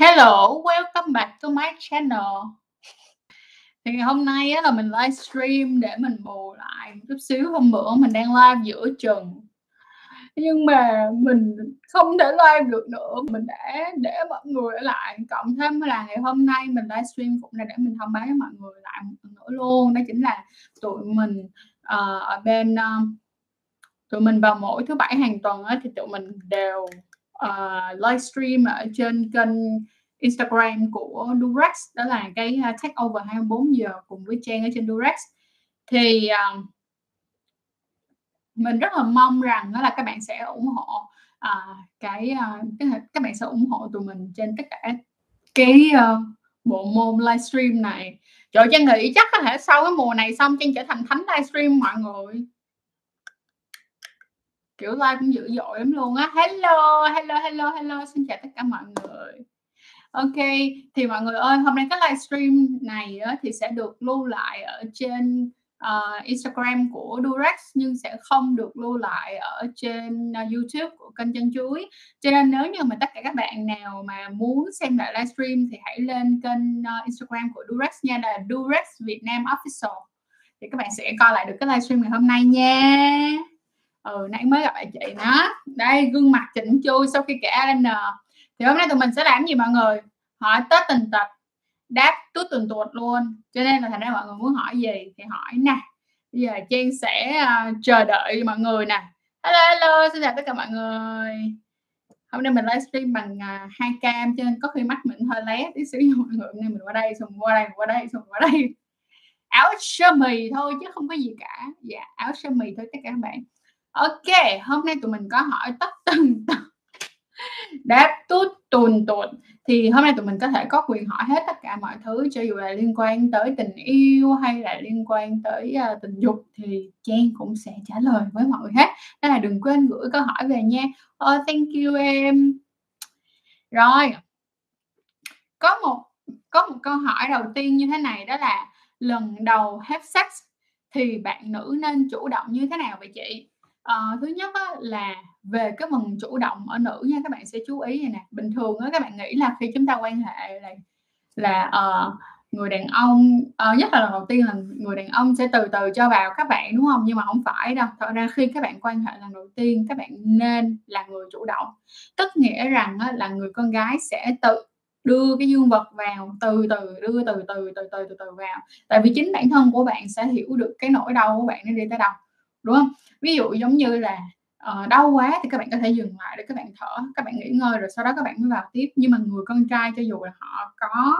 Hello, welcome back to my channel. Thì ngày hôm nay á, là mình livestream để mình bù lại một chút xíu. Hôm bữa mình đang live giữa chừng, nhưng mà mình không thể live được nữa. Mình đã để mọi người ở lại. Cộng thêm là ngày hôm nay mình livestream cũng là để mình thông báo với mọi người lại một lần nữa luôn. Đó chính là tụi mình ở bên tụi mình vào mỗi thứ bảy hàng tuần á, thì tụi mình đều livestream ở trên kênh Instagram của Durex. Đó là cái Take Over 24 giờ cùng với Trang ở trên Durex. Thì mình rất là mong rằng đó là các bạn sẽ ủng hộ các bạn sẽ ủng hộ tụi mình trên tất cả cái bộ môn livestream này. Trời, Trang nghĩ chắc có thể sau cái mùa này xong Trang trở thành thánh livestream mọi người. Kiểu live cũng dữ dội lắm luôn á. Hello, xin chào tất cả mọi người. Ok, thì mọi người ơi, hôm nay cái livestream này á, thì sẽ được lưu lại ở trên Instagram của Durex, nhưng sẽ không được lưu lại ở trên YouTube của kênh Chân Chuối. Cho nên nếu như mà tất cả các bạn nào mà muốn xem lại livestream thì hãy lên kênh Instagram của Durex nha, là Durex Việt Nam Official. Thì các bạn sẽ coi lại được cái livestream ngày hôm nay nha. Nãy mới gặp lại chị nó. Đây, gương mặt chỉnh chu sau khi kể ADN. Thì hôm nay tụi mình sẽ làm gì mọi người? Hỏi Tết tình tật, đáp tút tuần tuột luôn. Cho nên là thành ra mọi người muốn hỏi gì thì hỏi nè. Bây giờ Trang sẽ chờ đợi mọi người nè. Hello, xin chào tất cả mọi người. Hôm nay mình livestream bằng hai cam, cho nên có khi mắt mình hơi lé tí xíu. Mọi người, hôm nay mình qua đây. Áo sơ mì thôi chứ không có gì cả. Dạ, áo sơ mì thôi tất cả các bạn. Ok, hôm nay tụi mình có hỏi tất tần tật, đáp tút tuần tuột. Thì hôm nay tụi mình có thể có quyền hỏi hết tất cả mọi thứ, cho dù là liên quan tới tình yêu hay là liên quan tới tình dục thì Trang cũng sẽ trả lời với mọi người hết. Nên là đừng quên gửi câu hỏi về nha. Thank you em. Rồi, có một câu hỏi đầu tiên như thế này, đó là lần đầu have sex thì bạn nữ nên chủ động như thế nào vậy chị? Thứ nhất á, là về cái phần chủ động ở nữ nha, các bạn sẽ chú ý này nè. Bình thường á, các bạn nghĩ là khi chúng ta quan hệ là người đàn ông, nhất là lần đầu tiên là người đàn ông sẽ từ từ cho vào các bạn, đúng không? Nhưng mà không phải đâu. Thật ra khi các bạn quan hệ lần đầu tiên, các bạn nên là người chủ động. Tức nghĩa rằng á, là người con gái sẽ tự đưa cái dương vật vào, từ từ vào. Tại vì chính bản thân của bạn sẽ hiểu được cái nỗi đau của bạn nó đi tới đâu, đúng không? Ví dụ giống như là đau quá thì các bạn có thể dừng lại để các bạn thở, các bạn nghỉ ngơi rồi sau đó các bạn mới vào tiếp. Nhưng mà người con trai cho dù là họ có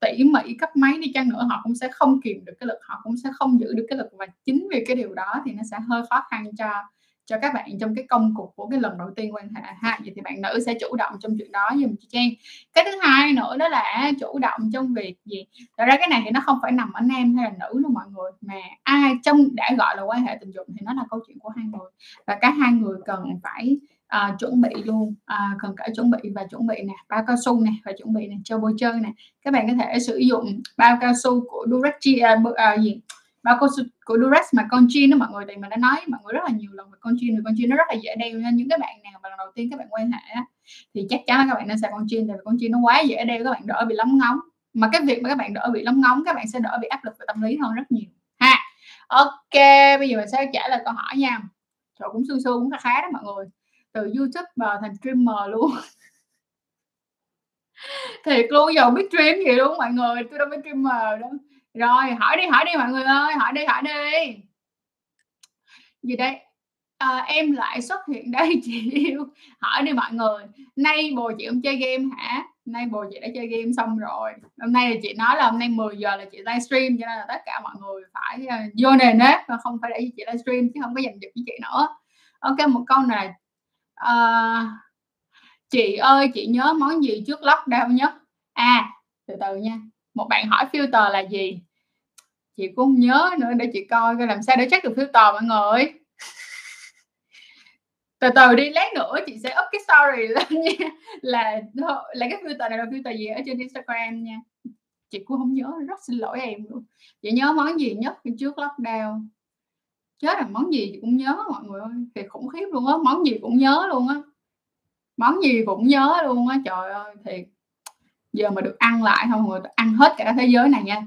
tỉ mỉ cấp máy đi chăng nữa, họ cũng sẽ không kìm được cái lực, họ cũng sẽ không giữ được cái lực. Và chính vì cái điều đó thì nó sẽ hơi khó khăn cho các bạn trong cái công cuộc của cái lần đầu tiên quan hệ ha. Vậy thì bạn nữ sẽ chủ động trong chuyện đó giùm chị Trang. Cái thứ hai nữa đó là chủ động trong việc gì? Thật ra cái này thì nó không phải nằm ở nam hay là nữ đâu mọi người, mà ai trong đã gọi là quan hệ tình dục thì nó là câu chuyện của hai người, và cả hai người cần phải chuẩn bị luôn, cần phải chuẩn bị nè, bao cao su nè, và chuẩn bị nè cho bôi trơn nè. Các bạn có thể sử dụng bao cao su của Durex bao cao su của Durex mà con jean đó mọi người. Thì mình đã nói mọi người rất là nhiều lần về con jean, nó rất là dễ đeo, nên những các bạn nào mà lần đầu tiên các bạn quan hệ á, thì chắc chắn là các bạn nên xài con jean. Tại vì con jean nó quá dễ đeo, các bạn đỡ bị lóng ngóng. Mà cái việc mà các bạn đỡ bị lóng ngóng, các bạn sẽ đỡ bị áp lực về tâm lý hơn rất nhiều ha. Ok, bây giờ mình sẽ trả lời câu hỏi nha. Trời, cũng xương cũng khá đó mọi người, từ YouTuber thành streamer luôn. Thiệt luôn, giờ biết stream gì luôn mọi người, tôi đâu biết streamer đâu. Rồi, hỏi đi mọi người ơi, hỏi đi. Gì đây? Em lại xuất hiện đây chị yêu. Hỏi đi mọi người. Nay bồ chị không chơi game hả? Nay bồ chị đã chơi game xong rồi. Hôm nay thì chị nói là hôm nay 10 giờ là chị livestream, cho nên là tất cả mọi người phải vô nền hết, và không phải để chị livestream chứ không có giành giật với chị nữa. Ok, một câu này. Chị ơi, chị nhớ món gì trước lockdown nhất? Từ từ nha. Một bạn hỏi filter là gì? Chị cũng không nhớ nữa, để chị coi làm sao để check được filter mọi người. Từ từ đi, lát nữa chị sẽ up cái story lên nha. Là cái filter này là filter gì ở trên Instagram nha. Chị cũng không nhớ, rất xin lỗi em luôn. Chị nhớ món gì nhất trước lockdown? Chết là món gì chị cũng nhớ mọi người ơi. Thì khủng khiếp luôn á, món gì cũng nhớ luôn á. Trời ơi, thiệt. giờ mà được ăn lại không, người ta ăn hết cả thế giới này nha,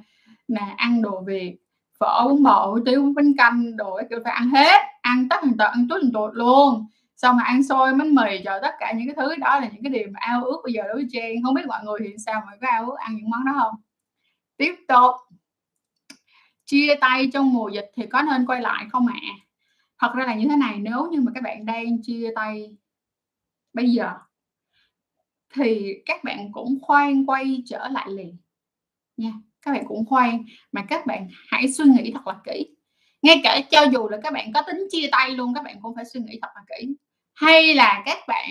mà ăn đồ Việt, phở, bún bò, hủ tiếu, bánh canh, đồ kiểu phải ăn hết, ăn tất tần tật, ăn chút tần tụt luôn, xong mà ăn xôi, bánh mì, rồi tất cả những cái thứ đó là những cái điều mà ao ước bây giờ đối với Trang. Không biết mọi người hiện sao, mọi người có ao ước ăn những món đó không? Tiếp tục, chia tay trong mùa dịch thì có nên quay lại không ạ? Thật ra là như thế này, nếu như mà các bạn đang chia tay bây giờ thì các bạn cũng khoan quay trở lại liền nha. Các bạn cũng khoan, mà các bạn hãy suy nghĩ thật là kỹ. Ngay cả cho dù là các bạn có tính chia tay luôn, các bạn cũng phải suy nghĩ thật là kỹ. Hay là các bạn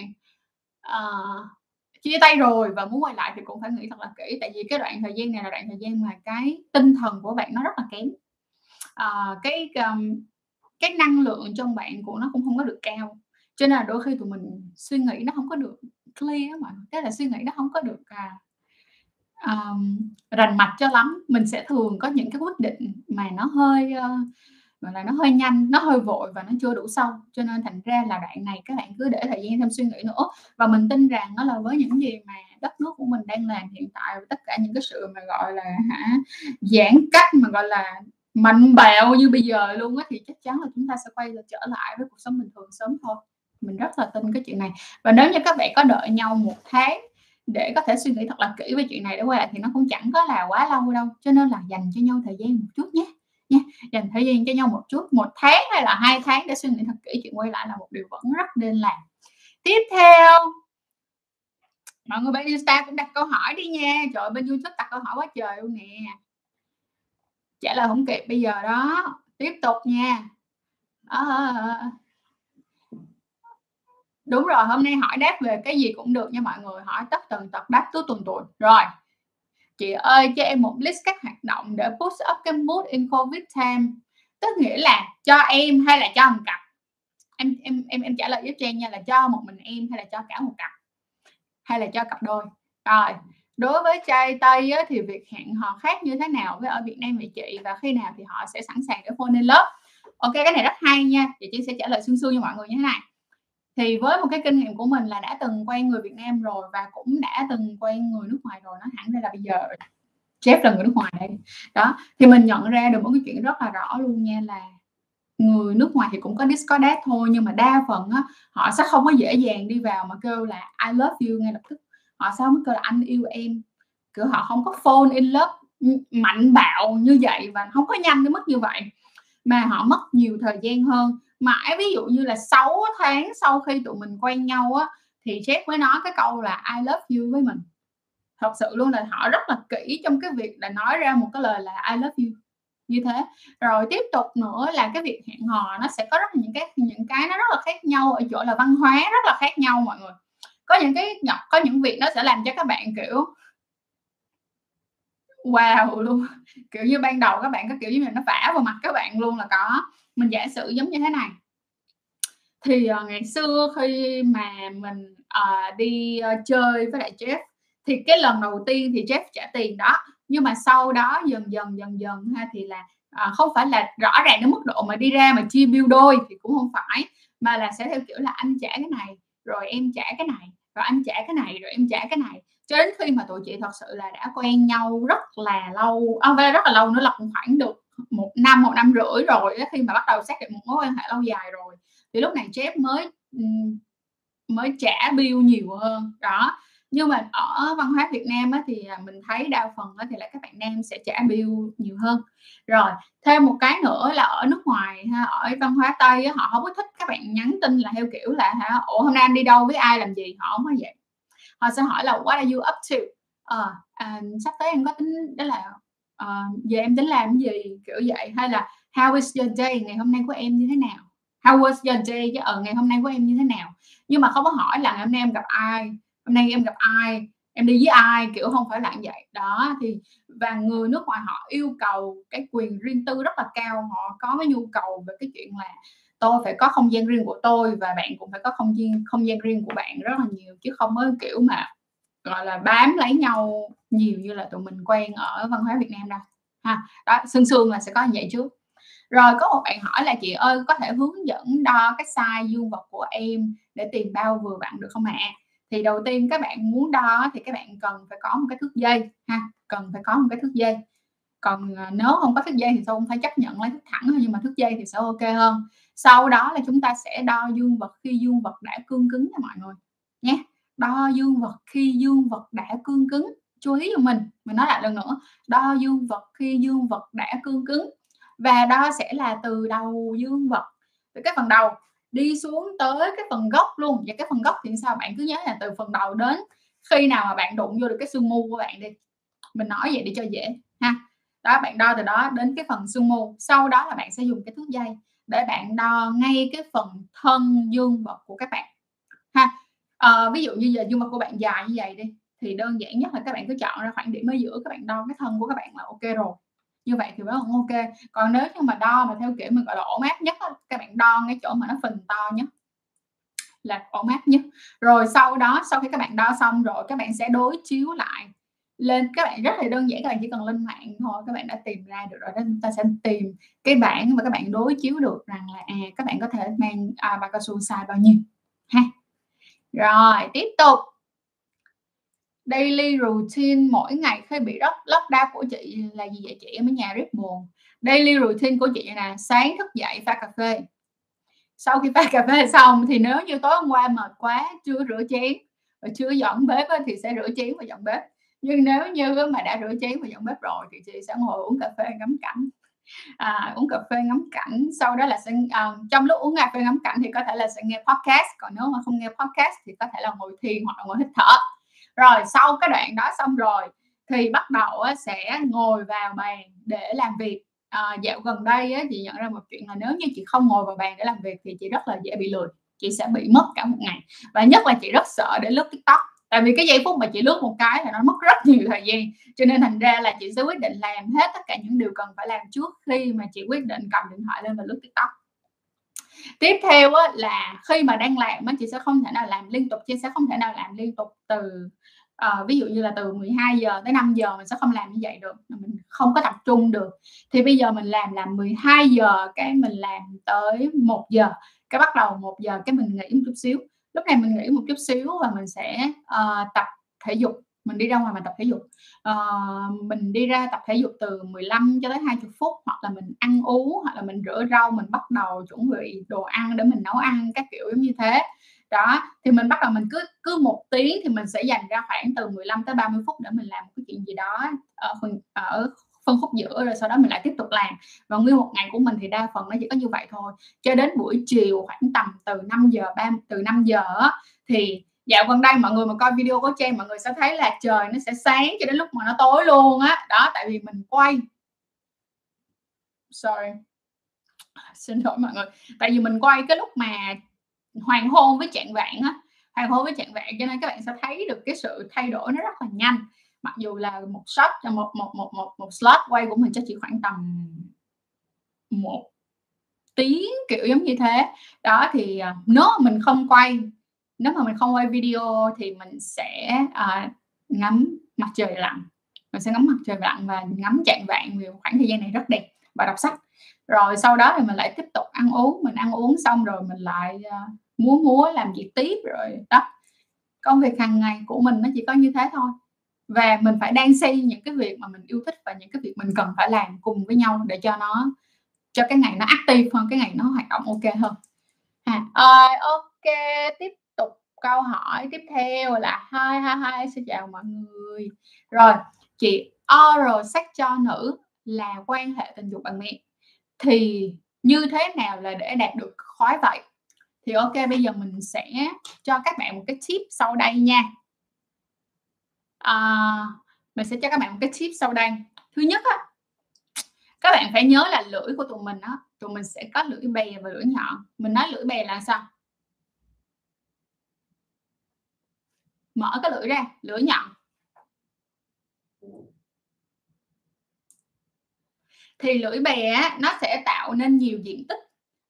chia tay rồi và muốn quay lại thì cũng phải nghĩ thật là kỹ. Tại vì cái đoạn thời gian này là đoạn thời gian mà cái tinh thần của bạn nó rất là kém, cái năng lượng trong bạn của nó cũng không có được cao, cho nên là đôi khi tụi mình suy nghĩ nó không có được clear mà, tức là suy nghĩ nó không có được rành mạch cho lắm. Mình sẽ thường có những cái quyết định mà nó hơi gọi là nó hơi nhanh, nó hơi vội và nó chưa đủ sâu, cho nên thành ra là đoạn này các bạn cứ để thời gian thêm suy nghĩ nữa. Và mình tin rằng đó là với những gì mà đất nước của mình đang làm hiện tại, tất cả những cái sự mà gọi là giãn cách mà gọi là mạnh bạo như bây giờ luôn á, thì chắc chắn là chúng ta sẽ quay trở lại với cuộc sống bình thường sớm thôi. Mình rất là tin cái chuyện này. Và nếu như các bạn có đợi nhau 1 tháng để có thể suy nghĩ thật là kỹ về chuyện này để quay lại thì nó cũng chẳng có là quá lâu đâu, cho nên là dành cho nhau thời gian một chút nhé. Dành thời gian cho nhau một chút, 1 tháng hay là 2 tháng để suy nghĩ thật kỹ. Chuyện quay lại là một điều vẫn rất nên làm. Tiếp theo, mọi người bên Insta cũng đặt câu hỏi đi nha. Trời ơi, bên YouTube đặt câu hỏi quá trời luôn nè, trả lời không kịp bây giờ đó. Tiếp tục nha. Đúng rồi, hôm nay hỏi đáp về cái gì cũng được nha mọi người. Hỏi tất tần tật, đáp tứ tuần tuần. Rồi, chị ơi cho em một list các hoạt động để push up cái mood in Covid time. Tức nghĩa là cho em hay là cho một cặp? Em trả lời giúp Trang nha, là cho một mình em hay là cho cả một cặp, hay là cho cặp đôi? Rồi, đối với trai Tây á, thì việc hẹn hò khác như thế nào với ở Việt Nam vậy chị? Và khi nào thì họ sẽ sẵn sàng để phone lên lớp? Ok, cái này rất hay nha. Chị Trang sẽ trả lời sương sương cho mọi người như thế này. Thì với một cái kinh nghiệm của mình là đã từng quen người Việt Nam rồi và cũng đã từng quen người nước ngoài rồi, nó hẳn ra là bây giờ Jeff là người nước ngoài đây đó, thì mình nhận ra được một cái chuyện rất là rõ luôn nha, là người nước ngoài thì cũng có Discord date thôi, nhưng mà đa phần á, họ sẽ không có dễ dàng đi vào mà kêu là I love you ngay lập tức. Họ sẽ không kêu là anh yêu em, kiểu họ không có phone in love mạnh bạo như vậy và không có nhanh đến mức như vậy, mà họ mất nhiều thời gian hơn. Mãi ví dụ như là 6 tháng sau khi tụi mình quen nhau á, thì Jeff mới nói cái câu là I love you với mình. Thật sự luôn là họ rất là kỹ trong cái việc là nói ra một cái lời là I love you như thế. Rồi tiếp tục nữa là cái việc hẹn hò nó sẽ có rất là những cái nó rất là khác nhau ở chỗ là văn hóa rất là khác nhau mọi người. Có những cái có những việc nó sẽ làm cho các bạn kiểu wow luôn, kiểu như ban đầu các bạn có kiểu như là nó vả vào mặt các bạn luôn là có. Mình giả sử giống như thế này, thì ngày xưa khi mà mình đi chơi với lại Jeff thì cái lần đầu tiên thì Jeff trả tiền đó, nhưng mà sau đó dần dần ha, thì là không phải là rõ ràng đến mức độ mà đi ra mà chia bill đôi thì cũng không phải, mà là sẽ theo kiểu là anh trả cái này rồi em trả cái này, rồi anh trả cái này rồi em trả cái này, cho đến khi mà tụi chị thật sự là đã quen nhau rất là lâu, rất là lâu nữa, là cũng khoảng được 1 năm, 1 năm rưỡi rồi đó, khi mà bắt đầu xác định một mối quan hệ lâu dài rồi thì lúc này Jeff mới trả bill nhiều hơn đó. Nhưng mà ở văn hóa Việt Nam á, thì mình thấy đa phần á, thì là các bạn nam sẽ trả bill nhiều hơn. Rồi thêm một cái nữa là ở nước ngoài ha, ở văn hóa Tây á, họ không có thích các bạn nhắn tin là theo kiểu là ủa hôm nay anh đi đâu với ai làm gì, họ không có vậy. Họ sẽ hỏi là what are you up to, sắp tới em có tính đó là giờ em tính làm cái gì kiểu vậy, hay là how is your day, ngày hôm nay của em như thế nào, how was your day chứ ngày hôm nay của em như thế nào, nhưng mà không có hỏi là ngày hôm nay em gặp ai, hôm nay em gặp ai, em đi với ai, kiểu không phải là như vậy đó. Thì và người nước ngoài họ yêu cầu cái quyền riêng tư rất là cao, họ có cái nhu cầu về cái chuyện là tôi phải có không gian riêng của tôi và bạn cũng phải có không gian riêng của bạn rất là nhiều, chứ không có kiểu mà gọi là bám lấy nhau nhiều như là tụi mình quen ở văn hóa Việt Nam đâu ha. Đó, sương là sẽ có như vậy trước. Rồi có một bạn hỏi là chị ơi có thể hướng dẫn đo cái size dương vật của em để tìm bao vừa vặn được không ạ? Thì đầu tiên các bạn muốn đo thì các bạn cần phải có một cái thước dây ha, cần phải có một cái thước dây. Còn nếu không có thước dây thì tôi cũng phải chấp nhận lấy thước thẳng, nhưng mà thước dây thì sẽ ok hơn. Sau đó là chúng ta sẽ đo dương vật khi dương vật đã cương cứng nha mọi người nhé. Đo dương vật khi dương vật đã cương cứng. Chú ý cho mình nói lại lần nữa, đo dương vật khi dương vật đã cương cứng. Và đo sẽ là từ đầu dương vật, từ cái phần đầu đi xuống tới cái phần gốc luôn. Và cái phần gốc thì sao? Bạn cứ nhớ là từ phần đầu đến khi nào mà bạn đụng vô được cái xương mu của bạn đi, mình nói vậy để cho dễ ha. Đó, bạn đo từ đó đến cái phần xương mu. Sau đó là bạn sẽ dùng cái thước dây để bạn đo ngay cái phần thân dương vật của các bạn ha. Ví dụ như giờ dương vật của bạn dài như vậy đi, thì đơn giản nhất là các bạn cứ chọn ra khoảng điểm ở giữa, các bạn đo cái thân của các bạn là ok rồi. Như vậy thì nó cũng ok. Còn nếu như mà đo mà theo kiểu mình gọi là ổ áp nhất, các bạn đo cái chỗ mà nó phình to nhất là ổ áp nhất. Rồi sau đó, sau khi các bạn đo xong rồi, các bạn sẽ đối chiếu lại lên. Các bạn rất là đơn giản, các bạn chỉ cần lên mạng thôi, các bạn đã tìm ra được rồi đó. Chúng ta sẽ tìm cái bảng mà các bạn đối chiếu được rằng là các bạn có thể mang bao cao su size bao nhiêu ha. Rồi tiếp tục, daily routine mỗi ngày khi bị lockdown của chị là gì vậy chị? Em ở nhà rất buồn. Daily routine của chị là sáng thức dậy pha cà phê. Sau khi pha cà phê xong thì nếu như tối hôm qua mệt quá chưa rửa chén và chưa dọn bếp thì sẽ rửa chén và dọn bếp. Nhưng nếu như mà đã rửa chén và dọn bếp rồi thì chị sẽ ngồi uống cà phê ngắm cảnh. Uống cà phê ngắm cảnh, sau đó là sẽ trong lúc uống cà phê ngắm cảnh thì có thể là sẽ nghe podcast. Còn nếu mà không nghe podcast thì có thể là ngồi thiền hoặc là ngồi hít thở. Rồi sau cái đoạn đó xong rồi thì bắt đầu sẽ ngồi vào bàn để làm việc. Dạo gần đây chị nhận ra một chuyện là nếu như chị không ngồi vào bàn để làm việc thì chị rất là dễ bị lười. Chị sẽ bị mất cả một ngày. Và nhất là chị rất sợ để lướt TikTok. Tại vì cái giây phút mà chị lướt một cái là nó mất rất nhiều thời gian. Cho nên thành ra là chị sẽ quyết định làm hết tất cả những điều cần phải làm trước khi mà chị quyết định cầm điện thoại lên và lướt TikTok. Tiếp theo là khi mà đang làm chị sẽ không thể nào làm liên tục. Chị sẽ không thể nào làm liên tục từ ví dụ như là từ 12 giờ tới 5 giờ mình sẽ không làm như vậy được, mình không có tập trung được. Thì bây giờ mình làm 12 giờ cái mình làm tới 1 giờ, cái bắt đầu 1 giờ cái mình nghỉ một chút xíu. Lúc này mình nghỉ một chút xíu và mình sẽ tập thể dục. Mình đi ra ngoài mà tập thể dục, mình đi ra tập thể dục từ 15 cho tới 20 phút. Hoặc là mình ăn uống, hoặc là mình rửa rau, mình bắt đầu chuẩn bị đồ ăn để mình nấu ăn, các kiểu giống như thế. Đó, thì mình bắt đầu mình cứ 1 tiếng thì mình sẽ dành ra khoảng từ 15 tới 30 phút để mình làm một cái chuyện gì đó ở phân khúc giữa, rồi sau đó mình lại tiếp tục làm. Và nguyên một ngày của mình thì đa phần nó chỉ có như vậy thôi. Cho đến buổi chiều khoảng tầm từ 5 giờ thì dạo gần đây mọi người mà coi video của Trang, mọi người sẽ thấy là trời nó sẽ sáng cho đến lúc mà nó tối luôn á. Đó, tại vì mình quay. Sorry. Xin lỗi mọi người. Tại vì mình quay cái lúc mà hoàng hôn với chạng vạng á, hoàng hôn với chạng vạng, cho nên các bạn sẽ thấy được cái sự thay đổi nó rất là nhanh. Mặc dù là một shot cho một slot quay của mình chắc chỉ khoảng tầm 1 tiếng kiểu giống như thế. Đó thì nếu mà mình không quay video thì mình sẽ ngắm mặt trời lặn. Mình sẽ ngắm mặt trời lặn và ngắm chạng vạng vì khoảng thời gian này rất đẹp, và đọc sách. Rồi sau đó thì mình lại tiếp tục ăn uống. Mình ăn uống xong rồi mình lại múa làm việc tiếp rồi. Đó, công việc hàng ngày của mình nó chỉ có như thế thôi. Và mình phải đan xen những cái việc mà mình yêu thích và những cái việc mình cần phải làm cùng với nhau để cho nó, cho cái ngày nó active hơn, cái ngày nó hoạt động ok hơn. Ok, tiếp tục câu hỏi tiếp theo là hi, xin chào mọi người. Rồi, chị oral sex cho nữ là quan hệ tình dục bằng miệng. Thì như thế nào là để đạt được khói vậy? Thì ok, bây giờ mình sẽ cho các bạn một cái tip sau đây nha. Mình sẽ cho các bạn một cái tip sau đây. Thứ nhất á, các bạn phải nhớ là lưỡi của tụi mình á, tụi mình sẽ có lưỡi bè và lưỡi nhọn. Mình nói lưỡi bè là sao? Mở cái lưỡi ra, lưỡi nhọn. Thì lưỡi bè nó sẽ tạo nên nhiều diện tích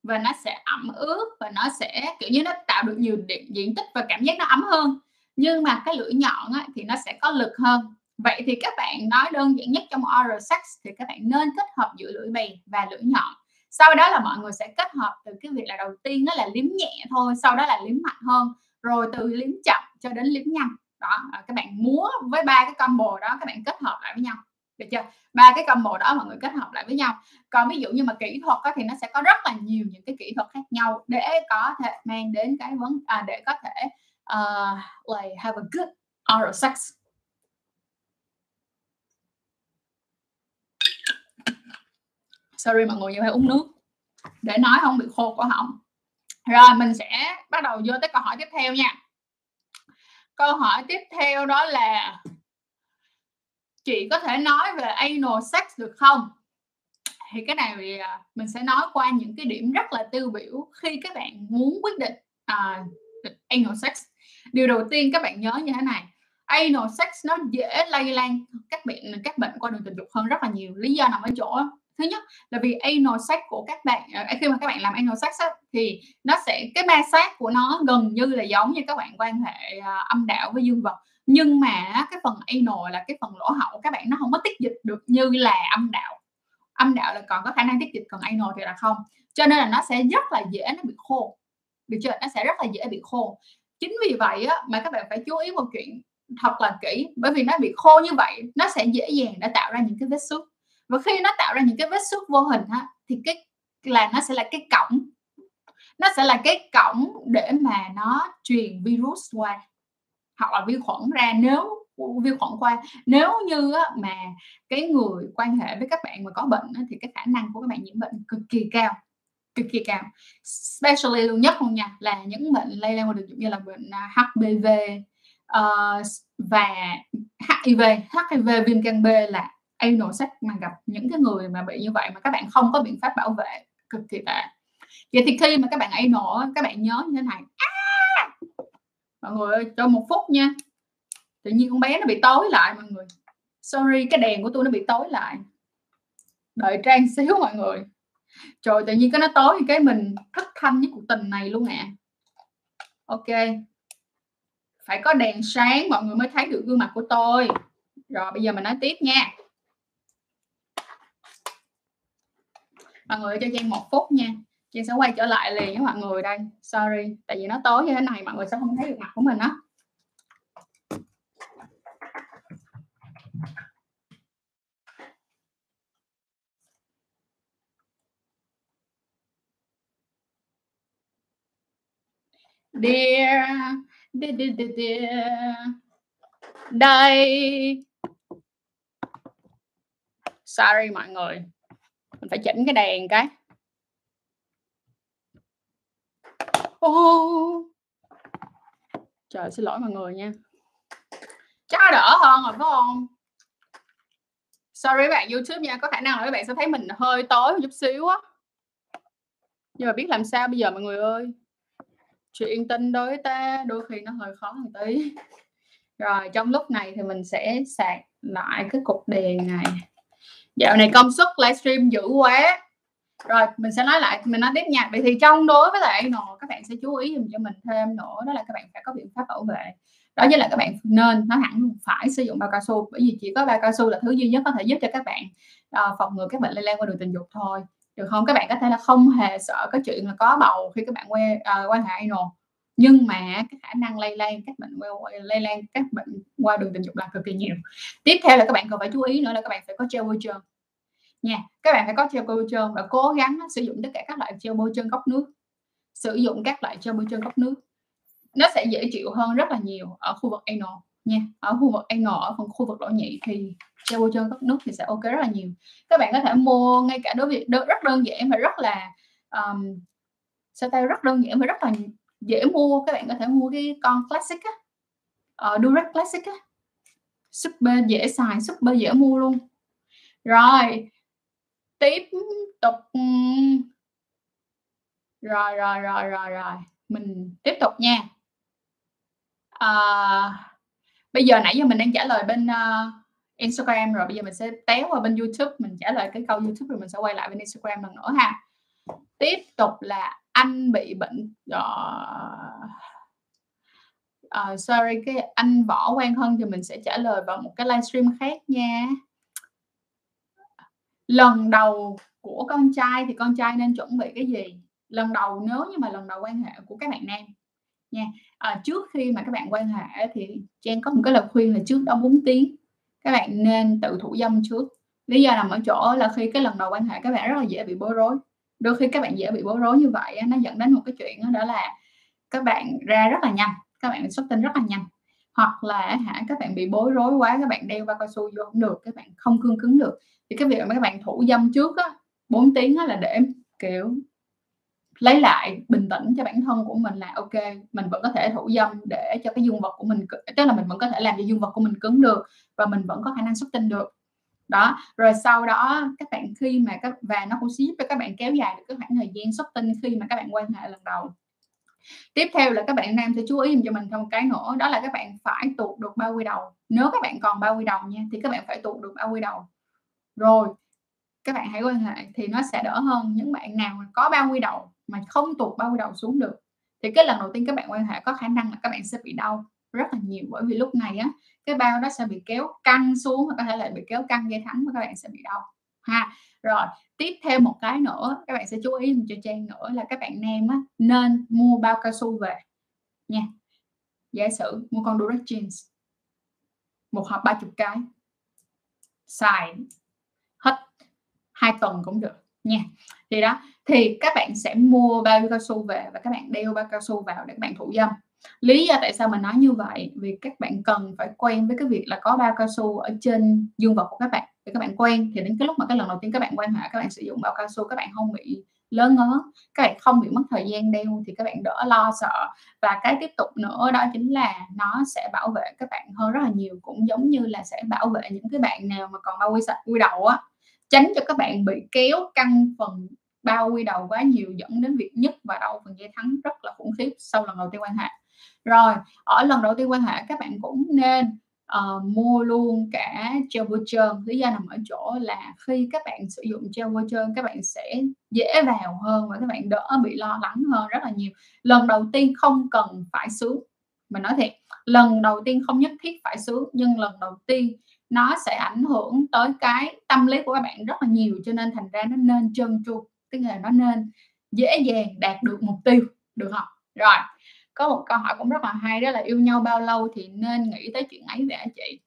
và nó sẽ ẩm ướt và nó sẽ kiểu như nó tạo được nhiều diện tích và cảm giác nó ấm hơn. Nhưng mà cái lưỡi nhọn á, thì nó sẽ có lực hơn. Vậy thì các bạn nói đơn giản nhất trong oral sex thì các bạn nên kết hợp giữa lưỡi bè và lưỡi nhọn. Sau đó là mọi người sẽ kết hợp từ cái việc là đầu tiên đó là liếm nhẹ thôi, sau đó là liếm mạnh hơn, rồi từ liếm chậm cho đến lính nhăn đó. Các bạn múa với ba cái combo đó, các bạn kết hợp lại với nhau, được chưa? Ba cái combo đó mọi người kết hợp lại với nhau. Còn ví dụ như mà kỹ thuật đó, thì nó sẽ có rất là nhiều những cái kỹ thuật khác nhau để có thể mang đến cái để có thể like have a good oral sex. Sorry mọi người, phải uống nước để nói không bị khô cổ họng. Rồi mình sẽ bắt đầu vô tới câu hỏi tiếp theo nha. Câu hỏi tiếp theo đó là chị có thể nói về anal sex được không? Thì cái này thì mình sẽ nói qua những cái điểm rất là tiêu biểu khi các bạn muốn quyết định anal sex. Điều đầu tiên các bạn nhớ như thế này: anal sex nó dễ lây lan các bệnh qua đường tình dục hơn rất là nhiều. Lý do nằm ở chỗ thứ nhất là vì anal sex của các bạn, khi mà các bạn làm anal sex á, thì nó sẽ cái ma sát của nó gần như là giống như các bạn quan hệ âm đạo với dương vật, nhưng mà cái phần anal là cái phần lỗ hậu các bạn nó không có tiết dịch được như là âm đạo là còn có khả năng tiết dịch, còn anal thì là không, cho nên là nó sẽ rất là dễ nó bị khô, được chưa? Nó sẽ rất là dễ bị khô. Chính vì vậy á, mà các bạn phải chú ý một chuyện thật là kỹ, bởi vì nó bị khô như vậy nó sẽ dễ dàng để tạo ra những cái vết xước. Và khi nó tạo ra những cái vết xước vô hình ha, thì nó sẽ là cái cổng để mà nó truyền virus qua hoặc là vi khuẩn ra. Nếu vi khuẩn qua, nếu như mà cái người quan hệ với các bạn mà có bệnh thì cái khả năng của các bạn nhiễm bệnh cực kỳ cao, especially luôn nhất luôn nha, là những bệnh lây lan qua đường tình dục như là bệnh HPV và HIV viêm gan B. Là anal sex mà gặp những cái người mà bị như vậy mà các bạn không có biện pháp bảo vệ cực kỳ tệ. Vậy thì khi mà các bạn anal, các bạn nhớ như thế này. Mọi người ơi, cho một phút nha. Tự nhiên con bé nó bị tối lại mọi người. Sorry, cái đèn của tôi nó bị tối lại. Đợi Trang xíu mọi người. Trời, tự nhiên cái nó tối thì cái mình thất thanh với cuộc tình này luôn ạ. Ok. Phải có đèn sáng mọi người mới thấy được gương mặt của tôi. Rồi bây giờ mình nói tiếp nha. Mọi người cho Trang một phút nha, Trang sẽ quay trở lại liền với mọi người đây. Sorry, tại vì nó tối như thế này mọi người sẽ không thấy được mặt của mình đó. Dear. Đây. Sorry mọi người, mình phải chỉnh cái đèn cái. Trời, xin lỗi mọi người nha. Chắc nó đỡ hơn rồi phải không? Sorry bạn YouTube nha, có khả năng là các bạn sẽ thấy mình hơi tối một chút xíu á. Nhưng mà biết làm sao bây giờ mọi người ơi. Chuyện tin đối ta đôi khi nó hơi khó một tí. Rồi trong lúc này thì mình sẽ sạc lại cái cục đèn này. Dạo này công suất livestream dữ quá. Rồi mình sẽ nói tiếp nha. Vậy thì trong đối với lại anal, các bạn sẽ chú ý dùm cho mình thêm nữa, đó là các bạn phải có biện pháp bảo vệ. Đó chính là các bạn nên, nói hẳn, phải sử dụng bao cao su, bởi vì chỉ có bao cao su là thứ duy nhất có thể giúp cho các bạn phòng ngừa các bệnh lây lan qua đường tình dục thôi, được không? Các bạn có thể là không hề sợ cái chuyện là có bầu khi các bạn quan hệ anal, nhưng mà cái khả năng lây lan các bệnh qua đường tình dục là cực kỳ nhiều. Tiếp theo là các bạn cần phải chú ý nữa là các bạn phải có gel bôi trơn nha. Các bạn phải có gel bôi trơn và cố gắng sử dụng tất cả các loại gel bôi trơn cốc nước. Sử dụng các loại gel bôi trơn cốc nước nó sẽ dễ chịu hơn rất là nhiều ở khu vực anal nha. Ở khu vực anal, ở phần khu vực lỗ nhị thì gel bôi trơn cốc nước thì sẽ ok rất là nhiều. Các bạn có thể mua ngay cả đối với rất đơn giản và rất là rất đơn giản và rất là dễ mua. Các bạn có thể mua cái con classic á, Durex classic á, super dễ xài, super dễ mua luôn. Rồi tiếp tục, rồi mình tiếp tục nha. Bây giờ nãy giờ mình đang trả lời bên Instagram, rồi bây giờ mình sẽ téo qua bên YouTube, mình trả lời cái câu YouTube rồi mình sẽ quay lại bên Instagram lần nữa ha. Tiếp tục là anh bị bệnh sorry, cái anh Võ Quang Hân thì mình sẽ trả lời vào một cái livestream khác nha. Lần đầu của con trai thì con trai nên chuẩn bị cái gì? Lần đầu, nếu như mà lần đầu quan hệ của các bạn nam nha, trước khi mà các bạn quan hệ thì Trang có một cái lời khuyên là trước đó 4 tiếng các bạn nên tự thủ dâm trước. Lý do nằm ở chỗ là khi cái lần đầu quan hệ các bạn rất là dễ bị bối rối. Đôi khi các bạn dễ bị bối rối như vậy nó dẫn đến một cái chuyện đó là các bạn ra rất là nhanh, các bạn shopping rất là nhanh, hoặc là các bạn bị bối rối quá, các bạn đeo bao cao su vô không được, các bạn không cương cứng được. Thì cái việc mà các bạn thủ dâm trước 4 tiếng là để kiểu lấy lại bình tĩnh cho bản thân của mình, là ok mình vẫn có thể thủ dâm để cho cái dương vật của mình, tức là mình vẫn có thể làm cho dương vật của mình cứng được và mình vẫn có khả năng xuất tinh được đó. Rồi sau đó các bạn khi mà và nó cũng sẽ giúp cho các bạn kéo dài được cái khoảng thời gian xuất tinh khi mà các bạn quan hệ lần đầu. Tiếp theo là các bạn nam sẽ chú ý cho mình thêm một cái nữa, đó là các bạn phải tuột được bao quy đầu. Nếu các bạn còn bao quy đầu nha, thì các bạn phải tuột được bao quy đầu rồi các bạn hãy quan hệ thì nó sẽ đỡ hơn. Những bạn nào có bao quy đầu mà không tuột bao quy đầu xuống được thì cái lần đầu tiên các bạn quan hệ có khả năng là các bạn sẽ bị đau rất là nhiều, bởi vì lúc này cái bao đó sẽ bị kéo căng xuống và có thể lại bị kéo căng dây thắng và các bạn sẽ bị đau ha. Rồi tiếp theo một cái nữa các bạn sẽ chú ý cho Trang nữa là các bạn nam nên mua bao cao su về nha. Giả sử mua con Durex Jeans một hộp 30 cái xài hết 2 tuần cũng được nha. Thì đó, thì các bạn sẽ mua bao cao su về và các bạn đeo bao cao su vào để các bạn thủ dâm. Lý do tại sao mình nói như vậy, vì các bạn cần phải quen với cái việc là có bao cao su ở trên dương vật của các bạn. Để các bạn quen thì đến cái lúc mà cái lần đầu tiên các bạn quan hệ các bạn sử dụng bao cao su, các bạn không bị lớn ngớ, các bạn không bị mất thời gian đeo thì các bạn đỡ lo sợ. Và cái tiếp tục nữa đó chính là nó sẽ bảo vệ các bạn hơn rất là nhiều, cũng giống như là sẽ bảo vệ những cái bạn nào mà còn bao quy đầu tránh cho các bạn bị kéo căng phần bao quy đầu quá nhiều, dẫn đến việc nhức và đau phần dây thắng rất là khủng khiếp sau lần đầu tiên quan hệ. Rồi ở lần đầu tiên quan hệ các bạn cũng nên mua luôn cả gel bôi trơn. Lý do nằm ở chỗ là khi các bạn sử dụng gel bôi trơn các bạn sẽ dễ vào hơn và các bạn đỡ bị lo lắng hơn rất là nhiều. Lần đầu tiên không cần phải sướng, mình nói thiệt, lần đầu tiên không nhất thiết phải sướng, nhưng lần đầu tiên nó sẽ ảnh hưởng tới cái tâm lý của các bạn rất là nhiều, cho nên thành ra nó nên trơn tru, tức là nó nên dễ dàng đạt được mục tiêu, được không? Rồi có một câu hỏi cũng rất là hay, đó là yêu nhau bao lâu thì nên nghĩ tới chuyện ấy vậy chị?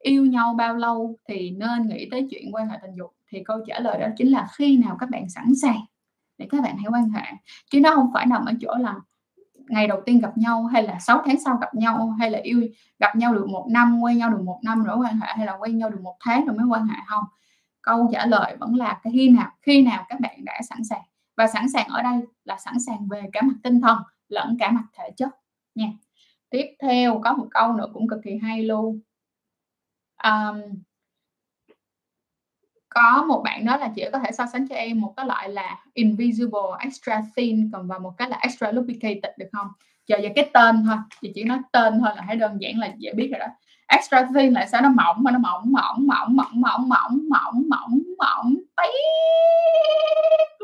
Yêu nhau bao lâu thì nên nghĩ tới chuyện quan hệ tình dục? Thì câu trả lời đó chính là khi nào các bạn sẵn sàng để các bạn hãy quan hệ, chứ nó không phải nằm ở chỗ là ngày đầu tiên gặp nhau, hay là 6 tháng sau gặp nhau, hay là gặp nhau được 1 năm, quen nhau được 1 năm rồi quan hệ, hay là quen nhau được 1 tháng rồi mới quan hệ. Không, câu trả lời vẫn là cái khi nào các bạn đã sẵn sàng. Và sẵn sàng ở đây là sẵn sàng về cả mặt tinh thần lẫn cả mặt thể chất nha. Tiếp theo có một câu nữa cũng cực kỳ hay luôn. Có một bạn nói là chị có thể so sánh cho em một cái loại là Invisible Extra Thin còn vào một cái là Extra Lubricated được không? Giờ về cái tên thôi, chị chỉ nói tên thôi là thấy đơn giản là dễ biết rồi đó. Extra Thin là sao? Nó mỏng mà, nó mỏng tí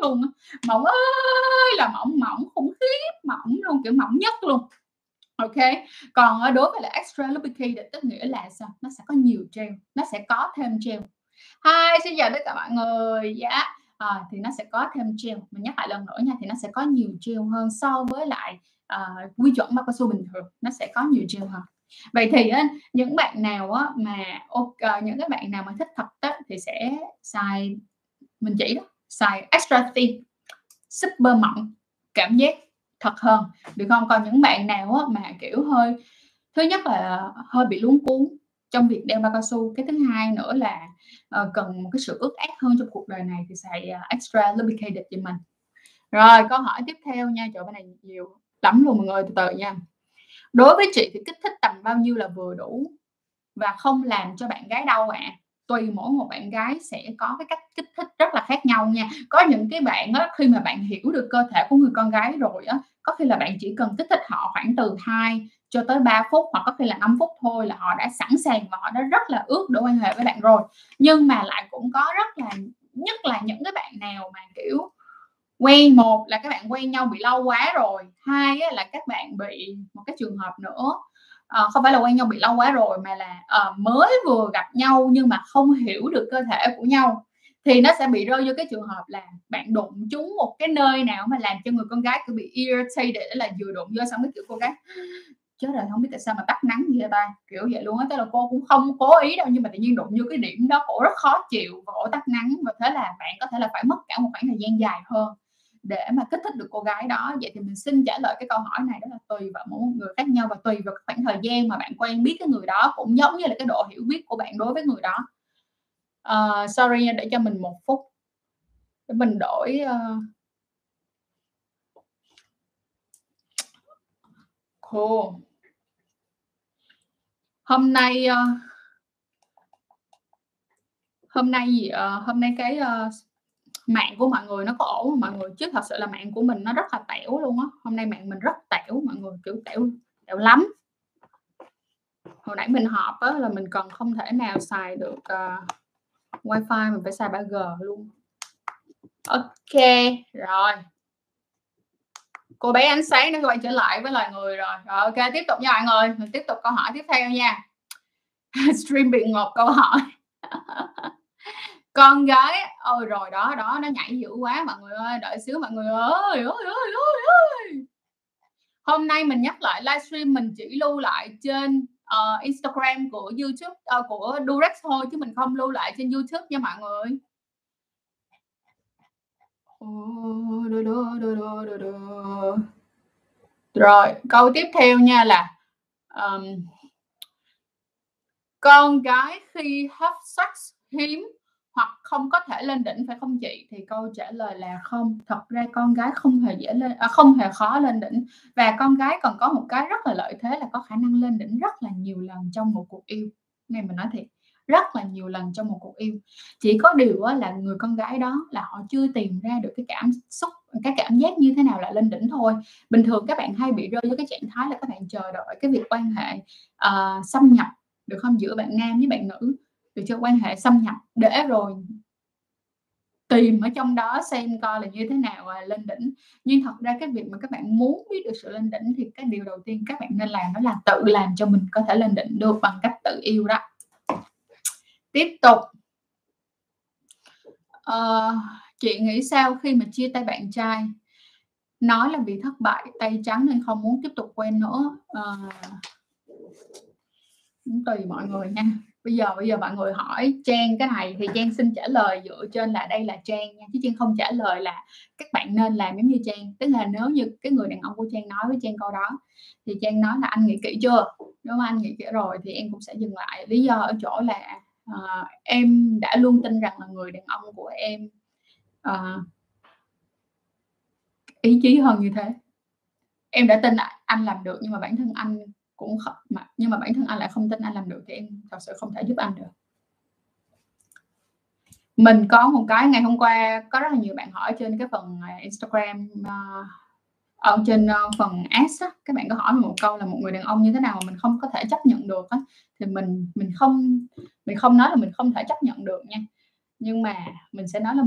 luôn á, mỏng ơi là mỏng khủng khiếp, mỏng luôn, kiểu mỏng nhất luôn. Ok, còn đối với là Extra Lubricated tức nghĩa là sao? Nó sẽ có nhiều gel, nó sẽ có thêm gel. Hi, xin chào tất cả mọi người. Thì nó sẽ có thêm gel. Mình nhắc lại lần nữa nha, thì nó sẽ có nhiều gel hơn so với lại quy chuẩn bao cao su bình thường, nó sẽ có nhiều gel hơn. Vậy thì những bạn nào những các bạn nào mà thích thật thì sẽ xài, mình chỉ đó, xài Extra Thin, super mỏng, cảm giác thật hơn, được không? Còn những bạn nào mà kiểu hơi, thứ nhất là hơi bị luống cuống trong việc đeo bao cao su, cái thứ hai nữa là cần một cái sự ướt át hơn trong cuộc đời này thì xài Extra Lubricated cho mình. Rồi câu hỏi tiếp theo nha, chỗ bên này nhiều lắm luôn mọi người, từ từ nha. Đối với chị thì kích thích tầm bao nhiêu là vừa đủ và không làm cho bạn gái đau ạ? Tùy mỗi một bạn gái sẽ có cái cách kích thích rất là khác nhau nha. Có những cái bạn khi mà bạn hiểu được cơ thể của người con gái rồi có khi là bạn chỉ cần kích thích họ khoảng từ 2 cho tới 3 phút hoặc có khi là 5 phút thôi là họ đã sẵn sàng và họ đã rất là ước để quan hệ với bạn rồi. Nhưng mà lại cũng có rất là, nhất là những cái bạn nào mà kiểu quen, một là các bạn quen nhau bị lâu quá rồi, hai là các bạn bị một cái trường hợp nữa, không phải là quen nhau bị lâu quá rồi mà là mới vừa gặp nhau nhưng mà không hiểu được cơ thể của nhau thì nó sẽ bị rơi vô cái trường hợp là bạn đụng trúng một cái nơi nào mà làm cho người con gái cứ bị irritated, để là vừa đụng vô xong cái kiểu con gái chết rồi không biết tại sao mà tắt nắng gì ta, kiểu vậy luôn á. Tức là cô cũng không cố ý đâu, nhưng mà tự nhiên đụng vô cái điểm đó cổ rất khó chịu và cổ tắt nắng, và thế là bạn có thể là phải mất cả một khoảng thời gian dài hơn để mà kích thích được cô gái đó. Vậy thì mình xin trả lời cái câu hỏi này, đó là tùy vào mỗi người khác nhau và tùy vào khoảng thời gian mà bạn quen biết cái người đó, cũng giống như là cái độ hiểu biết của bạn đối với người đó. Sorry nha, để cho mình một phút để mình đổi. Cool. Hôm nay mạng của mọi người nó có ổn không mọi người? Chứ thật sự là mạng của mình nó rất là tẻo luôn á. Hôm nay mạng mình rất tẻo mọi người, kiểu tẻo lắm. Hồi nãy mình họp á, là mình còn không thể nào xài được wifi, mình phải xài 3G luôn. Ok, rồi cô bé ánh sáng đã quay trở lại với loài người rồi. Rồi ok, tiếp tục nha mọi người, mình tiếp tục câu hỏi tiếp theo nha. Stream bị ngột câu hỏi. Con gái, ôi rồi đó nó nhảy dữ quá mọi người ơi, đợi xíu mọi người ơi. Hôm nay mình nhắc lại livestream mình chỉ lưu lại trên Instagram của YouTube của Durex thôi, chứ mình không lưu lại trên YouTube nha mọi người. Rồi câu tiếp theo nha là con gái khi have sex hiếm hoặc không có thể lên đỉnh phải không chị? Thì câu trả lời là không. Thật ra con gái không hề khó lên đỉnh, và con gái còn có một cái rất là lợi thế là có khả năng lên đỉnh rất là nhiều lần trong một cuộc yêu. Này mình nói thiệt, rất là nhiều lần trong một cuộc yêu. Chỉ có điều là người con gái đó là họ chưa tìm ra được cái cảm xúc, cái cảm giác như thế nào là lên đỉnh thôi. Bình thường các bạn hay bị rơi vô cái trạng thái là các bạn chờ đợi cái việc quan hệ xâm nhập, được không, giữa bạn nam với bạn nữ, được chưa, quan hệ xâm nhập, để rồi tìm ở trong đó xem coi là như thế nào lên đỉnh. Nhưng thật ra cái việc mà các bạn muốn biết được sự lên đỉnh thì cái điều đầu tiên các bạn nên làm đó là tự làm cho mình có thể lên đỉnh được bằng cách tự yêu đó. Tiếp tục. Chị nghĩ sao khi mà chia tay bạn trai? Nói là vì thất bại, tay trắng nên không muốn tiếp tục quen nữa. Tùy mọi người nha. Bây giờ mọi người hỏi Trang cái này thì Trang xin trả lời dựa trên là đây là Trang nha, chứ Trang không trả lời là các bạn nên làm giống như Trang. Tức là nếu như cái người đàn ông của Trang nói với Trang câu đó thì Trang nói là anh nghĩ kỹ chưa? Nếu mà anh nghĩ kỹ rồi thì em cũng sẽ dừng lại. Lý do ở chỗ là em đã luôn tin rằng là người đàn ông của em ý chí hơn như thế. Em đã tin anh làm được, nhưng mà bản thân anh cũng không, nhưng mà bản thân anh lại không tin anh làm được, thì em thật sự không thể giúp anh được. Mình có một cái ngày hôm qua có rất là nhiều bạn hỏi trên cái phần Instagram, ở trên phần ads á, các bạn có hỏi mình một câu là một người đàn ông như thế nào mà mình không có thể chấp nhận được á, thì mình không nói là mình không thể chấp nhận được nha, nhưng mà mình sẽ nói là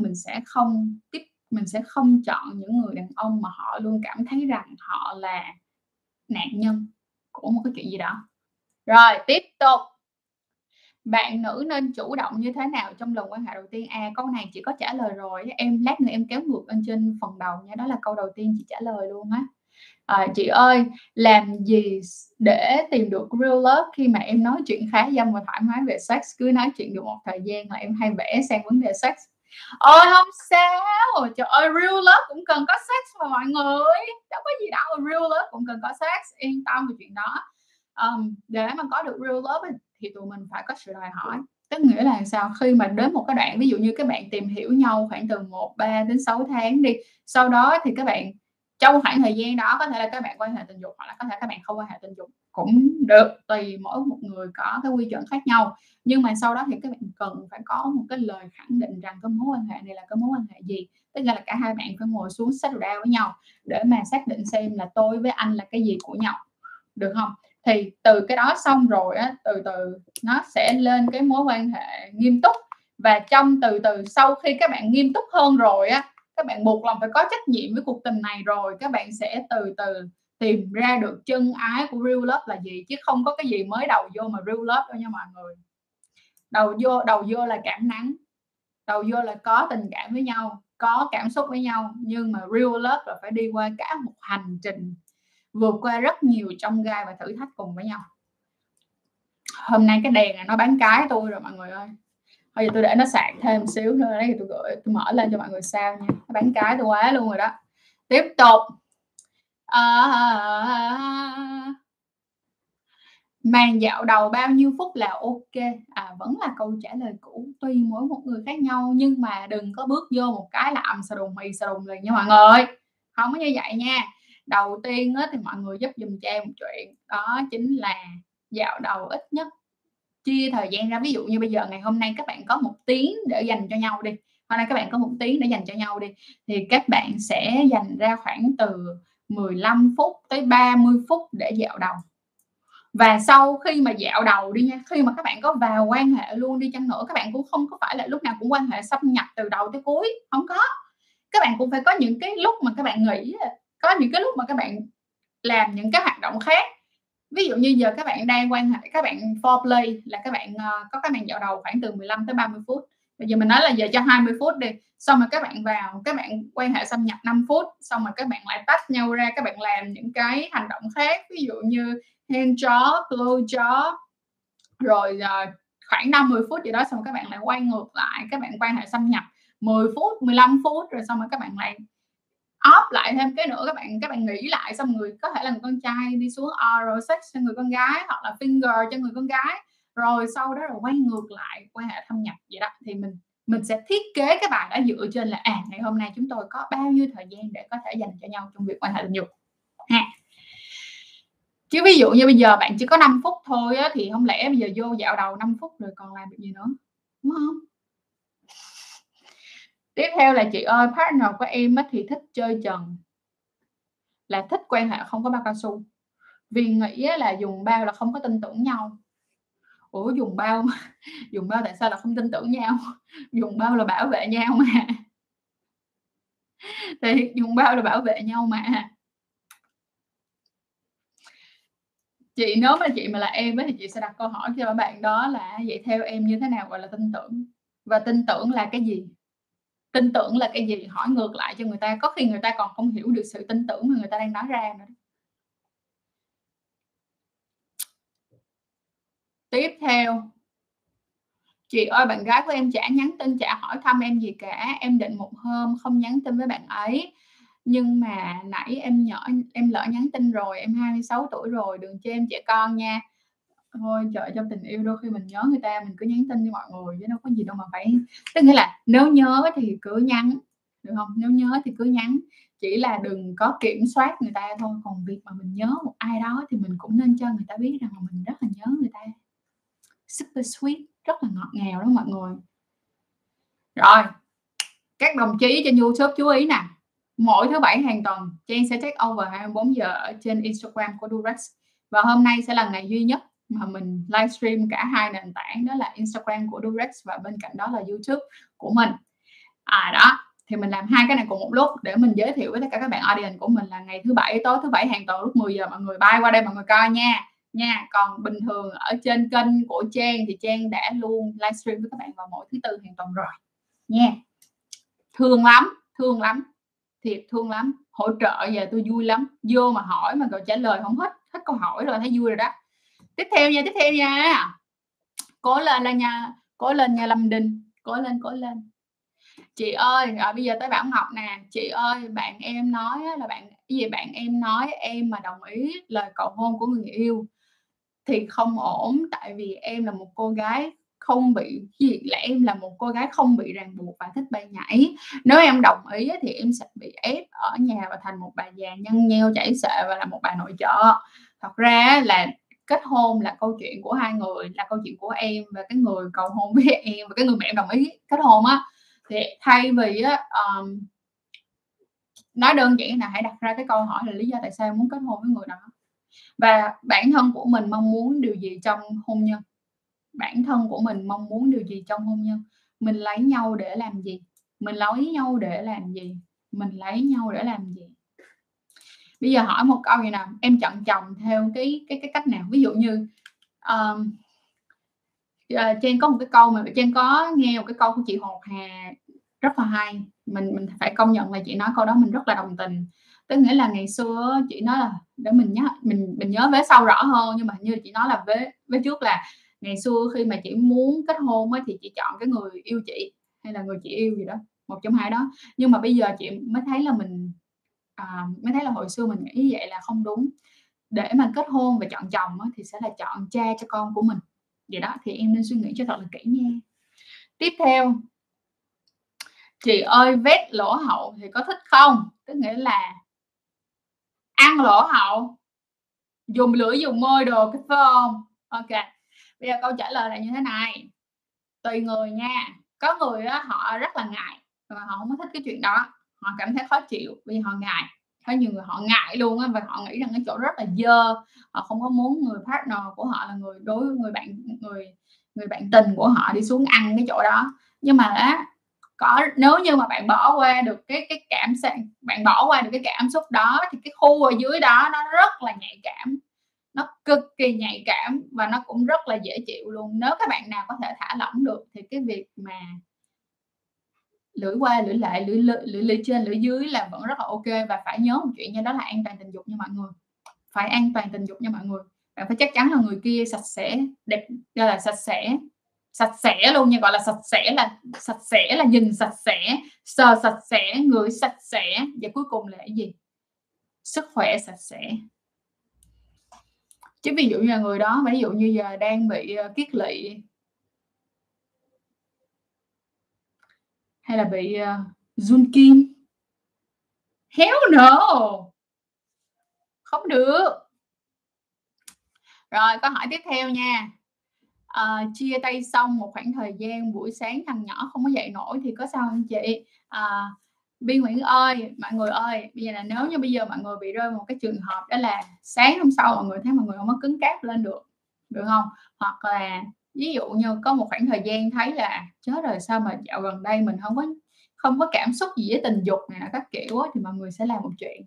mình sẽ không chọn những người đàn ông mà họ luôn cảm thấy rằng họ là nạn nhân của một cái chuyện gì đó. Rồi tiếp tục. Bạn nữ nên chủ động như thế nào trong lần quan hệ đầu tiên? Câu này chị có trả lời rồi, em lát nữa em kéo ngược lên trên phần đầu nha. Đó là câu đầu tiên chị trả lời luôn á. Chị ơi, làm gì để tìm được real love khi mà em nói chuyện khá dâm và thoải mái về sex? Cứ nói chuyện được một thời gian là em hay vẽ sang vấn đề sex. Ôi không sao, trời ơi, real love cũng cần có sex mà mọi người. Đâu có gì đâu, real love cũng cần có sex, yên tâm về chuyện đó. Để mà có được real love thì tụi mình phải có sự đòi hỏi. Tức nghĩa là sao? Khi mà đến một cái đoạn, ví dụ như các bạn tìm hiểu nhau khoảng từ 1-3 đến 6 tháng đi, sau đó thì các bạn trong khoảng thời gian đó có thể là các bạn quan hệ tình dục, hoặc là có thể các bạn không quan hệ tình dục cũng được, tùy mỗi một người có cái quy chuẩn khác nhau. Nhưng mà sau đó thì các bạn cần phải có một cái lời khẳng định rằng cái mối quan hệ này là cái mối quan hệ gì. Tức là cả hai bạn phải ngồi xuống settle down với nhau để mà xác định xem là tôi với anh là cái gì của nhau, được không? Thì từ cái đó xong rồi á, từ từ nó sẽ lên cái mối quan hệ nghiêm túc. Và từ từ sau khi các bạn nghiêm túc hơn rồi á, các bạn buộc lòng phải có trách nhiệm với cuộc tình này rồi, các bạn sẽ từ từ tìm ra được chân ái của real love là gì. Chứ không có cái gì mới đầu vô mà real love đâu nha mọi người. Đầu vô là cảm nắng, đầu vô là có tình cảm với nhau, có cảm xúc với nhau, nhưng mà real love là phải đi qua cả một hành trình, vượt qua rất nhiều chông gai và thử thách cùng với nhau. Hôm nay cái đèn này nó bán cái tôi rồi mọi người ơi. Thôi giờ tôi để nó sạc thêm xíu nữa đấy, tôi mở lên cho mọi người sao nha. Nó bán cái tôi quá luôn rồi đó. Tiếp tục. Màn dạo đầu bao nhiêu phút là ok? Vẫn là câu trả lời cũ, tuy mỗi một người khác nhau, nhưng mà đừng có bước vô một cái là ầm xà đùng liền nha mọi người. Không có như vậy nha. Đầu tiên á, thì mọi người giúp dùm Trang một chuyện, đó chính là dạo đầu ít nhất chia thời gian ra. Ví dụ như bây giờ ngày hôm nay các bạn có 1 tiếng để dành cho nhau đi, hôm nay các bạn có 1 tiếng để dành cho nhau đi, thì các bạn sẽ dành ra khoảng từ 15 phút tới 30 phút để dạo đầu. Và sau khi mà dạo đầu đi nha, khi mà các bạn có vào quan hệ luôn đi chăng nữa, các bạn cũng không có phải là lúc nào cũng quan hệ xâm nhập từ đầu tới cuối, không có. Các bạn cũng phải có những cái lúc mà các bạn nghỉ, có những cái lúc mà các bạn làm những cái hoạt động khác. Ví dụ như giờ các bạn đang quan hệ, các bạn foreplay là các bạn có cái màn dạo đầu khoảng từ 15 tới 30 phút. Bây giờ mình nói là giờ cho 20 phút đi. Xong rồi các bạn vào, các bạn quan hệ xâm nhập 5 phút. Xong rồi các bạn lại tách nhau ra, các bạn làm những cái hành động khác. Ví dụ như hand job, blow job. Rồi khoảng 50 phút gì đó. Xong rồi các bạn lại quay ngược lại, các bạn quan hệ xâm nhập 10 phút, 15 phút. Rồi xong rồi các bạn lại off lại thêm cái nữa, các bạn nghĩ lại. Xong người có thể là người con trai đi xuống oral sex cho người con gái, hoặc là finger cho người con gái, rồi sau đó rồi quay ngược lại quan hệ thâm nhập vậy đó. Thì mình sẽ thiết kế cái bài đó dựa trên là ngày hôm nay chúng tôi có bao nhiêu thời gian để có thể dành cho nhau trong việc quan hệ tình dục ha. Chứ ví dụ như bây giờ bạn chỉ có 5 phút thôi á, thì không lẽ bây giờ vô dạo đầu 5 phút rồi còn làm được gì nữa, đúng không? Tiếp theo là chị ơi, partner của em thì thích chơi trần, là thích quan hệ không có bao cao su, vì nghĩ là dùng bao là không có tin tưởng nhau. Ủa dùng bao tại sao là không tin tưởng nhau? Dùng bao là bảo vệ nhau mà. Thì dùng bao là bảo vệ nhau mà. Chị nếu mà chị mà là em thì chị sẽ đặt câu hỏi cho bạn đó là vậy theo em như thế nào gọi là tin tưởng, và tin tưởng là cái gì? Tin tưởng là cái gì? Hỏi ngược lại cho người ta, có khi người ta còn không hiểu được sự tin tưởng mà người ta đang nói ra nữa. Tiếp theo, chị ơi bạn gái của em chả nhắn tin, chả hỏi thăm em gì cả. Em định một hôm không nhắn tin với bạn ấy, nhưng mà nãy em lỡ nhắn tin rồi. Em 26 tuổi rồi, đừng cho em trẻ con nha. Thôi trời, trong tình yêu đôi khi mình nhớ người ta mình cứ nhắn tin với mọi người, chứ đâu có gì đâu mà phải. Tức nghĩa là nếu nhớ thì cứ nhắn, được không? Nếu nhớ thì cứ nhắn, chỉ là đừng có kiểm soát người ta thôi. Còn việc mà mình nhớ một ai đó thì mình cũng nên cho người ta biết rằng là mình rất là nhớ người ta. Super sweet, rất là ngọt ngào đó mọi người. Rồi, các đồng chí trên YouTube chú ý nè, mỗi thứ 7 hàng tuần Trang sẽ take over 24 giờ ở trên Instagram của Durex. Và hôm nay sẽ là ngày duy nhất mà mình livestream cả hai nền tảng, đó là Instagram của Durex và bên cạnh đó là YouTube của mình. Đó, thì mình làm hai cái này cùng một lúc để mình giới thiệu với tất cả các bạn audience của mình là ngày thứ 7, tối thứ 7 hàng tuần lúc 10 giờ. Mọi người bay qua đây mọi người coi nha. Còn bình thường ở trên kênh của Trang thì Trang đã luôn livestream với các bạn vào mỗi thứ 4 hàng tuần rồi nha. Thương lắm, thiệt thương lắm. Hỗ trợ giờ tôi vui lắm, vô mà hỏi mà còn trả lời không hết câu hỏi rồi, thấy vui rồi đó. Tiếp theo nha. Cố lên nha Lâm Đình. Cố lên. Chị ơi, rồi bây giờ tới Bảo Ngọc nè. Chị ơi, bạn em nói em mà đồng ý lời cầu hôn của người yêu thì không ổn, tại vì em là một cô gái không bị ràng buộc và thích bay nhảy. Nếu em đồng ý thì em sẽ bị ép ở nhà và thành một bà già nhăn nheo chảy xệ và là một bà nội trợ. Thật ra là kết hôn là câu chuyện của hai người, là câu chuyện của em và cái người cầu hôn với em và cái người mà em đồng ý kết hôn á. Thì thay vì nói đơn giản là hãy đặt ra cái câu hỏi là lý do tại sao em muốn kết hôn với người đó, và bản thân của mình mong muốn điều gì trong hôn nhân. Mình lấy nhau để làm gì? Mình lấy nhau để làm gì? Bây giờ hỏi một câu vậy nè, em chọn chồng theo cái cách nào? Ví dụ như Trang có một cái câu mà Trang có nghe một cái câu của chị Hồ Hà rất là hay, mình phải công nhận là chị nói câu đó mình rất là đồng tình. Tức nghĩa là ngày xưa chị nói là để mình nhớ, mình nhớ vế sau rõ hơn, nhưng mà như chị nói là vế trước là ngày xưa khi mà chị muốn kết hôn ấy, thì chị chọn cái người yêu chị hay là người chị yêu gì đó, một trong hai đó. Nhưng mà bây giờ chị mới thấy là mới thấy là hồi xưa mình nghĩ vậy là không đúng. Để mà kết hôn và chọn chồng ấy, thì sẽ là chọn cha cho con của mình. Vậy đó, thì em nên suy nghĩ cho thật là kỹ nha. Tiếp theo, chị ơi vét lỗ hậu thì có thích không? Tức nghĩa là ăn lỗ hậu, dùng lưỡi dùng môi đồ, cái phải không? Ok, bây giờ câu trả lời là như thế này, tùy người nha. Có người đó, họ rất là ngại và họ không có thích cái chuyện đó, họ cảm thấy khó chịu vì họ ngại. Có nhiều người họ ngại luôn á, và họ nghĩ rằng cái chỗ rất là dơ, họ không có muốn người partner của họ là người bạn tình của họ đi xuống ăn cái chỗ đó. Nhưng mà đó, nếu như mà bạn bỏ qua được cái cảm xúc, bạn bỏ qua được cái cảm xúc đó thì cái khu ở dưới đó nó rất là nhạy cảm, nó cực kỳ nhạy cảm và nó cũng rất là dễ chịu luôn. Nếu các bạn nào có thể thả lỏng được thì cái việc mà lưỡi qua lưỡi lại, lưỡi trên lưỡi dưới là vẫn rất là ok. Và phải nhớ một chuyện nha, đó là an toàn tình dục nha mọi người, phải an toàn tình dục nha mọi người. Bạn phải chắc chắn là người kia sạch sẽ, đẹp, là sạch sẽ luôn nha, gọi là sạch sẽ là nhìn sạch sẽ, sờ sạch sẽ, người sạch sẽ, và cuối cùng là cái gì? Sức khỏe sạch sẽ. Chứ ví dụ như là người đó, ví dụ như giờ đang bị kiết lỵ hay là bị Jun Kim, hell no, không được. Rồi câu hỏi tiếp theo nha. Chia tay xong một khoảng thời gian, buổi sáng thằng nhỏ không có dậy nổi thì có sao không chị? Bi Nguyễn ơi, mọi người ơi, bây giờ là nếu như bây giờ mọi người bị rơi một cái trường hợp đó là sáng hôm sau mọi người thấy mọi người không có cứng cáp lên được không? Hoặc là ví dụ như có một khoảng thời gian thấy là chết rồi, sao mà dạo gần đây mình không có cảm xúc gì với tình dục này là các kiểu ấy, thì mọi người sẽ làm một chuyện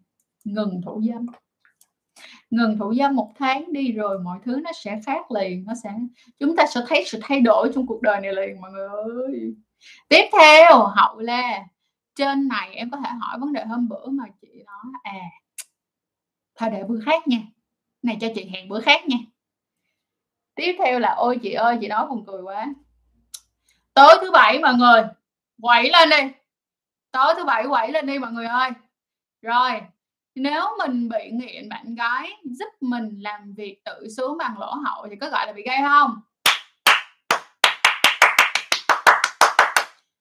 ngừng thủ dâm 1 tháng đi, rồi mọi thứ nó sẽ khác liền, chúng ta sẽ thấy sự thay đổi trong cuộc đời này liền mọi người ơi. Tiếp theo, Hậu là trên này em có thể hỏi vấn đề hôm bữa mà chị nói thôi để bữa khác nha, này cho chị hẹn bữa khác nha. Tiếp theo là ôi chị ơi, chị nói buồn cười quá. Tối thứ bảy mọi người quẩy lên đi, tối thứ bảy quẩy lên đi mọi người ơi. Rồi nếu mình bị nghiện bạn gái giúp mình làm việc tự sướng bằng lỗ hậu thì có gọi là bị gay không?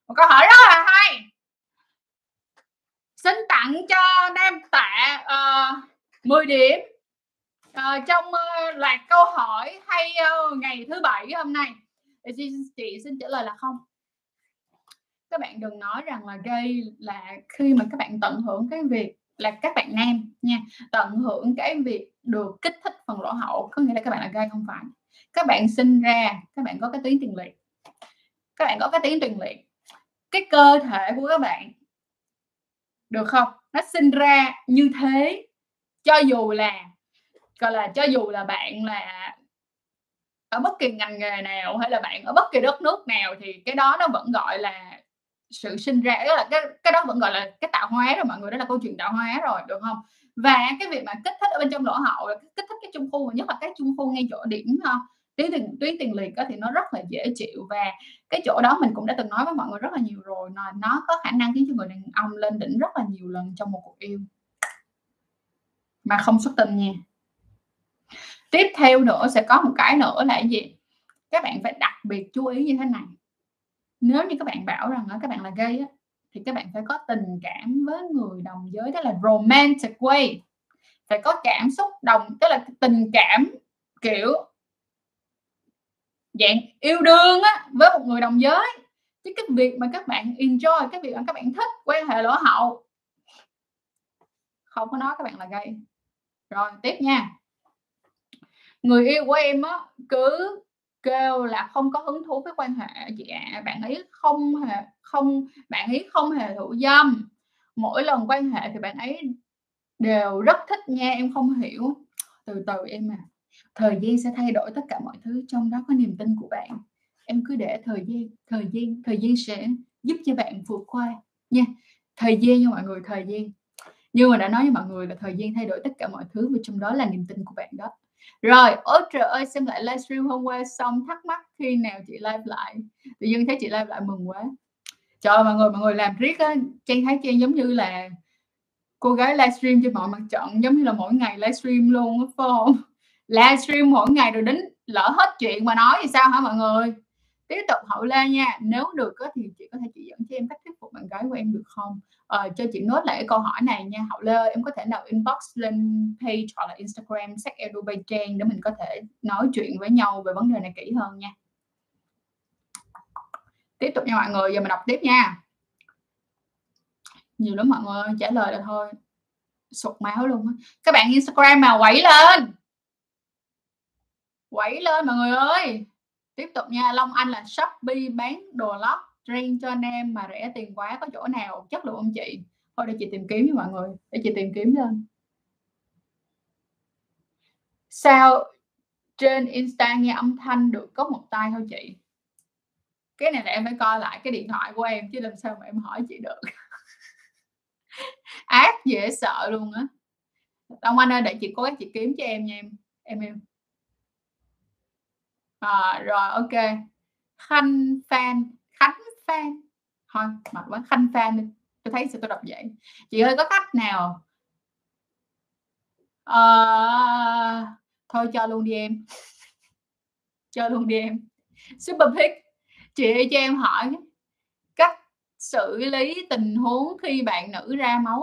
Một câu hỏi rất là hay, xin tặng cho Nam Tạ 10 điểm trong loạt câu hỏi hay ngày thứ bảy hôm nay. Chị xin trả lời là không. Các bạn đừng nói rằng là gay là khi mà các bạn tận hưởng cái việc là các bạn nam nha, tận hưởng cái việc được kích thích phần lỗ hậu, có nghĩa là các bạn là gay. Không phải, các bạn sinh ra các bạn có cái tuyến tiền liệt, các bạn có cái tuyến tiền liệt, cái cơ thể của các bạn được không, nó sinh ra như thế. Cho dù là bạn là ở bất kỳ ngành nghề nào hay là bạn ở bất kỳ đất nước nào thì cái đó nó vẫn gọi là sự sinh ra, đó là cái đó vẫn gọi là cái tạo hóa rồi mọi người, đó là câu chuyện tạo hóa rồi được không. Và cái việc mà kích thích ở bên trong lỗ hậu là kích thích cái trung khu, và nhất là cái trung khu ngay chỗ điểm không, tuyến tiền liệt thì nó rất là dễ chịu. Và cái chỗ đó mình cũng đã từng nói với mọi người rất là nhiều rồi, nó có khả năng khiến cho người đàn ông lên đỉnh rất là nhiều lần trong một cuộc yêu mà không xuất tình nha. Tiếp theo nữa sẽ có một cái nữa là gì? Các bạn phải đặc biệt chú ý như thế này. Nếu như các bạn bảo rằng các bạn là gay thì các bạn phải có tình cảm với người đồng giới, đó là romantic way, phải có cảm xúc đồng, tức là tình cảm kiểu dạng yêu đương với một người đồng giới. Chứ cái việc mà các bạn enjoy, cái việc mà các bạn thích quan hệ lỗ hậu, không có nói các bạn là gay. Rồi tiếp nha, người yêu của em cứ kêu là không có hứng thú với quan hệ chị ạ, bạn ấy không hề thụ dâm, mỗi lần quan hệ thì bạn ấy đều rất thích nha, em không hiểu. Từ từ em à, thời gian sẽ thay đổi tất cả mọi thứ, trong đó có niềm tin của bạn. em cứ để thời gian sẽ giúp cho bạn vượt qua nha. Thời gian nha mọi người, thời gian. Như mà đã nói với mọi người là thời gian thay đổi tất cả mọi thứ, và trong đó là niềm tin của bạn đó. Rồi, ôi trời ơi, xem lại livestream hôm qua xong thắc mắc khi nào chị live lại. Tự nhiên thấy chị live lại mừng quá. Trời ơi, mọi người làm riết á, Trang thấy Trang giống như là cô gái livestream trên mọi mặt trận, giống như là mỗi ngày livestream luôn á, phải không? Livestream mỗi ngày rồi đến lỡ hết chuyện mà nói thì sao hả mọi người? Tiếp tục hậu la nha. Nếu được thì chị có thể chỉ dẫn cho em cách thuyết phục bạn gái của em được không? Cho chị nốt lại cái câu hỏi này nha. Hậu la, em có thể nào inbox lên page hoặc là Instagram sách Dubai Trang để mình có thể nói chuyện với nhau về vấn đề này kỹ hơn nha. Tiếp tục nha mọi người. Giờ mình đọc tiếp nha. Nhiều lắm mọi người, trả lời là thôi sụt máu luôn á. Các bạn Instagram mà quẩy lên, quẩy lên mọi người ơi. Tiếp tục nha. Long Anh là Shopee bán đồ lót riêng cho anh em mà rẻ tiền quá, có chỗ nào chất lượng không chị? Thôi để chị tìm kiếm với mọi người, để chị tìm kiếm lên. Sao trên Insta nghe âm thanh được có một tay thôi chị? Cái này là em phải coi lại cái điện thoại của em chứ làm sao mà em hỏi chị được. Ác dễ sợ luôn á. Long Anh ơi, để chị cố gắng chị kiếm cho em nha em. À, rồi ok. Khánh fan thôi mệt quá, Khánh fan đi, tôi thấy sao tôi đọc vậy. Chị ơi có cách nào thôi cho luôn đi em. Cho luôn đi em. Super pick. Chị ơi cho em hỏi cách xử lý tình huống khi bạn nữ ra máu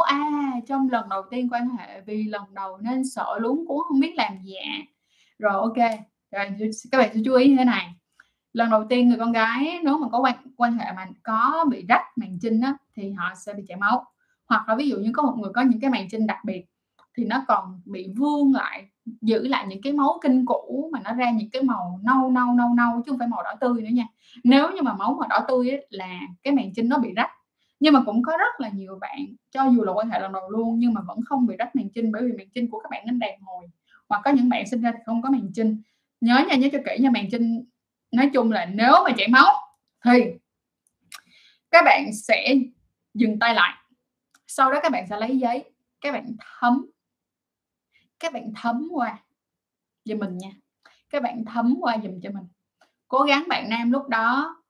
trong lần đầu tiên quan hệ, vì lần đầu nên sợ luống cuống không biết làm gì ạ. Rồi ok. Rồi, các bạn sẽ chú ý như thế này. Lần đầu tiên người con gái nếu mà có quan hệ mà có bị rách màng chinh á, thì họ sẽ bị chảy máu. Hoặc là ví dụ như có một người có những cái màng chinh đặc biệt thì nó còn bị vương lại, giữ lại những cái máu kinh cũ mà nó ra những cái màu nâu chứ không phải màu đỏ tươi nữa nha. Nếu như mà máu mà đỏ tươi ấy, là cái màng chinh nó bị rách. Nhưng mà cũng có rất là nhiều bạn cho dù là quan hệ lần đầu luôn nhưng mà vẫn không bị rách màng chinh, bởi vì màng chinh của các bạn nó đàn hồi. Hoặc có những bạn sinh ra thì không có màng chinh. Nhớ cho kỹ nha, màng chinh nói chung là nếu mà chảy máu thì các bạn sẽ dừng tay lại, sau đó các bạn sẽ lấy giấy, các bạn thấm qua giùm mình nha, các bạn thấm qua giùm cho mình. Cố gắng bạn nam lúc đó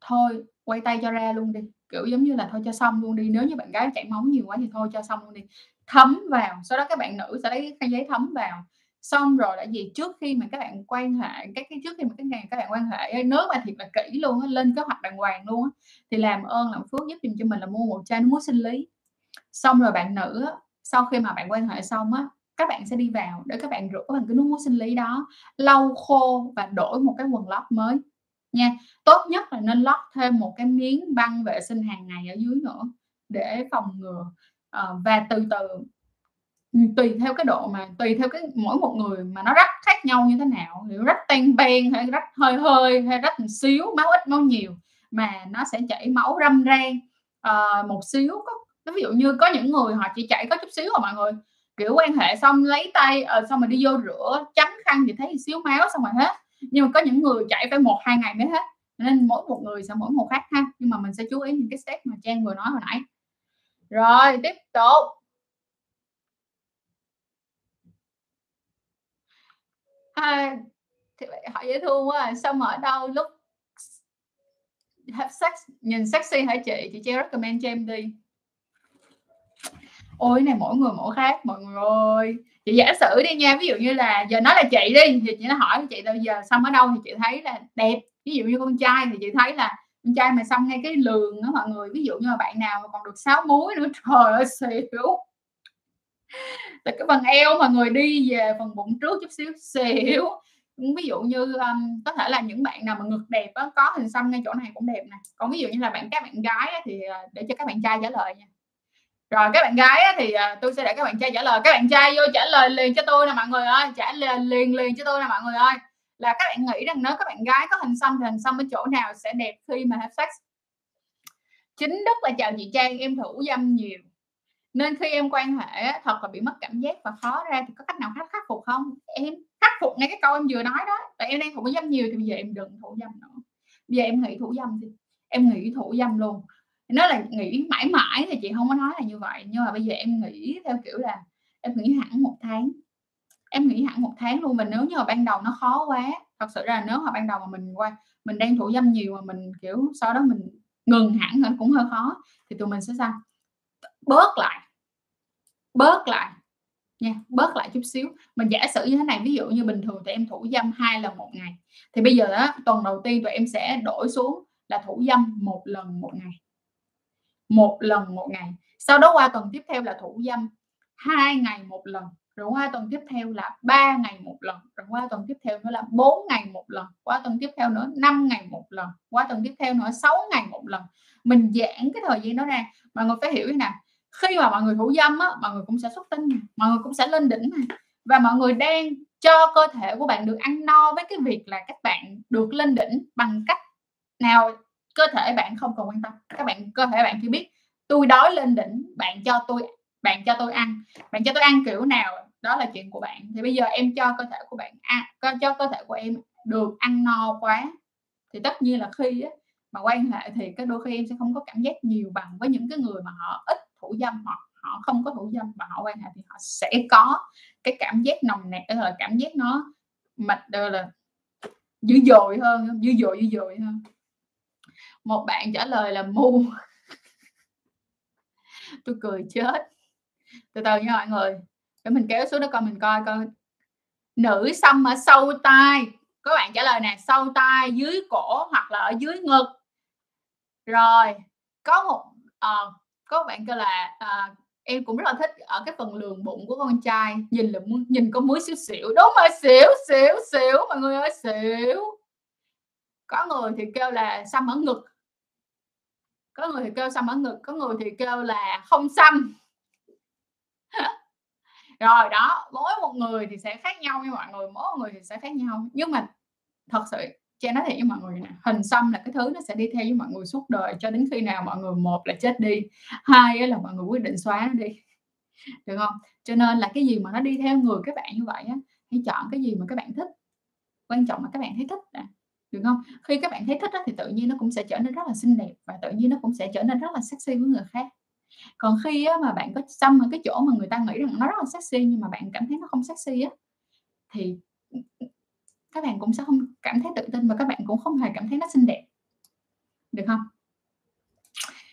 thôi quay tay cho ra luôn đi, kiểu giống như là thôi cho xong luôn đi, nếu như bạn gái chảy máu nhiều quá thì thôi cho xong luôn đi, thấm vào. Sau đó các bạn nữ sẽ lấy cái giấy thấm vào. Xong rồi là gì, trước khi mà các bạn quan hệ, trước khi mà cái ngày các bạn quan hệ, nếu mà thiệt là kỹ luôn, lên kế hoạch đàng hoàng luôn thì làm ơn làm phước giúp dùm cho mình là mua một chai nước muối sinh lý. Xong rồi bạn nữ sau khi mà bạn quan hệ xong á, các bạn sẽ đi vào để các bạn rửa bằng cái nước muối sinh lý đó, lau khô và đổi một cái quần lót mới nha. Tốt nhất là nên lót thêm một cái miếng băng vệ sinh hàng ngày ở dưới nữa để phòng ngừa. Và từ từ tùy theo cái độ mà tùy theo cái mỗi một người mà nó rách khác nhau như thế nào, nếu rách tan ben hay rách hơi hay rách một xíu, máu ít máu nhiều mà nó sẽ chảy máu râm ran một xíu. Ví dụ như có những người họ chỉ chảy có chút xíu rồi mọi người, kiểu quan hệ xong lấy tay xong rồi đi vô rửa chấm khăn thì thấy một xíu máu xong rồi hết. Nhưng mà có những người chảy phải 1-2 ngày mới hết, nên mỗi một người sẽ mỗi một khác ha. Nhưng mà mình sẽ chú ý những cái step mà Trang vừa nói hồi nãy. Rồi tiếp tục. Họ dễ thương quá. Xong ở đâu lúc have sex nhìn sexy hả chị? Chị recommend cho em đi. Ôi này mỗi người mỗi khác mọi người ơi. Chị giả sử đi nha, ví dụ như là giờ nói là chị đi, thì chị nó hỏi chị là giờ xong ở đâu thì chị thấy là đẹp. Ví dụ như con trai thì chị thấy là con trai mà xong ngay cái lường đó mọi người. Ví dụ như là bạn nào mà còn được 6 múi nữa, trời ơi xỉu. Từ cái phần eo mọi người đi về phần bụng trước chút xíu xỉu. Ví dụ như có thể là những bạn nào mà ngực đẹp đó, có hình xăm ngay chỗ này cũng đẹp nè. Còn ví dụ như là các bạn gái á, thì để cho các bạn trai trả lời nha. Rồi các bạn gái á, thì tôi sẽ để các bạn trai trả lời. Các bạn trai vô trả lời liền cho tôi nè mọi người ơi, trả lời liền cho tôi nè mọi người ơi, là các bạn nghĩ rằng nếu các bạn gái có hình xăm thì hình xăm ở chỗ nào sẽ đẹp khi mà have sex. Chính Đức là chào chị Trang, em thủ dâm nhiều nên khi em quan hệ thật là bị mất cảm giác và khó ra, thì có cách nào khắc phục không? Em khắc phục ngay cái câu em vừa nói đó, tại em đang thủ dâm nhiều thì bây giờ em đừng thủ dâm nữa. giờ em nghỉ thủ dâm đi, em nghỉ thủ dâm luôn. Nó là nghỉ mãi mãi thì chị không có nói là như vậy, nhưng mà bây giờ em nghỉ theo kiểu là em nghỉ hẳn một tháng, em nghỉ hẳn một tháng luôn. Mình nếu như mà ban đầu nó khó quá, thật sự là nếu mà ban đầu mà mình qua mình đang thủ dâm nhiều mà mình kiểu sau đó mình ngừng hẳn cũng hơi khó, thì tụi mình sẽ sao bớt lại nha, bớt lại chút xíu. Mình giả sử như thế này, ví dụ như bình thường tụi em thủ dâm 2 lần một ngày, thì bây giờ đó, tuần đầu tiên tụi em sẽ đổi xuống là thủ dâm 1 lần một ngày, 1 lần một ngày. Sau đó qua tuần tiếp theo là thủ dâm 2 ngày một lần, rồi qua tuần tiếp theo là 3 ngày một lần, rồi qua tuần tiếp theo nữa là 4 ngày một lần, qua tuần tiếp theo nữa 5 ngày một lần, qua tuần tiếp theo nữa 6 ngày một lần. Mình giãn cái thời gian đó ra. Mọi người phải hiểu thế nào, khi mà mọi người thủ dâm á, mọi người cũng sẽ xuất tinh, mọi người cũng sẽ lên đỉnh này, và mọi người đang cho cơ thể của bạn được ăn no với cái việc là các bạn được lên đỉnh bằng cách nào cơ thể bạn không cần quan tâm. Các bạn, cơ thể bạn chỉ biết tôi đói lên đỉnh, bạn cho tôi ăn, bạn cho tôi ăn kiểu nào đó là chuyện của bạn. Thì bây giờ em cho cơ thể của bạn cho cơ thể của em được ăn no quá, thì tất nhiên là khi á, mà quan hệ thì cái đôi khi em sẽ không có cảm giác nhiều bằng với những cái người mà họ ít thủ dâm, hoặc họ không có thủ dâm và họ quan hệ, thì họ sẽ có cái cảm giác nồng nàn, là cảm giác nó mệt là dữ dội hơn. Một bạn trả lời là mù. Tôi cười chết. Từ từ nha mọi người, để mình kéo xuống đó coi, mình coi coi. Nữ xăm ở sau tai, các bạn trả lời nè, sau tai, dưới cổ hoặc là ở dưới ngực. Rồi có một có bạn kêu là em cũng rất là thích ở cái phần lườn bụng của con trai, nhìn là nhìn có muối xíu xỉu. Đúng rồi, xỉu mọi người ơi, xỉu. Có người thì kêu là xăm ở ngực, có người thì kêu là không xăm. Rồi đó, mỗi một người thì sẽ khác nhau nha mọi người, mỗi một người thì sẽ khác nhau. Nhưng mà thật sự Trang nói thiệt với mọi người nè, hình xăm là cái thứ nó sẽ đi theo với mọi người suốt đời, cho đến khi nào mọi người một là chết đi, hai là mọi người quyết định xóa nó đi, được không? Cho nên là cái gì mà nó đi theo người các bạn như vậy á, hãy chọn cái gì mà các bạn thích, quan trọng là các bạn thấy thích nè, được không? Khi các bạn thấy thích đó, thì tự nhiên nó cũng sẽ trở nên rất là xinh đẹp, và tự nhiên nó cũng sẽ trở nên rất là sexy với người khác. Còn khi á, mà bạn có xăm ở cái chỗ mà người ta nghĩ rằng nó rất là sexy nhưng mà bạn cảm thấy nó không sexy á, thì các bạn cũng sẽ không cảm thấy tự tin, và các bạn cũng không hề cảm thấy nó xinh đẹp, được không?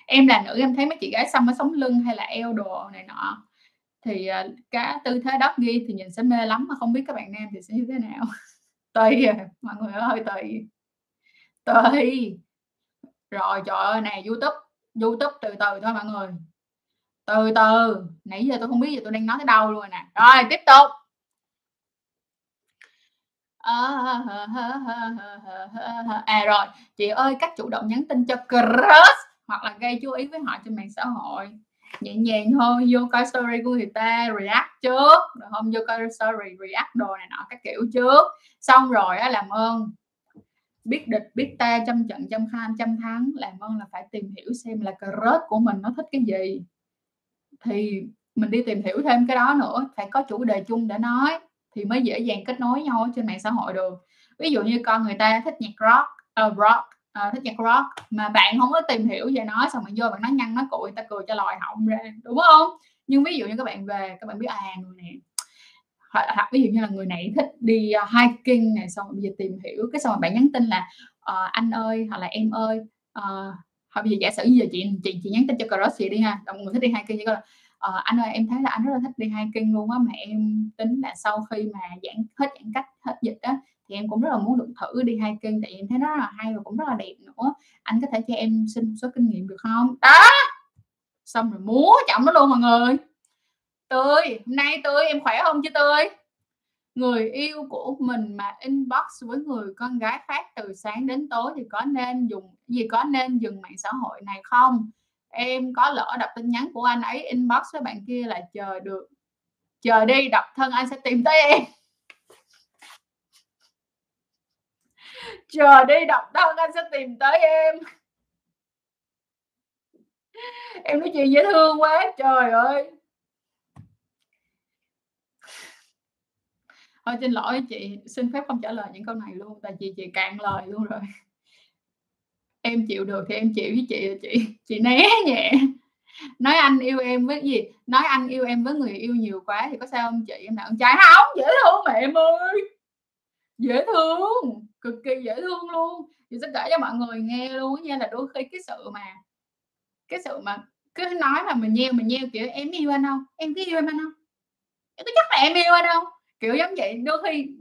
Em là nữ, em thấy mấy chị gái xăm ở sống lưng hay là eo đồ này nọ, thì cái tư thế đó ghi thì nhìn sẽ mê lắm, mà không biết các bạn nam thì sẽ như thế nào. Tùy mọi người ơi, tùy. Rồi trời ơi nè, YouTube từ thôi mọi người, từ. Nãy giờ tôi không biết giờ tôi đang nói tới đâu luôn rồi nè. Rồi tiếp tục. Rồi chị ơi, cách chủ động nhắn tin cho crush hoặc là gây chú ý với họ trên mạng xã hội, nhẹ nhàng thôi, vô coi story của người ta react trước, được không? Vô coi story react đồ này nọ các kiểu trước, xong rồi á, làm ơn biết địch biết ta, trăm trận trăm khanh trăm thắng, làm ơn là phải tìm hiểu xem là crush của mình nó thích cái gì, thì mình đi tìm hiểu thêm cái đó nữa, phải có chủ đề chung để nói thì mới dễ dàng kết nối nhau trên mạng xã hội được. Ví dụ như con người ta thích nhạc rock mà bạn không có tìm hiểu về nó, xong bạn vô bạn nói nhăn nói cụi, người ta cười cho lòi họng ra, đúng không? Nhưng ví dụ như các bạn về các bạn biết người này, hoặc ví dụ như là người này thích đi hiking này, xong bây giờ tìm hiểu cái xong rồi bạn nhắn tin là anh ơi hoặc là em ơi, hoặc bây giờ giả sử như giờ chị nhắn tin cho crush chị đi ha, mọi người thích đi hiking, như anh ơi em thấy là anh rất là thích đi hiking luôn á, mà em tính là sau khi mà hết giãn cách hết dịch á, thì em cũng rất là muốn được thử đi hiking, tại em thấy nó rất là hay và cũng rất là đẹp nữa, anh có thể cho em xin một số kinh nghiệm được không? Đó, xong rồi múa chậm nó luôn mọi người. Tươi, hôm nay Tươi em khỏe không chứ Tươi? Người yêu của mình mà inbox với người con gái khác từ sáng đến tối thì có nên dừng mạng xã hội này không? Em có lỡ đọc tin nhắn của anh ấy inbox với bạn kia là chờ đi, độc thân anh sẽ tìm tới em. Chờ đi, độc thân anh sẽ tìm tới em. Em nói chuyện dễ thương quá, trời ơi. Thôi xin lỗi, chị xin phép không trả lời những câu này luôn, tại chị cạn lời luôn rồi. em chịu được thì em chịu với chị, chị né nhẹ. Nói anh yêu em với gì, nói anh yêu em với người yêu nhiều quá thì có sao không chị? Em là con trai không, dễ thương mẹ em ơi, dễ thương, cực kỳ dễ thương luôn. Chị sẽ kể cho mọi người nghe luôn nha, là đôi khi cái sự mà cứ nói mà mình nheo kiểu em yêu anh không, em cứ yêu anh không, em cứ chắc là em yêu anh không, kiểu giống vậy. Đôi khi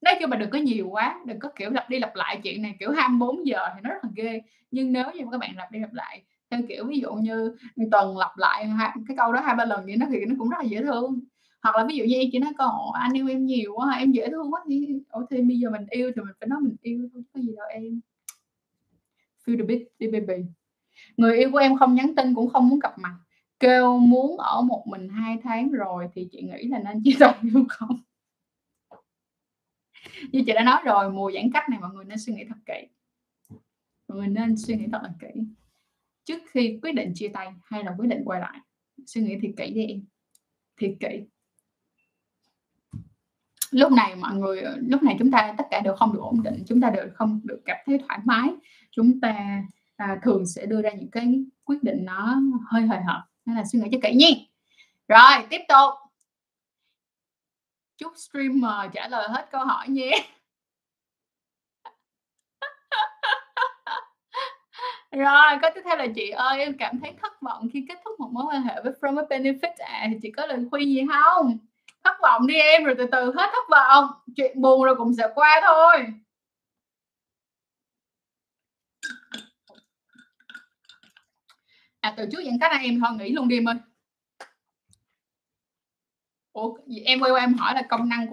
nói chung mà đừng có nhiều quá, đừng có kiểu lặp đi lặp lại chuyện này kiểu 24 giờ thì nó rất là ghê. Nhưng nếu như các bạn lặp đi lặp lại theo kiểu ví dụ như tuần lặp lại cái câu đó 2-3 lần vậy nó thì nó cũng rất là dễ thương. Hoặc là ví dụ như em chỉ nói câu anh yêu em nhiều quá, em dễ thương quá thì bây giờ mình yêu thì mình phải nói mình yêu thôi, có gì đâu em. Feel the beat đi baby. Người yêu của em không nhắn tin cũng không muốn gặp mặt, kêu muốn ở một mình 2 tháng rồi thì chị nghĩ là nên chia tay luôn không? Như chị đã nói rồi, mùa giãn cách này mọi người nên suy nghĩ thật kỹ. Mọi người nên suy nghĩ thật là kỹ trước khi quyết định chia tay hay là quyết định quay lại. Suy nghĩ thiệt kỹ đi em, thiệt kỹ. Lúc này mọi người, lúc này chúng ta tất cả đều không được ổn định, chúng ta đều không được cảm thấy thoải mái, chúng ta thường sẽ đưa ra những cái quyết định nó hơi hời hợt, nên là suy nghĩ cho kỹ nha. Rồi tiếp tục, chúc streamer trả lời hết câu hỏi nhé. Rồi, có tiếp theo là chị ơi, em cảm thấy thất vọng khi kết thúc một mối quan hệ với From a Benefit à, thì chị có lời khuyên gì không? Thất vọng đi em, rồi từ từ hết thất vọng. Chuyện buồn rồi cũng sẽ qua thôi. À, từ trước giãn cách này em thôi, nghỉ luôn đi em ơi. Ủa, em quay qua em hỏi là công năng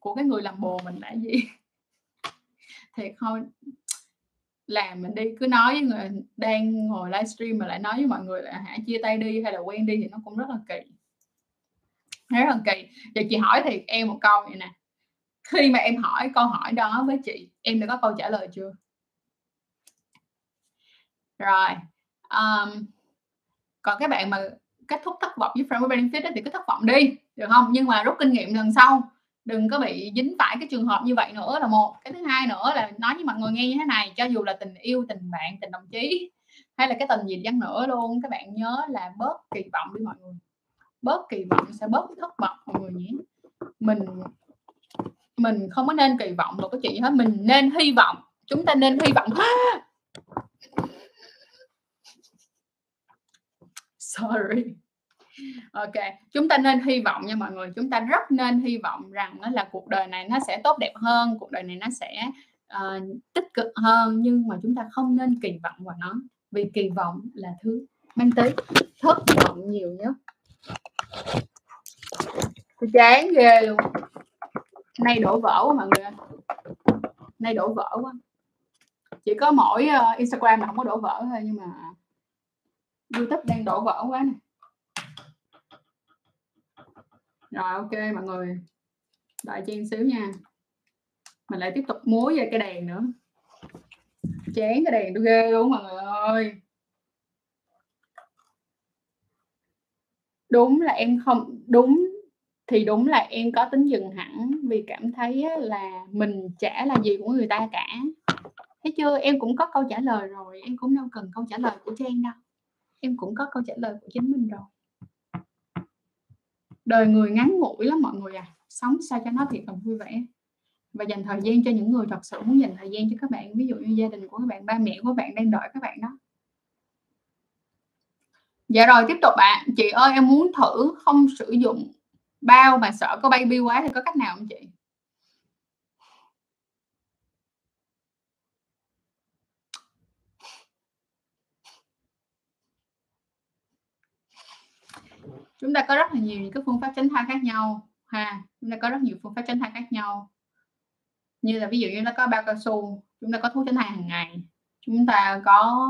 của cái người làm bồ mình là gì? Thiệt thôi, làm mình đi cứ nói với người đang ngồi livestream mà lại nói với mọi người là hả chia tay đi hay là quen đi thì nó cũng rất là kỳ, rất là kỳ. Giờ chị hỏi thiệt em một câu vậy nè, khi mà em hỏi câu hỏi đó với chị, em đã có câu trả lời chưa? Rồi còn các bạn mà kết thúc thất vọng với Framework Benefit thì cứ thất vọng đi được không, nhưng mà rút kinh nghiệm lần sau đừng có bị dính phải cái trường hợp như vậy nữa là một. Cái thứ hai nữa là nói với mọi người nghe như thế này, cho dù là tình yêu, tình bạn, tình đồng chí hay là cái tình gì chăng nữa luôn, các bạn nhớ là bớt kỳ vọng đi mọi người, bớt kỳ vọng sẽ bớt thất vọng mọi người nhé. Mình không có nên kỳ vọng vào cái chuyện gì hết, mình nên hy vọng, chúng ta nên hy vọng. Sorry. Ok, chúng ta nên hy vọng nha mọi người, chúng ta rất nên hy vọng rằng đó là cuộc đời này nó sẽ tốt đẹp hơn, cuộc đời này nó sẽ tích cực hơn, nhưng mà chúng ta không nên kỳ vọng vào nó, vì kỳ vọng là thứ mang tới thất vọng nhiều nhất. Tôi chán ghê luôn, nay đổ vỡ quá mọi người ơi, nay đổ vỡ quá. Chỉ có mỗi Instagram là không có đổ vỡ thôi, nhưng mà YouTube đang đổ vỡ quá nè. Rồi ok mọi người, đợi chen xíu nha, mình lại tiếp tục múa về cái đèn nữa, chán cái đèn tôi ghê luôn mọi người ơi. Đúng là em không đúng thì đúng là em có tính dừng hẳn vì cảm thấy là mình chả là gì của người ta cả, thấy chưa? Em cũng có câu trả lời rồi, em cũng đâu cần câu trả lời của Trang đâu, em cũng có câu trả lời của chính mình rồi. Đời người ngắn ngủi lắm mọi người à, sống sao cho nó thiệt là vui vẻ và dành thời gian cho những người thật sự muốn dành thời gian cho các bạn, ví dụ như gia đình của các bạn, ba mẹ của bạn đang đợi các bạn đó. Dạ rồi tiếp tục ạ. Chị ơi em muốn thử không sử dụng bao mà sợ có baby quá thì có cách nào không chị? Chúng ta có rất là nhiều những cái phương pháp tránh thai khác nhau ha, chúng ta có rất nhiều phương pháp tránh thai khác nhau, như là ví dụ như nó có bao cao su, chúng ta có thuốc tránh thai hàng ngày, chúng ta có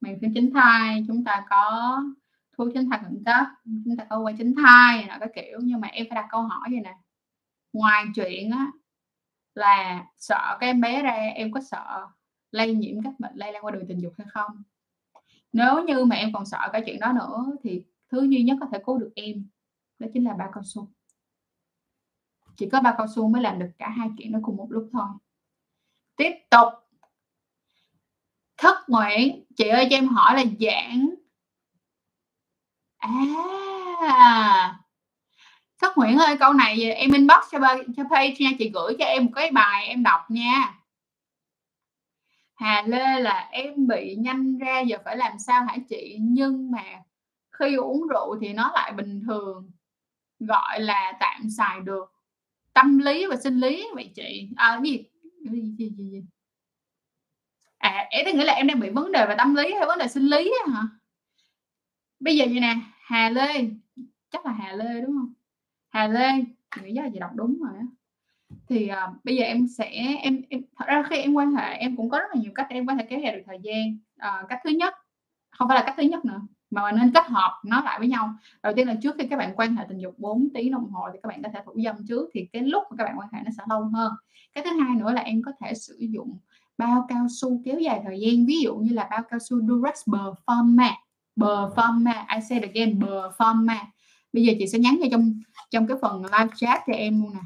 màng phim tránh thai, chúng ta có thuốc tránh thai khẩn cấp, chúng ta có quay tránh thai là cái kiểu. Nhưng mà em phải đặt câu hỏi vậy nè, ngoài chuyện á là sợ cái em bé ra, em có sợ lây nhiễm các bệnh lây lan qua đường tình dục hay không? Nếu như mà em còn sợ cái chuyện đó nữa thì thứ duy nhất có thể cứu được em đó chính là bao cao su. Chỉ có bao cao su mới làm được cả hai chuyện đó cùng một lúc thôi. Tiếp tục. Thất nguyện. Chị ơi cho em hỏi là giảng à. Thất nguyện ơi, câu này em inbox cho page nha, chị gửi cho em một cái bài em đọc nha. Hà Lê là em bị nhanh ra giờ phải làm sao hả chị? Nhưng mà khi uống rượu thì nó lại bình thường, gọi là tạm xài được. Tâm lý và sinh lý vậy chị. À, cái gì? À, ý nghĩa là em đang bị vấn đề về tâm lý hay vấn đề sinh lý hả? Bây giờ như nè, Hà Lê, chắc là Hà Lê đúng không? Hà Lê, nghĩ là chị đọc đúng rồi á. Thì bây giờ em sẽ thật ra khi em quan hệ em cũng có rất là nhiều cách để em có thể kéo dài được thời gian. Cách thứ nhất, không phải là cách thứ nhất nữa, mà nên kết hợp nó lại với nhau. Đầu tiên là trước khi các bạn quan hệ tình dục 4 tiếng đồng hồ thì các bạn có thể thủ dâm trước, thì cái lúc mà các bạn quan hệ nó sẽ lâu hơn. Cái thứ hai nữa là em có thể sử dụng bao cao su kéo dài thời gian, ví dụ như là bao cao su Durex Performa, I said again, Performa. Bây giờ chị sẽ nhắn cho trong cái phần live chat cho em luôn nè.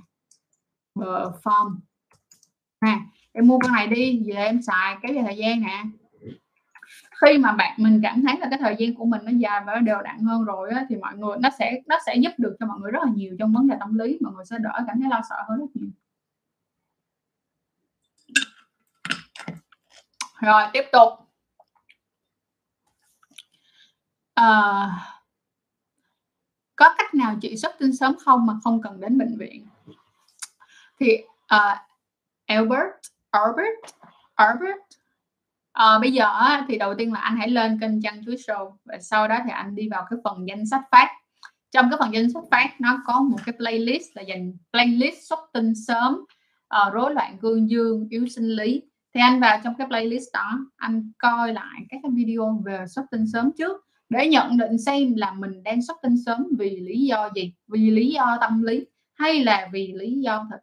Perform à, em mua con này đi về em xài kéo dài thời gian nè. Khi mà mình cảm thấy là cái thời gian của mình nó dài và nó đều đặn hơn rồi á, thì mọi người nó sẽ giúp được cho mọi người rất là nhiều trong vấn đề tâm lý, mọi người sẽ đỡ cảm thấy lo sợ hơn rất nhiều. Rồi tiếp tục. Có cách nào chị xuất tinh sớm không mà không cần đến bệnh viện? Thì Albert, bây giờ thì đầu tiên là anh hãy lên kênh Chăn Chuối Show, và sau đó thì anh đi vào cái phần danh sách phát. Trong cái phần danh sách phát nó có một cái playlist là dành playlist xuất tinh sớm, rối loạn cương dương, yếu sinh lý. Thì anh vào trong cái playlist đó, anh coi lại các cái video về xuất tinh sớm trước để nhận định xem là mình đang xuất tinh sớm vì lý do gì, vì lý do tâm lý hay là vì lý do thật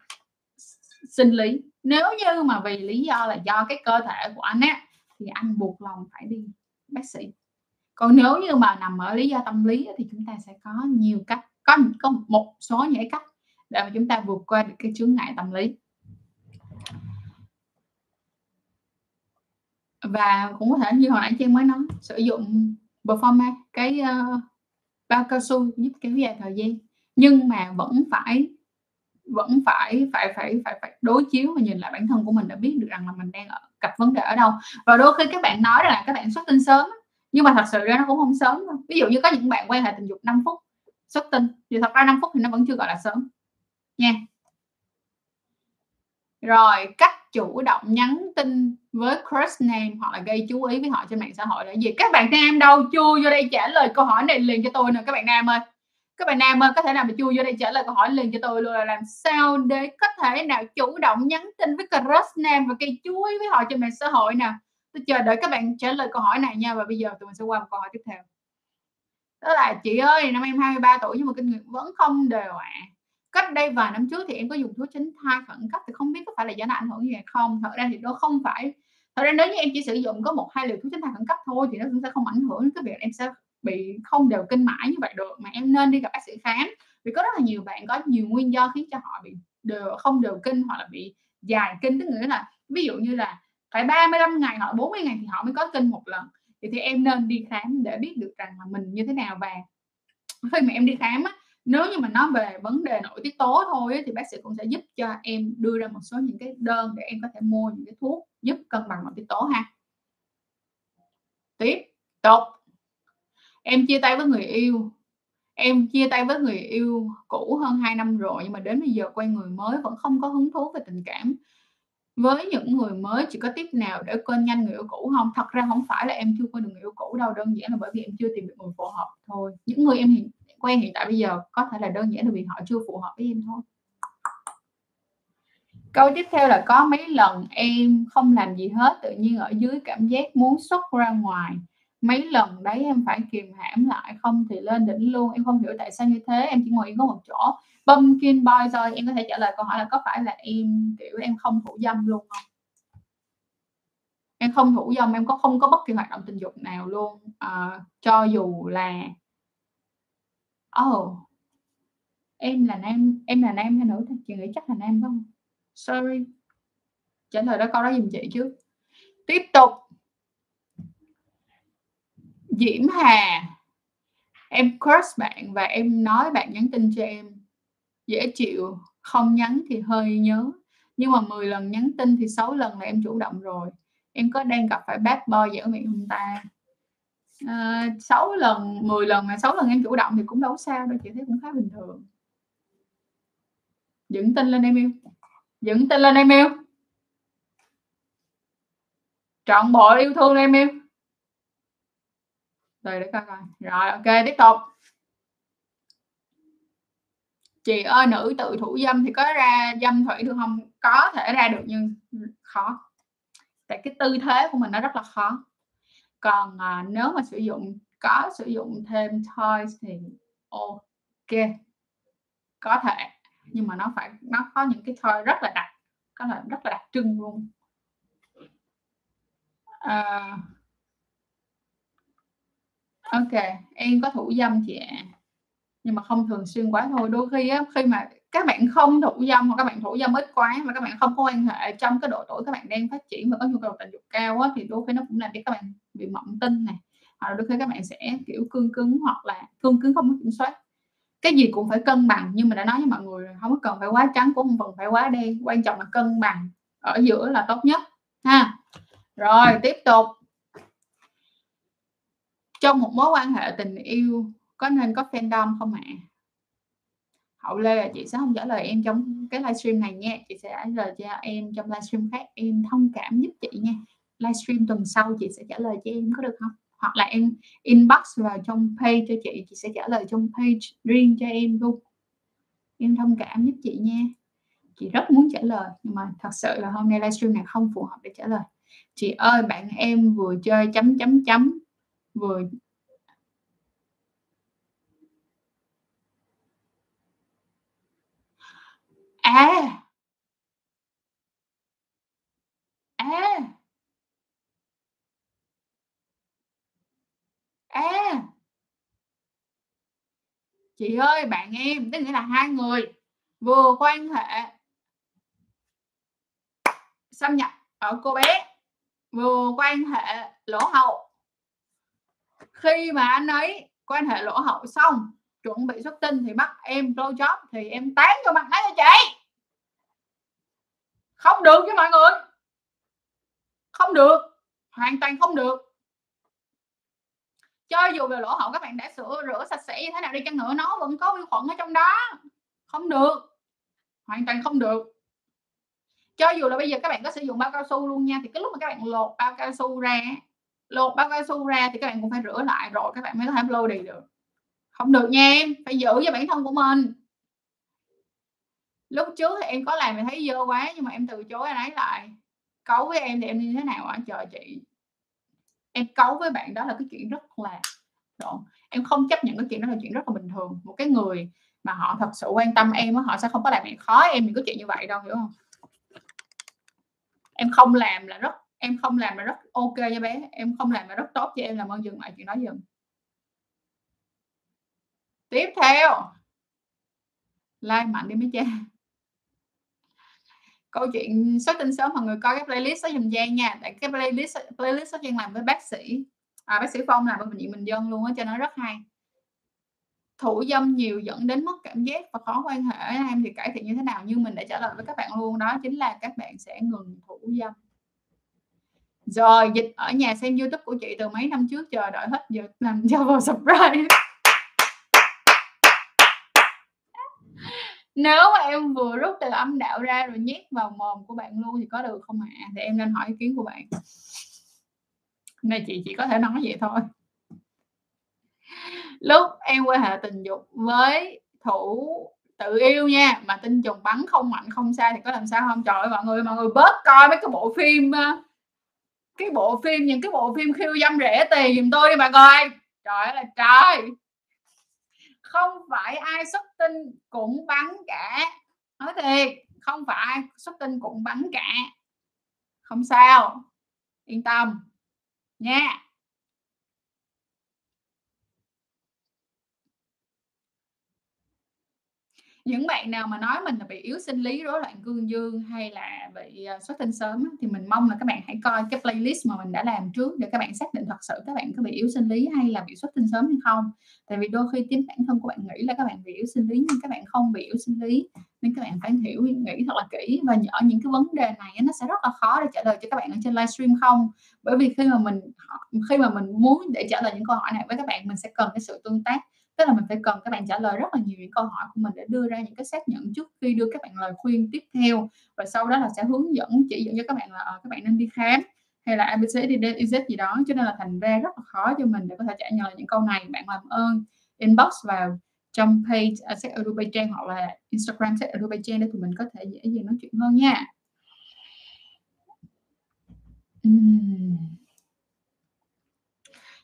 sinh lý. Nếu như mà vì lý do là do cái cơ thể của anh á thì anh buộc lòng phải đi bác sĩ. Còn nếu như mà nằm ở lý do tâm lý thì chúng ta sẽ có nhiều cách, có một số những cách để mà chúng ta vượt qua được cái chướng ngại tâm lý. Và cũng có thể như hồi nãy chị mới nói, sử dụng Performa, cái bao cao su giúp kéo dài thời gian, nhưng mà vẫn phải đối chiếu và nhìn lại bản thân của mình đã biết được rằng là mình đang gặp vấn đề ở đâu. Và đôi khi các bạn nói là các bạn xuất tinh sớm nhưng mà thật sự ra nó cũng không sớm. Ví dụ như có những bạn quan hệ tình dục 5 phút xuất tinh, thì thật ra 5 phút thì nó vẫn chưa gọi là sớm nha. Rồi, cách chủ động nhắn tin với crush name hoặc là gây chú ý với họ trên mạng xã hội là gì? Các bạn nam đâu, chui vô đây trả lời câu hỏi này liền cho tôi nè các bạn nam ơi. Các bạn nam ơi, có thể nào mà chui vô đây trả lời câu hỏi liền cho tôi luôn là làm sao để có thể nào chủ động nhắn tin với crush name và gây chú ý với họ trên mạng xã hội nè. Tôi chờ đợi các bạn trả lời câu hỏi này nha. Và bây giờ tụi mình sẽ qua một câu hỏi tiếp theo. Đó là chị ơi, năm em 23 tuổi nhưng mà kinh nghiệm vẫn không đều ạ. Cách đây vài năm trước thì em có dùng thuốc tránh thai khẩn cấp, thì không biết có phải là do nó ảnh hưởng như vậy không. Thật ra thì nó không phải. Thật ra nếu như em chỉ sử dụng có 1-2 liều thuốc tránh thai khẩn cấp thôi thì nó cũng sẽ không ảnh hưởng đến cái việc em sẽ bị không đều kinh mãi như vậy được, mà em nên đi gặp bác sĩ khám. Vì có rất là nhiều bạn có nhiều nguyên do khiến cho họ bị không đều kinh hoặc là bị dài kinh, tức nghĩa là ví dụ như là phải 35 ngày hoặc 40 ngày thì họ mới có kinh một lần. Thì em nên đi khám để biết được rằng là mình như thế nào. Và khi mà em đi khám á, nếu như mà nói về vấn đề nội tiết tố thôi thì bác sĩ cũng sẽ giúp cho em đưa ra một số những cái đơn để em có thể mua những cái thuốc giúp cân bằng nội tiết tố ha. Tiếp tục. Em chia tay với người yêu. Em chia tay với người yêu cũ hơn 2 năm rồi nhưng mà đến bây giờ quen người mới vẫn không có hứng thú về tình cảm. Với những người mới chỉ có tip nào để quên nhanh người yêu cũ không? Thật ra không phải là em chưa quên được người yêu cũ đâu, đơn giản là bởi vì em chưa tìm được người phù hợp thôi. Những người em quen hiện tại bây giờ có thể là đơn giản là vì họ chưa phù hợp với em thôi. Câu tiếp theo là có mấy lần em không làm gì hết, tự nhiên ở dưới cảm giác muốn xuất ra ngoài. Mấy lần đấy em phải kìm hãm lại, không thì lên đỉnh luôn. Em không hiểu tại sao như thế, em chỉ ngồi yên có một chỗ. Pumpkin boy rồi, em có thể trả lời câu hỏi là có phải là em kiểu em không thủ dâm luôn không? Em không thủ dâm, em có không có bất kỳ hoạt động tình dục nào luôn. Cho dù là em là nam, hay nữ? Chị nghĩ chắc là nam không? Sorry. Trả lời đó câu đó giùm chị chứ. Tiếp tục. Diễm Hà, em crush bạn và em nói bạn nhắn tin cho em. Dễ chịu, không nhắn thì hơi nhớ. Nhưng mà 10 lần nhắn tin thì 6 lần là em chủ động rồi. Em có đang gặp phải bad boy dở miệng không ta? 6 lần, 10 lần mà 6 lần em chủ động thì cũng đâu sao đâu, chị thấy cũng khá bình thường. Dựng tin lên em yêu. Dựng tin lên em yêu. Trọn bộ yêu thương em yêu. Rồi để coi coi. Rồi ok, tiếp tục. Chị ơi, nữ tự thủ dâm thì có ra dâm thủy được không? Có thể ra được nhưng khó. Tại cái tư thế của mình nó rất là khó. Còn nếu mà sử dụng, có sử dụng thêm toys thì ok, có thể. Nhưng mà nó có những cái toy rất là đặc, có là rất là đặc trưng luôn. Ok, em có thủ dâm chị ạ. Nhưng mà không thường xuyên quá thôi. Đôi khi á, khi mà các bạn không thủ dâm hoặc các bạn thủ dâm ít quá mà các bạn không có quan hệ trong cái độ tuổi các bạn đang phát triển và có nhu cầu tình dục cao á, thì đôi khi nó cũng làm cho các bạn bị mộng tinh này, hoặc là đôi khi các bạn sẽ kiểu cương cứng hoặc là cương cứng không có kiểm soát. Cái gì cũng phải cân bằng, nhưng mà đã nói với mọi người không có cần phải quá trắng cũng không cần phải quá đen, quan trọng là cân bằng ở giữa là tốt nhất ha. Rồi tiếp tục. Trong một mối quan hệ tình yêu có nên có fandom không ạ? Hậu Lê là chị sẽ không trả lời em trong cái livestream này nha, chị sẽ trả lời cho em trong livestream khác, em thông cảm giúp chị nha. Livestream tuần sau chị sẽ trả lời cho em có được không? Hoặc là em inbox vào trong page cho chị sẽ trả lời trong page riêng cho em luôn. Em thông cảm giúp chị nha. Chị rất muốn trả lời nhưng mà thật sự là hôm nay livestream này không phù hợp để trả lời. Chị ơi, bạn em vừa chơi chấm chấm chấm vừa Chị ơi, bạn em, tức nghĩa là hai người vừa quan hệ xâm nhập ở cô bé, vừa quan hệ lỗ hậu. Khi mà anh ấy quan hệ lỗ hậu xong chuẩn bị xuất tinh thì bắt em blowjob thì em tán vô mặt nó cho chị. Không được chứ mọi người. Không được. Hoàn toàn không được. Cho dù về lỗ hậu các bạn đã rửa sạch sẽ như thế nào đi chăng nữa, nó vẫn có vi khuẩn ở trong đó. Không được. Hoàn toàn không được. Cho dù là bây giờ các bạn có sử dụng bao cao su luôn nha, thì cái lúc mà các bạn lột bao cao su ra thì các bạn cũng phải rửa lại rồi các bạn mới có thể blow đi được. Không được nha em, phải giữ cho bản thân của mình. Lúc trước thì em có làm thì thấy dơ quá nhưng mà em từ chối anh ấy lại. Cấu với em thì em như thế nào ạ? Trời chị, em cấu với bạn đó là cái chuyện rất là em không chấp nhận, cái chuyện đó là chuyện rất là bình thường. Một cái người mà họ thật sự quan tâm em đó, họ sẽ không có làm em khó em những cái chuyện như vậy đâu, hiểu không? Em không làm là rất ok cho bé, em không làm là rất tốt cho em. Làm ơn dừng lại chuyện đó, dừng. Tiếp theo, like mạnh đi mấy cha. Câu chuyện xuất tinh sớm, mọi người coi cái playlist đó dùm Giang nha. Tại cái playlist đó Giang làm với bác sĩ Phong, làm ở bệnh viện Bình Dân luôn á, cho nó rất hay. Thủ dâm nhiều dẫn đến mất cảm giác và khó quan hệ, em thì cải thiện như thế nào? Như mình đã trả lời với các bạn luôn, đó chính là các bạn sẽ ngừng thủ dâm. Rồi dịch ở nhà xem YouTube của chị từ mấy năm trước, chờ đợi hết dịch làm cho vào subscribe. Nếu mà em vừa rút từ âm đạo ra rồi nhét vào mồm của bạn luôn thì có được không ạ? Thì em nên hỏi ý kiến của bạn. Này chị chỉ có thể nói vậy thôi. Lúc em quan hệ tình dục với thủ tự yêu nha, mà tinh trùng bắn không mạnh không sai thì có làm sao không? Trời ơi mọi người bớt coi mấy cái bộ phim khiêu dâm rẻ tiền giùm tôi đi bạn ơi. Trời ơi là trời. Không phải ai xuất tinh cũng bắn cả. Nói thiệt, không phải ai xuất tinh cũng bắn cả. Không sao. Yên tâm. Nha. Những bạn nào mà nói mình là bị yếu sinh lý, rối loạn cương dương hay là bị xuất tinh sớm thì mình mong là các bạn hãy coi cái playlist mà mình đã làm trước để các bạn xác định thật sự các bạn có bị yếu sinh lý hay là bị xuất tinh sớm hay không. Tại vì đôi khi chính bản thân của bạn nghĩ là các bạn bị yếu sinh lý nhưng các bạn không bị yếu sinh lý, nên các bạn phải hiểu, nghĩ thật là kỹ. Và ở những cái vấn đề này nó sẽ rất là khó để trả lời cho các bạn ở trên livestream không, bởi vì khi mà mình muốn để trả lời những câu hỏi này với các bạn, mình sẽ cần cái sự tương tác. Tức là mình phải cần các bạn trả lời rất là nhiều những câu hỏi của mình để đưa ra những cái xác nhận trước khi đưa các bạn lời khuyên tiếp theo. Và sau đó là sẽ hướng dẫn, chỉ dẫn cho các bạn là các bạn nên đi khám hay là ABC đi DZ gì đó. Cho nên là thành ra rất là khó cho mình để có thể trả lời những câu này. Bạn làm ơn inbox vào trong page sách Adobe Trang hoặc là Instagram sách Adobe Trang để tụi mình có thể dễ dàng nói chuyện hơn nha.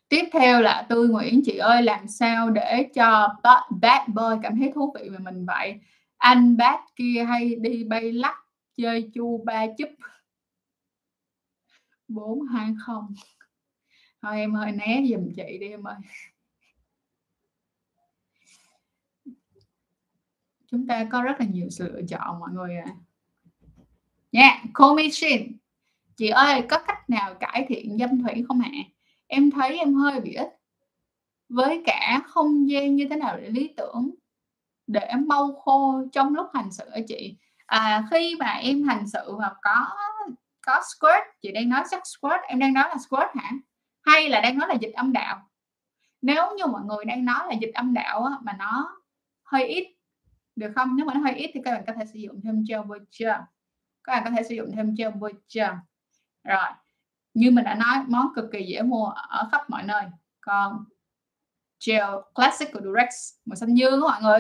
Tiếp theo là Tư Nguyễn, chị ơi làm sao để cho bad boy cảm thấy thú vị về mình vậy? Anh bad kia hay đi bay lắc, chơi chu ba chúp. 420. Thôi em ơi né giùm chị đi em ơi. Chúng ta có rất là nhiều sự lựa chọn mọi người ạ. Nha, Komishin. Chị ơi có cách nào cải thiện dâm thủy không ạ? Em thấy em hơi bị ít. Với cả không gian như thế nào để lý tưởng để em mau khô trong lúc hành xử ở chị? Khi mà em hành xử và có squirt, chị đang nói chắc squirt, em đang nói là squirt hả? Hay là đang nói là dịch âm đạo? Nếu như mọi người đang nói là dịch âm đạo á, mà nó hơi ít được không? Nếu mà nó hơi ít thì các bạn có thể sử dụng thêm gel butcher. Các bạn có thể sử dụng thêm gel butcher. Rồi. Như mình đã nói, món cực kỳ dễ mua ở khắp mọi nơi. Còn gel classic của Durex, màu xanh dương của mọi người.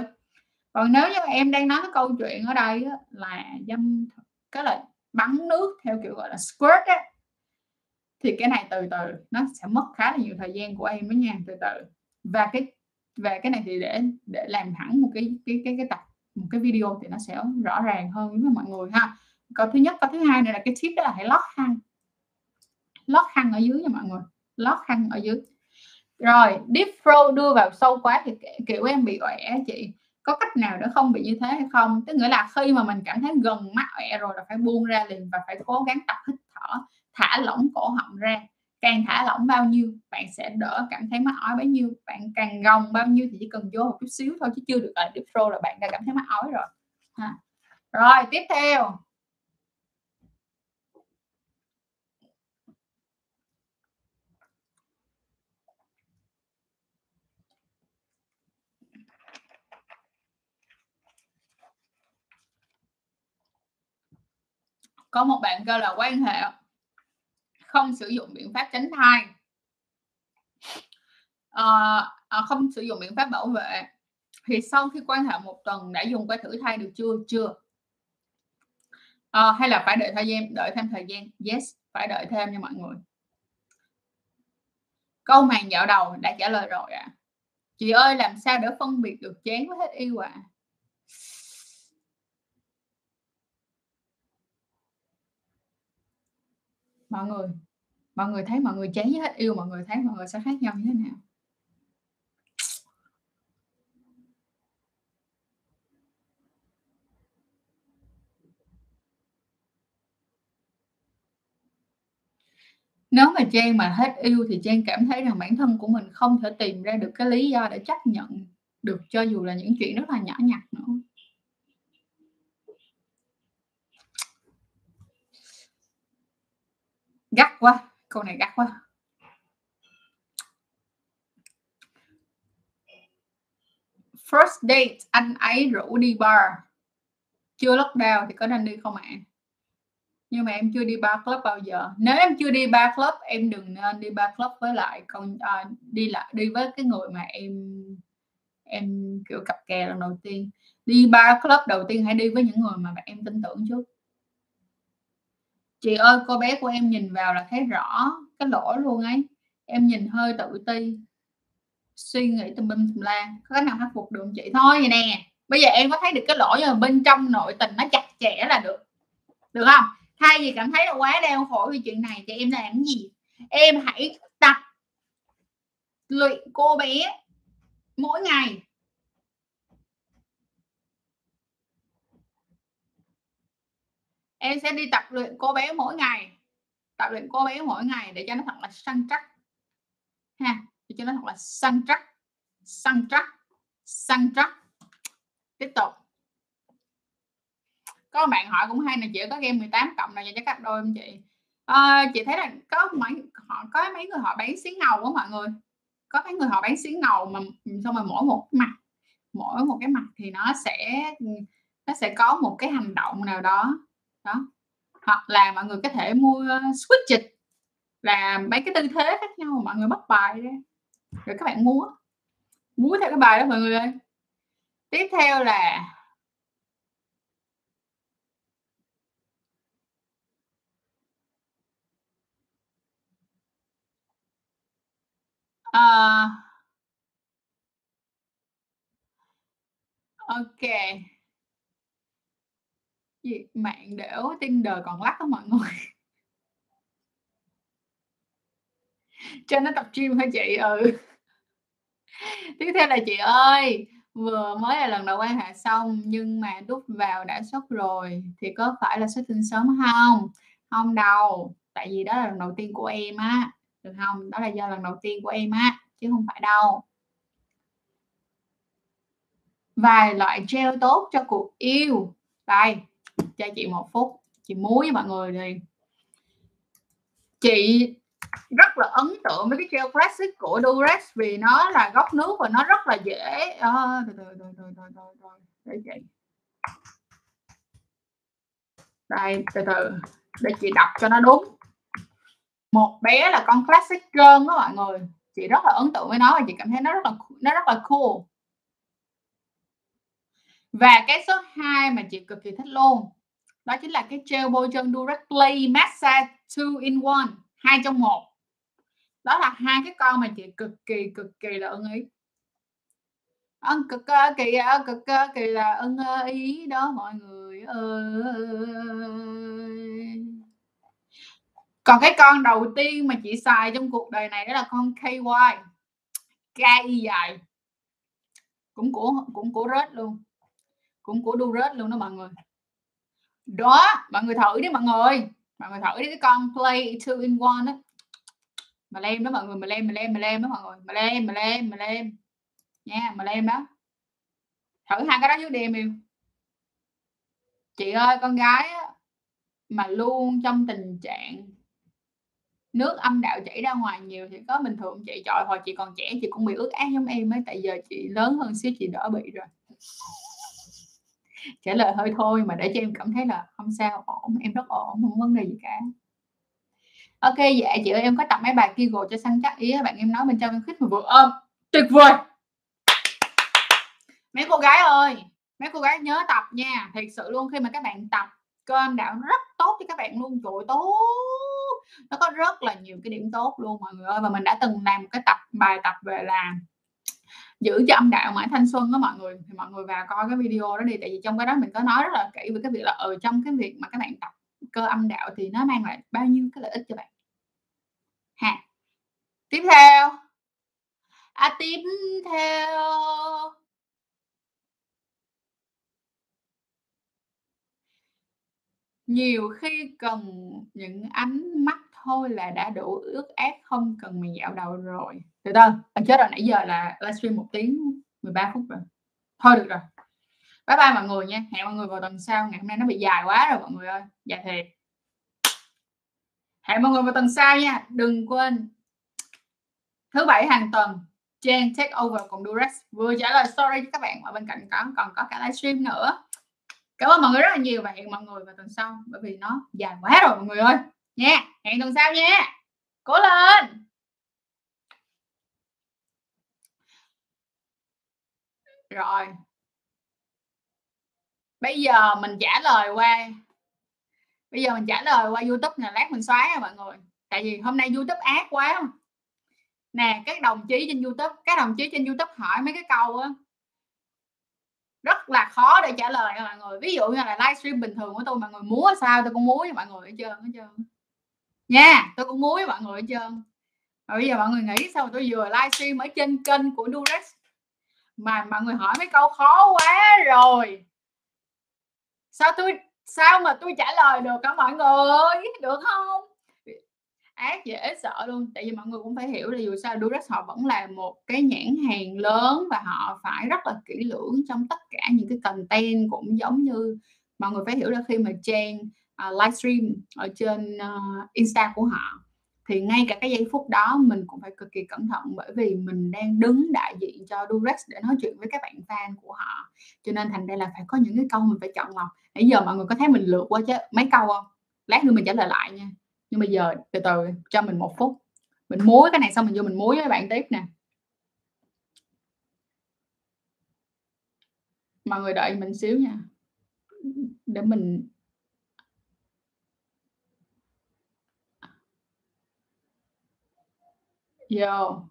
Còn nếu như em đang nói cái câu chuyện ở đây là dâm, cái là bắn nước theo kiểu gọi là squirt á, thì cái này từ từ nó sẽ mất khá là nhiều thời gian của em đó nha, từ từ. Và cái này thì để làm hẳn một cái tập, một cái video thì nó sẽ rõ ràng hơn với mọi người ha. Câu thứ nhất, câu thứ hai này là cái tip đó là hãy lót khăn. Lót khăn ở dưới nha mọi người. Lót khăn ở dưới. Rồi, deep throw đưa vào sâu quá thì kiểu em bị ẻ chị. Có cách nào để không bị như thế hay không? Tức nghĩa là khi mà mình cảm thấy gần mắc ẻ rồi là phải buông ra liền và phải cố gắng tập hít thở, thả lỏng cổ họng ra. Càng thả lỏng bao nhiêu, bạn sẽ đỡ cảm thấy mắc ói bấy nhiêu. Bạn càng gồng bao nhiêu thì chỉ cần vô một chút xíu thôi chứ chưa được là deep throw là bạn đã cảm thấy mắc ói rồi. Ha. Rồi, tiếp theo. Có một bạn kêu là quan hệ không sử dụng biện pháp tránh thai, không sử dụng biện pháp bảo vệ thì sau khi quan hệ một tuần đã dùng qua thử thai được chưa? Chưa. Hay là phải đợi thời gian, đợi thêm thời gian? Yes, phải đợi thêm nha mọi người. Câu màn dạo đầu đã trả lời rồi ạ. Chị ơi làm sao để phân biệt được chán với hết yêu ạ? Mọi người thấy mọi người chán với hết yêu, mọi người thấy mọi người sẽ khác nhau như thế nào? Nếu mà Trang mà hết yêu thì Trang cảm thấy rằng bản thân của mình không thể tìm ra được cái lý do để chấp nhận được cho dù là những chuyện rất là nhỏ nhặt nữa. Gắt quá, câu này gắt quá. First date, anh ấy rủ đi bar. Chưa lockdown thì có nên đi không ạ? Nhưng mà em chưa đi bar club bao giờ. Nếu em chưa đi bar club, em đừng nên đi bar club với lại con đi với cái người mà em kiểu cặp kè lần đầu tiên. Đi bar club đầu tiên hãy đi với những người mà em tin tưởng trước. Chị ơi, cô bé của em nhìn vào là thấy rõ cái lỗ luôn ấy. Em nhìn hơi tự ti. Suy nghĩ tùm bim tùm la. Có cái nào khắc phục được chị? Thôi vậy nè. Bây giờ em có thấy được cái lỗ nhưng bên trong nội tình nó chặt chẽ là được. Được không? Thay vì cảm thấy là quá đau khổ vì chuyện này thì em làm cái gì? Em hãy tập luyện cô bé mỗi ngày. Em sẽ đi tập luyện cô bé mỗi ngày, tập luyện cô bé mỗi ngày để cho nó thật là săn chắc ha, để cho nó thật là săn chắc, săn chắc, săn chắc. Tiếp tục, có bạn hỏi cũng hay là chị có game 18 cộng nào dành cho các đôi không chị? Chị thấy là có mấy người họ bán xí ngầu đó mọi người, có mấy người họ bán xí ngầu mà xong rồi mỗi một cái mặt thì nó sẽ có một cái hành động nào đó đó, hoặc là mọi người có thể mua switch it, là mấy cái tư thế khác nhau mọi người bắt bài ra rồi các bạn múa theo cái bài đó mọi người ơi. Tiếp theo là ok, việc mạng đểu Tinder còn lắc đó mọi người. Cho nó tập gym hả chị? Ừ. Tiếp theo là chị ơi, vừa mới là lần đầu quan hệ xong nhưng mà đút vào đã sốt rồi thì có phải là xuất tinh sớm không? Không đâu, tại vì đó là lần đầu tiên của em á, được không? Đó là do lần đầu tiên của em á, chứ không phải đâu. Vài loại gel tốt cho cuộc yêu. Đây, cho chị một phút, chị muối với mọi người đi. Chị rất là ấn tượng với cái gel classic của Durex vì nó là gốc nước và nó rất là dễ. Từ từ. Để chị. Đây, từ từ. Để chị đọc cho nó đúng. Một bé là con classic trơn đó mọi người. Chị rất là ấn tượng với nó và chị cảm thấy nó rất là cool. Và cái số 2 mà chị cực kỳ thích luôn, đó chính là cái gel bôi chân Durex Massage 2-in-1, 2 trong 1. Đó là hai cái con mà chị cực kỳ là ưng ý. Cực kỳ là ưng ý đó mọi người ơi. Còn cái con đầu tiên mà chị xài trong cuộc đời này đó là con KY dài. Cũng của Rết luôn. Cũng của Durex luôn đó mọi người. Đó, mọi người thử đi mọi người. Mọi người thử đi cái con Play 2-in-1 đó. Mà lem đó mọi người, mà lem đó mọi người. Mà lem. Nha, mà lem đó. Thử hai cái đó dưới DM yêu. Chị ơi, con gái mà luôn trong tình trạng nước âm đạo chảy ra ngoài nhiều thì có bình thường chị. Trời, hồi chị còn trẻ chị cũng bị ướt át giống em ấy, tại giờ chị lớn hơn xíu chị đỡ bị rồi. Trả lời hơi thôi mà để cho em cảm thấy là không sao, ổn, em rất ổn, không vấn đề gì cả. Ok, dạ chị ơi, em có tập mấy bài Kegel cho săn chắc ý, bạn em nói bên trong em khít mà vừa ôm. Tuyệt vời. Mấy cô gái ơi, mấy cô gái nhớ tập nha, thật sự luôn, khi mà các bạn tập cơ âm đạo nó rất tốt cho các bạn luôn, trời tốt. Nó có rất là nhiều cái điểm tốt luôn mọi người ơi, và mình đã từng làm cái bài tập về là giữ cho âm đạo mãi thanh xuân đó mọi người, thì mọi người vào coi cái video đó đi, tại vì trong cái đó mình có nói rất là kỹ về cái việc là ở trong cái việc mà các bạn tập cơ âm đạo thì nó mang lại bao nhiêu cái lợi ích cho bạn ha. Tiếp theo nhiều khi cần những ánh mắt thôi là đã đủ ướt át, không cần mình dạo đầu rồi. Từ từ, anh chết rồi, nãy giờ là livestream 1 tiếng 13 phút rồi. Thôi được rồi. Bye bye mọi người nha. Hẹn mọi người vào tuần sau. Ngày hôm nay nó bị dài quá rồi mọi người ơi. Dài thiệt. Hẹn mọi người vào tuần sau nha. Đừng quên thứ 7 hàng tuần Trang take over cùng Durex vừa trả lời story cho các bạn ở bên cạnh, còn có cả livestream nữa. Cảm ơn mọi người rất là nhiều và hẹn mọi người vào tuần sau, bởi vì nó dài quá rồi mọi người ơi nha. Hẹn tuần sau nha. Cố lên. Rồi. Bây giờ mình trả lời qua YouTube nè, lát mình xóa nha mọi người. Tại vì hôm nay YouTube ác quá. Nè, các đồng chí trên YouTube hỏi mấy cái câu á rất là khó để trả lời nha mọi người. Ví dụ như là livestream bình thường của tôi mọi người múa sao tôi cũng múa với mọi người hết trơn. Nha, tôi cũng múa với mọi người hết trơn. Rồi bây giờ mọi người nghĩ sao tôi vừa livestream ở trên kênh của Durex mà mọi người hỏi mấy câu khó quá rồi. Sao tôi Sao mà tôi trả lời được hả mọi người? Được không? Ác dễ sợ luôn. Tại vì mọi người cũng phải hiểu là dù sao Durex họ vẫn là một cái nhãn hàng lớn và họ phải rất là kỹ lưỡng trong tất cả những cái content, cũng giống như mọi người phải hiểu là khi mà Trang livestream ở trên Insta của họ thì ngay cả cái giây phút đó mình cũng phải cực kỳ cẩn thận, bởi vì mình đang đứng đại diện cho Durex để nói chuyện với các bạn fan của họ, cho nên thành ra là phải có những cái câu mình phải chọn lọc. Nãy giờ mọi người có thấy mình lượt qua chứ mấy câu không? Lát nữa mình trả lời lại nha, nhưng bây giờ từ từ cho mình một phút, mình muối cái này xong mình vô mình muối với bạn tiếp nè. Mọi người đợi mình xíu nha, để mình vô.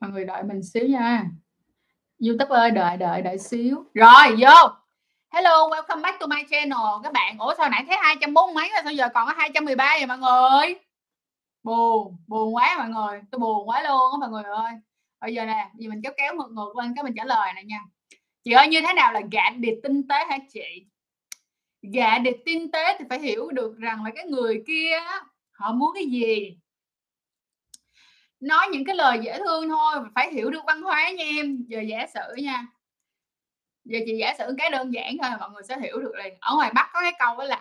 Mọi người đợi mình xíu nha. YouTube ơi, đợi xíu. Rồi, vô. Hello, welcome back to my channel. Các bạn, ủa sao nãy thấy 240 mấy rồi sao giờ còn có 213 vậy mọi người? Buồn quá mọi người. Tôi buồn quá luôn á mọi người ơi. Bây giờ nè, vì mình kéo ngược lên cái mình trả lời nè nha. Chị ơi, như thế nào là gạ điệp tinh tế hả chị? Gạ điệp tinh tế thì phải hiểu được rằng là cái người kia họ muốn cái gì, nói những cái lời dễ thương thôi, phải hiểu được văn hóa nha em. Giờ giả sử nha, giờ chị giả sử cái đơn giản thôi mọi người sẽ hiểu được liền. Ở ngoài Bắc có cái câu đó là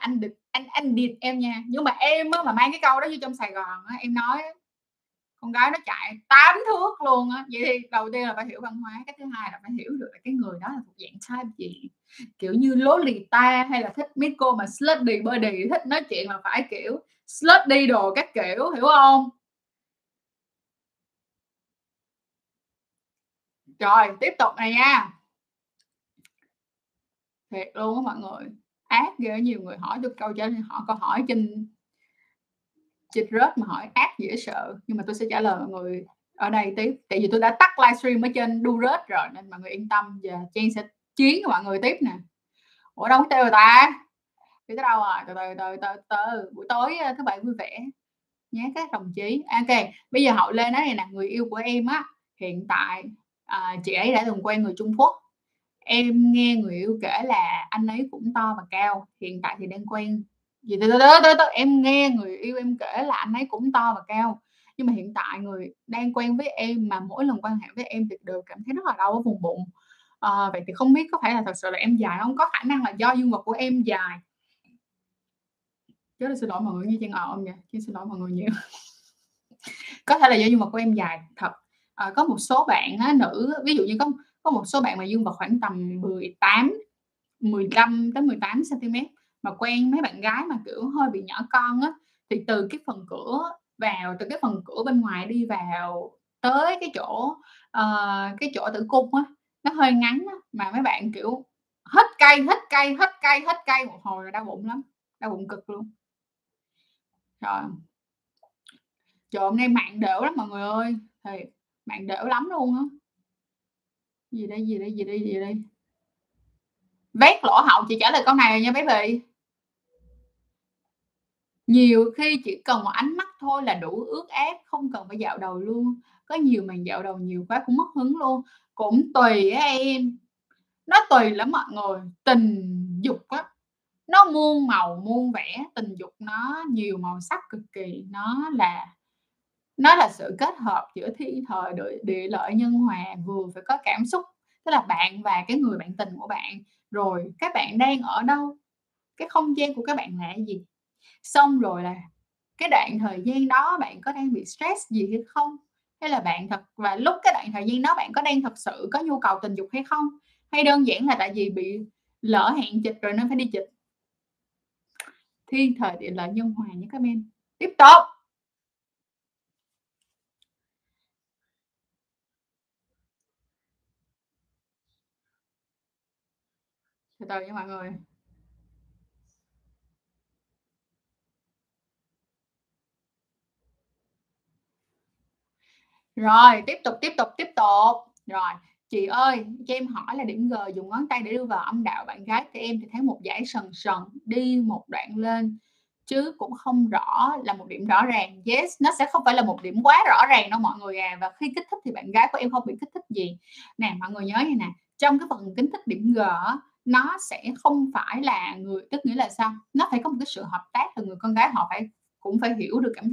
anh điệp em nha, nhưng mà em á, mà mang cái câu đó vô trong Sài Gòn á, em nói con gái nó chạy 8 thước luôn á. Vậy thì đầu tiên là phải hiểu văn hóa, cái thứ hai là phải hiểu được là cái người đó là thuộc dạng type gì, kiểu như Lolita hay là thích mấy cô mà slutty body, thích nói chuyện là phải kiểu slutty đồ các kiểu, hiểu không? Rồi, tiếp tục này nha. Thiệt luôn á mọi người. Ác ghê, nhiều người hỏi được câu trả lời, họ câu hỏi trên chịch rớt mà hỏi ác dễ sợ. Nhưng mà tôi sẽ trả lời mọi người ở đây tiếp. Tại vì tôi đã tắt livestream ở trên Durex rồi nên mọi người yên tâm. Và Jen sẽ chiến với mọi người tiếp nè. Ủa đâu có tiêu rồi ta? Đi tới đâu rồi? Từ từ. Buổi tối các bạn vui vẻ nhé các đồng chí. Ok, bây giờ Hậu lên nói này nè. Người yêu của em á, hiện tại chị ấy đã từng quen người Trung Quốc. Em nghe người yêu kể là anh ấy cũng to và cao, hiện tại thì đang quen. Em nghe người yêu em kể là anh ấy cũng to và cao, nhưng mà hiện tại người đang quen với em, mà mỗi lần quan hệ với em thì đều cảm thấy rất là đau ở vùng bụng. Vậy thì không biết có phải là thật sự là em dài không? Có khả năng là do dương vật của em dài. Chứ là xin lỗi mọi người như Trang ồn nha, chứ xin lỗi mọi người nhiều. Có thể là do dương vật của em dài thật. Có một số bạn á, nữ, ví dụ như có một số bạn mà dương vật khoảng tầm 15 tới 18 cm, mà quen mấy bạn gái mà kiểu hơi bị nhỏ con á, thì từ cái phần cửa vào, từ cái phần cửa bên ngoài đi vào tới cái chỗ tử cung á, nó hơi ngắn á, mà mấy bạn kiểu hết cay một hồi là đau bụng lắm, đau bụng cực luôn. Rồi, trời, hôm nay mạng đểu lắm mọi người ơi, thiệt. Bạn đỡ lắm luôn á. Gì đây. Vét lỗ hậu, chị trả lời câu này nha bé vị. Nhiều khi chỉ cần một ánh mắt thôi là đủ ướt át, không cần phải dạo đầu luôn. Có nhiều màn dạo đầu nhiều quá cũng mất hứng luôn. Cũng tùy á em. Nó tùy lắm mọi người. Tình dục á, nó muôn màu muôn vẻ. Tình dục nó nhiều màu sắc cực kỳ. Nó là sự kết hợp giữa thiên thời địa lợi nhân hòa, vừa phải có cảm xúc, tức là bạn và cái người bạn tình của bạn, rồi các bạn đang ở đâu, cái không gian của các bạn là gì, xong rồi là cái đoạn thời gian đó bạn có đang bị stress gì hay không, hay là bạn thật, và lúc cái đoạn thời gian đó bạn có đang thật sự có nhu cầu tình dục hay không, hay đơn giản là tại vì bị lỡ hẹn chịch rồi nên phải đi chịch. Thiên thời địa lợi nhân hòa nha các em. Tiếp tục. Từ từ nha mọi người. Rồi, tiếp tục. Rồi, chị ơi, cho em hỏi là điểm G dùng ngón tay để đưa vào âm đạo bạn gái của em thì thấy một dải sần sần đi một đoạn lên chứ cũng không rõ là một điểm rõ ràng. Yes, nó sẽ không phải là một điểm quá rõ ràng đâu mọi người à. Và khi kích thích thì bạn gái của em không bị kích thích gì. Nè, mọi người nhớ như nè, trong cái phần kích thích điểm G nó sẽ không phải là người, tức nghĩa là sao? Nó phải có một cái sự hợp tác từ người con gái, họ phải cũng phải hiểu được cảm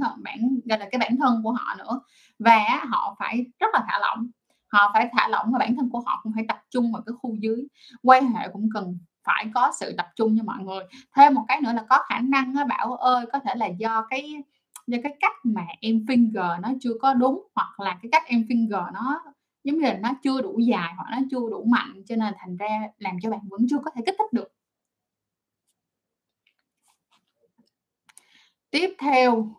nhận cái bản thân của họ nữa, và họ phải rất là thả lỏng, họ phải thả lỏng và bản thân của họ cũng phải tập trung vào cái khu dưới. Quan hệ cũng cần phải có sự tập trung nha mọi người. Thêm một cái nữa là có khả năng á, Bảo ơi, có thể là do cái cách mà em finger nó chưa có đúng, hoặc là cái cách em finger nó giống như là nó chưa đủ dài hoặc nó chưa đủ mạnh, cho nên thành ra làm cho bạn vẫn chưa có thể kích thích được. Tiếp theo,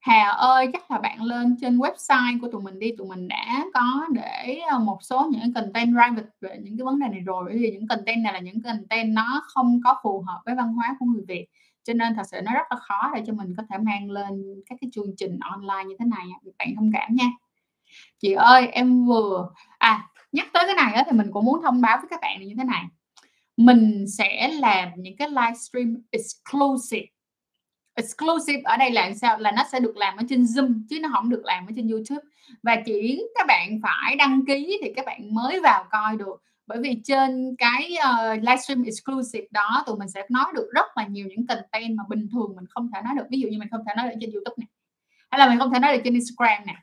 Hà ơi, chắc là bạn lên trên website của tụi mình đi. Tụi mình đã có để một số những content private về những cái vấn đề này rồi. Bởi vì những content này là những content nó không có phù hợp với văn hóa của người Việt, cho nên thật sự nó rất là khó để cho mình có thể mang lên các cái chương trình online như thế này. Bạn thông cảm nha. Chị ơi, em vừa nhắc tới cái này thì mình cũng muốn thông báo với các bạn như thế này. Mình sẽ làm những cái livestream exclusive. Exclusive ở đây là sao? Là nó sẽ được làm ở trên Zoom chứ nó không được làm ở trên YouTube. Và chỉ các bạn phải đăng ký thì các bạn mới vào coi được. Bởi vì trên cái livestream exclusive đó tụi mình sẽ nói được rất là nhiều những content mà bình thường mình không thể nói được. Ví dụ như mình không thể nói được trên YouTube này, hay là mình không thể nói được trên Instagram này,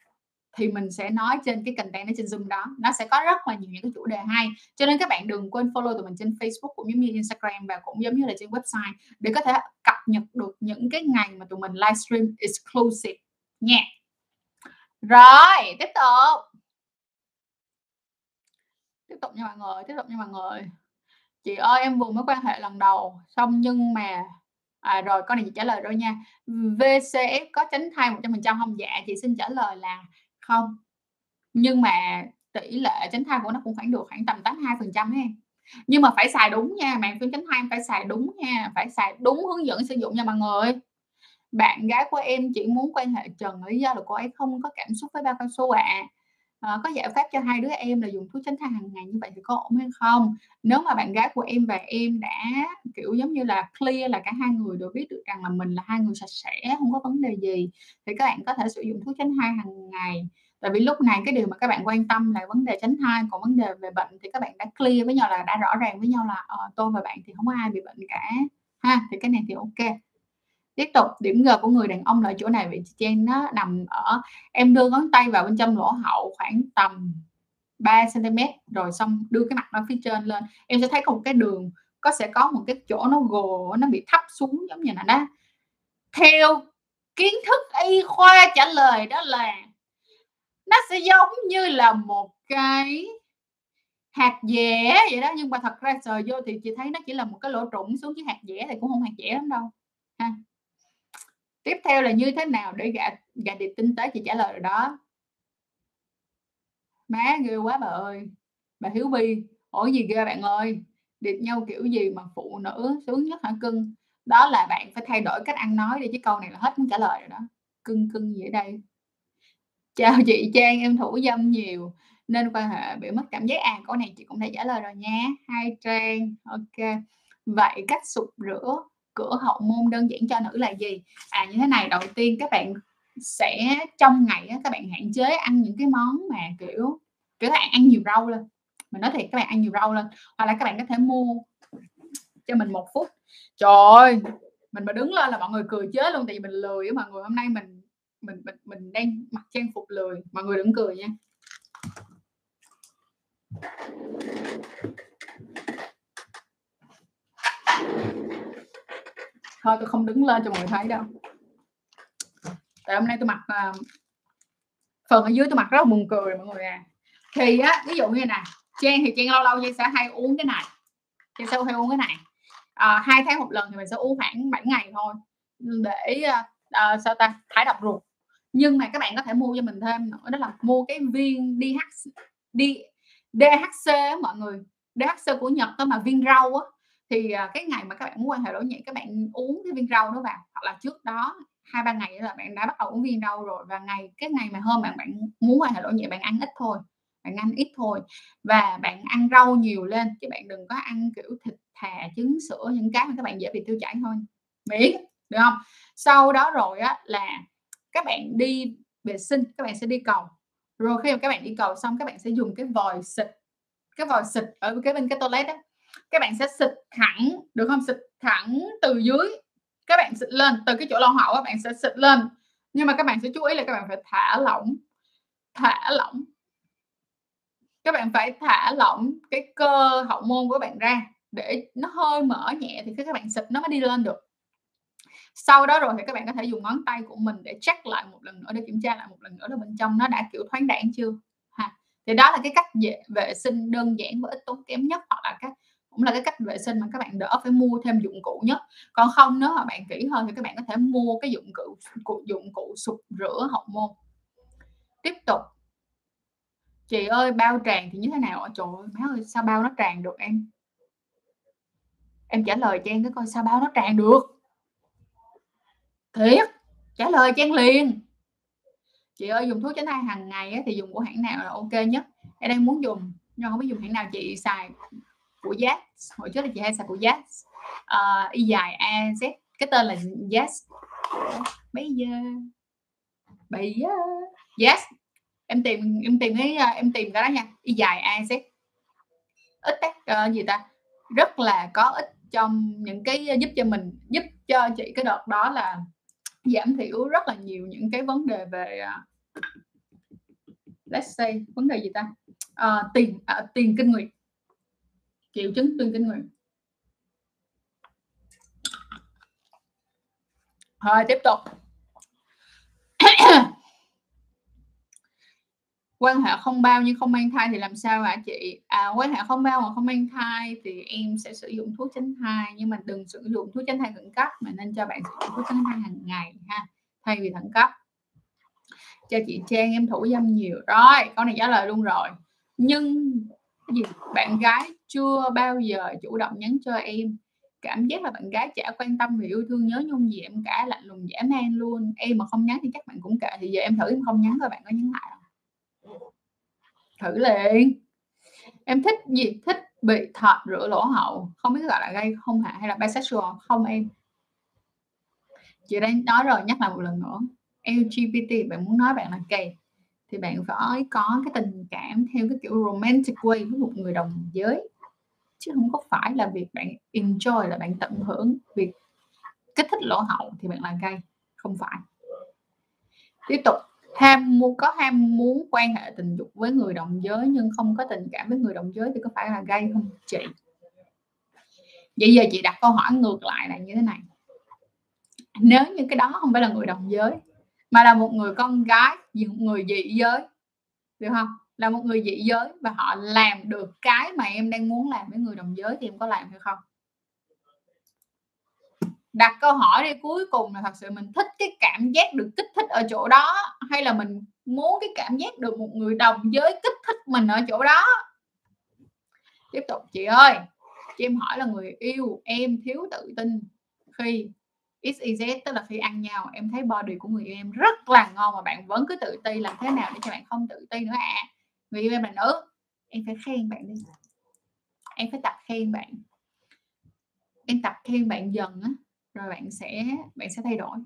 thì mình sẽ nói trên cái content ở trên Zoom đó. Nó sẽ có rất là nhiều những cái chủ đề hay. Cho nên các bạn đừng quên follow tụi mình trên Facebook cũng giống như Instagram và cũng giống như là trên website, để có thể cập nhật được những cái ngày mà tụi mình livestream exclusive nha. Rồi, tiếp tục nha mọi người, Chị ơi, em vừa mới quan hệ lần đầu xong nhưng mà rồi, con này chị trả lời rồi nha. VCF có tránh thai 100% không? Dạ, chị xin trả lời là không, nhưng mà tỷ lệ tránh thai của nó cũng khoảng tầm 82% ấy em. Nhưng mà phải xài đúng nha, màng phím tránh thai phải xài đúng nha, phải xài đúng hướng dẫn sử dụng nha mọi người. Bạn gái của em chỉ muốn quan hệ trần, lý do là cô ấy không có cảm xúc với bao cao su ạ. Có giải pháp cho hai đứa em là dùng thuốc tránh thai hàng ngày, như vậy thì có ổn hay không? Nếu mà bạn gái của em và em đã kiểu giống như là clear, là cả hai người đều biết được rằng là mình là hai người sạch sẽ, không có vấn đề gì, thì các bạn có thể sử dụng thuốc tránh thai hàng ngày. Tại vì lúc này cái điều mà các bạn quan tâm là vấn đề tránh thai, còn vấn đề về bệnh thì các bạn đã clear với nhau, là đã rõ ràng với nhau là tôi và bạn thì không có ai bị bệnh cả ha, thì cái này thì ok. Tiếp tục, điểm G của người đàn ông là chỗ này, vị trí trên nó nằm ở, em đưa ngón tay vào bên trong lỗ hậu khoảng tầm 3cm, rồi xong đưa cái mặt nó phía trên lên, em sẽ thấy có một cái đường, sẽ có một cái chỗ nó gồ, nó bị thấp xuống giống như là đó. Theo kiến thức y khoa, trả lời đó là nó sẽ giống như là một cái hạt dẻ vậy đó, nhưng mà thật ra sờ vô thì chị thấy nó chỉ là một cái lỗ trũng xuống, chứ hạt dẻ thì cũng không hạt dẻ lắm đâu ha. Tiếp theo là như thế nào để gạ điệp tinh tế, chị trả lời rồi đó. Má ghê quá bà ơi, bà Hiếu Bi, ủa gì ghê bạn ơi, điệp nhau kiểu gì mà phụ nữ sướng nhất hả cưng? Đó là bạn phải thay đổi cách ăn nói đi, chứ câu này là hết muốn trả lời rồi đó. Cưng gì ở đây? Chào chị Trang, em thủ dâm nhiều nên quan hệ bị mất cảm giác. Câu này chị cũng đã trả lời rồi nha. Hai Trang, ok. Vậy cách sụp rửa cửa hậu môn đơn giản cho nữ là gì? Như thế này, đầu tiên các bạn sẽ trong ngày các bạn hạn chế ăn những cái món mà kiểu các bạn ăn nhiều rau lên. Mình nói thiệt, các bạn ăn nhiều rau lên, hoặc là các bạn có thể mua cho mình 1 phút. Trời ơi, mình mà đứng lên là mọi người cười chết luôn, tại vì mình lười á mọi người. Hôm nay mình đang mặc trang phục lười, mọi người đừng cười nha. Thôi tôi không đứng lên cho mọi người thấy đâu, tại hôm nay tôi mặc phần ở dưới tôi mặc rất là buồn cười mọi người à. Thì á, ví dụ như này, Trang thì Trang lâu lâu Trang sẽ hay uống cái này, Trang sẽ hay uống cái này 2 tháng một lần, thì mình sẽ uống khoảng 7 ngày thôi để thải độc ruột. Nhưng mà các bạn có thể mua cho mình thêm nữa, đó là mua cái viên DHC mọi người, DHC của Nhật đó, mà viên rau á. Thì cái ngày mà các bạn muốn quan hệ lỗ nhĩ, các bạn uống cái viên rau đó vào, hoặc là trước đó 2-3 ngày là bạn đã bắt đầu uống viên rau rồi. Và cái ngày mà hôm bạn muốn quan hệ lỗ nhĩ, bạn ăn ít thôi, và bạn ăn rau nhiều lên, chứ bạn đừng có ăn kiểu thịt thà, trứng sữa, những cái mà các bạn dễ bị tiêu chảy thôi. Miễn được không? Sau đó rồi á là các bạn đi vệ sinh, các bạn sẽ đi cầu. Rồi khi mà các bạn đi cầu xong, các bạn sẽ dùng cái vòi xịt, cái vòi xịt ở cái bên cái toilet đó, các bạn sẽ xịt thẳng, được không? Xịt thẳng từ dưới, các bạn xịt lên từ cái chỗ lỗ hậu, các bạn sẽ xịt lên. Nhưng mà các bạn sẽ chú ý là các bạn phải thả lỏng, thả lỏng. Các bạn phải thả lỏng cái cơ hậu môn của các bạn ra để nó hơi mở nhẹ thì các bạn xịt nó mới đi lên được. Sau đó rồi thì các bạn có thể dùng ngón tay của mình để check lại một lần nữa, để kiểm tra lại một lần nữa là bên trong nó đã kiểu thoáng đãng chưa ha. Thì đó là cái cách vệ sinh đơn giản và ít tốn kém nhất, hoặc là cái cách vệ sinh mà các bạn đỡ phải mua thêm dụng cụ nhất. Còn không, nếu mà bạn kỹ hơn thì các bạn có thể mua cái dụng cụ sục rửa hậu môn. Tiếp tục. Chị ơi, bao tràn thì như thế nào? Trời ơi, má ơi, sao bao nó tràn được em? Em trả lời cho em cái coi sao bao nó tràn được. Thiệt, trả lời cho em liền. Chị ơi, dùng thuốc tránh thai hàng ngày thì dùng của hãng nào là ok nhất? Em đang muốn dùng, nhưng không biết dùng hãng nào. Chị xài của Yes, hồi trước là chị hay xài của Yes, Y dài AZ, cái tên là Yes. Bây giờ, Yes, em tìm cái đó nha, Y dài AZ, ít gì ta, rất là có ích trong những cái giúp cho mình, giúp cho chị cái đợt đó là giảm thiểu rất là nhiều những cái vấn đề về let's say vấn đề gì ta, tiền kinh nguyệt, triệu chứng tiền kinh nguyệt. Rồi tiếp tục. Quan hệ không bao nhưng không mang thai thì làm sao hả chị? Quan hệ không bao mà không mang thai thì em sẽ sử dụng thuốc tránh thai, nhưng mà đừng sử dụng thuốc tránh thai khẩn cấp, mà nên cho bạn sử dụng thuốc tránh thai hàng ngày ha, thay vì khẩn cấp. Cho chị Trang, em thủ dâm nhiều rồi, con này trả lời luôn rồi. Nhưng gì? Bạn gái chưa bao giờ chủ động nhắn cho em, cảm giác là bạn gái chả quan tâm và yêu thương nhớ nhung gì em cả, lạnh lùng dã man luôn. Em mà không nhắn thì chắc bạn cũng kệ. Thì giờ em thử em không nhắn rồi bạn có nhắn lại không? Thử liền. Em thích gì? Thích bị thọt rửa lỗ hậu, không biết gọi là gay không hả, hay là bisexual không em? Chị đang nói rồi, nhắc lại một lần nữa, LGBT bạn muốn nói bạn là gay thì bạn phải có cái tình cảm theo cái kiểu romantic way với một người đồng giới, chứ không có phải là việc bạn enjoy, là bạn tận hưởng việc kích thích lỗ hậu thì bạn là gay, không phải. Tiếp tục. Có ham muốn quan hệ tình dục với người đồng giới nhưng không có tình cảm với người đồng giới thì có phải là gay không chị? Vậy giờ chị đặt câu hỏi ngược lại là như thế này: nếu như cái đó không phải là người đồng giới mà là một người con gái, một người dị giới, được không? Là một người dị giới và họ làm được cái mà em đang muốn làm với người đồng giới thì em có làm hay không? Đặt câu hỏi đi, cuối cùng là thật sự mình thích cái cảm giác được kích thích ở chỗ đó, hay là mình muốn cái cảm giác được một người đồng giới kích thích mình ở chỗ đó. Tiếp tục. Chị ơi, chị em hỏi là người yêu em thiếu tự tin khi XYZ, tức là khi ăn nhau, em thấy body của người yêu em rất là ngon mà bạn vẫn cứ tự ti, làm thế nào để cho bạn không tự ti nữa ạ? Người yêu em là nữ, em phải khen bạn đi, em phải tập khen bạn, em tập khen bạn dần á, rồi bạn sẽ thay đổi.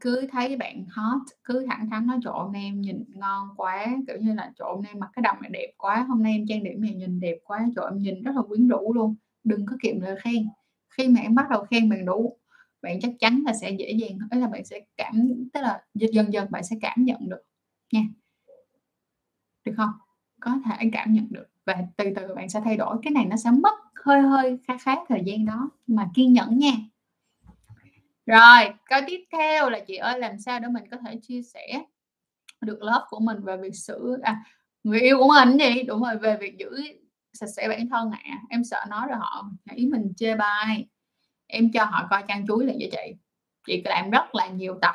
Cứ thấy bạn hot cứ thẳng thắn nói, trộn em nhìn ngon quá, kiểu như là trộn em mặc cái đầm này đẹp quá, hôm nay em trang điểm này nhìn đẹp quá, trộn em nhìn rất là quyến rũ luôn. Đừng có kiệm lời khen. Khi mà em bắt đầu khen bạn đủ, bạn chắc chắn là sẽ dễ dàng, tức là bạn sẽ dần dần bạn sẽ cảm nhận được nha, được không? Có thể cảm nhận được và từ từ bạn sẽ thay đổi. Cái này nó sẽ mất hơi khá thời gian đó, mà kiên nhẫn nha. Rồi câu tiếp theo là chị ơi, làm sao để mình có thể chia sẻ được lớp của mình về việc người yêu của mình gì, đúng rồi, về việc giữ sạch sẽ bản thân ạ. Em sợ nói rồi họ nghĩ mình chê bai. Em cho họ coi chăn chuối là vậy chị. Chị làm rất là nhiều tập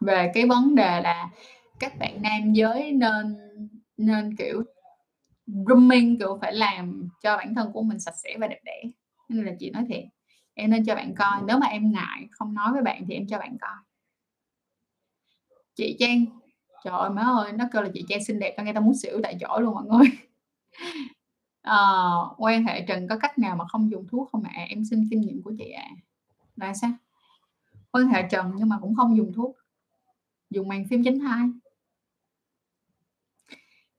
về cái vấn đề là các bạn nam giới nên kiểu grooming, kiểu phải làm cho bản thân của mình sạch sẽ và đẹp đẽ. Nên là chị nói thiệt, em nên cho bạn coi. Nếu mà em ngại không nói với bạn thì em cho bạn coi. Chị Trang, trời ơi má ơi, nó kêu là chị Trang xinh đẹp, tao nghe tao muốn xỉu tại chỗ luôn mọi người. Quan hệ trần có cách nào mà không dùng thuốc không ạ? Em xin kinh nghiệm của chị ạ. là sao? Hơi hạ trần nhưng mà cũng không dùng thuốc, dùng màn phim tránh thai.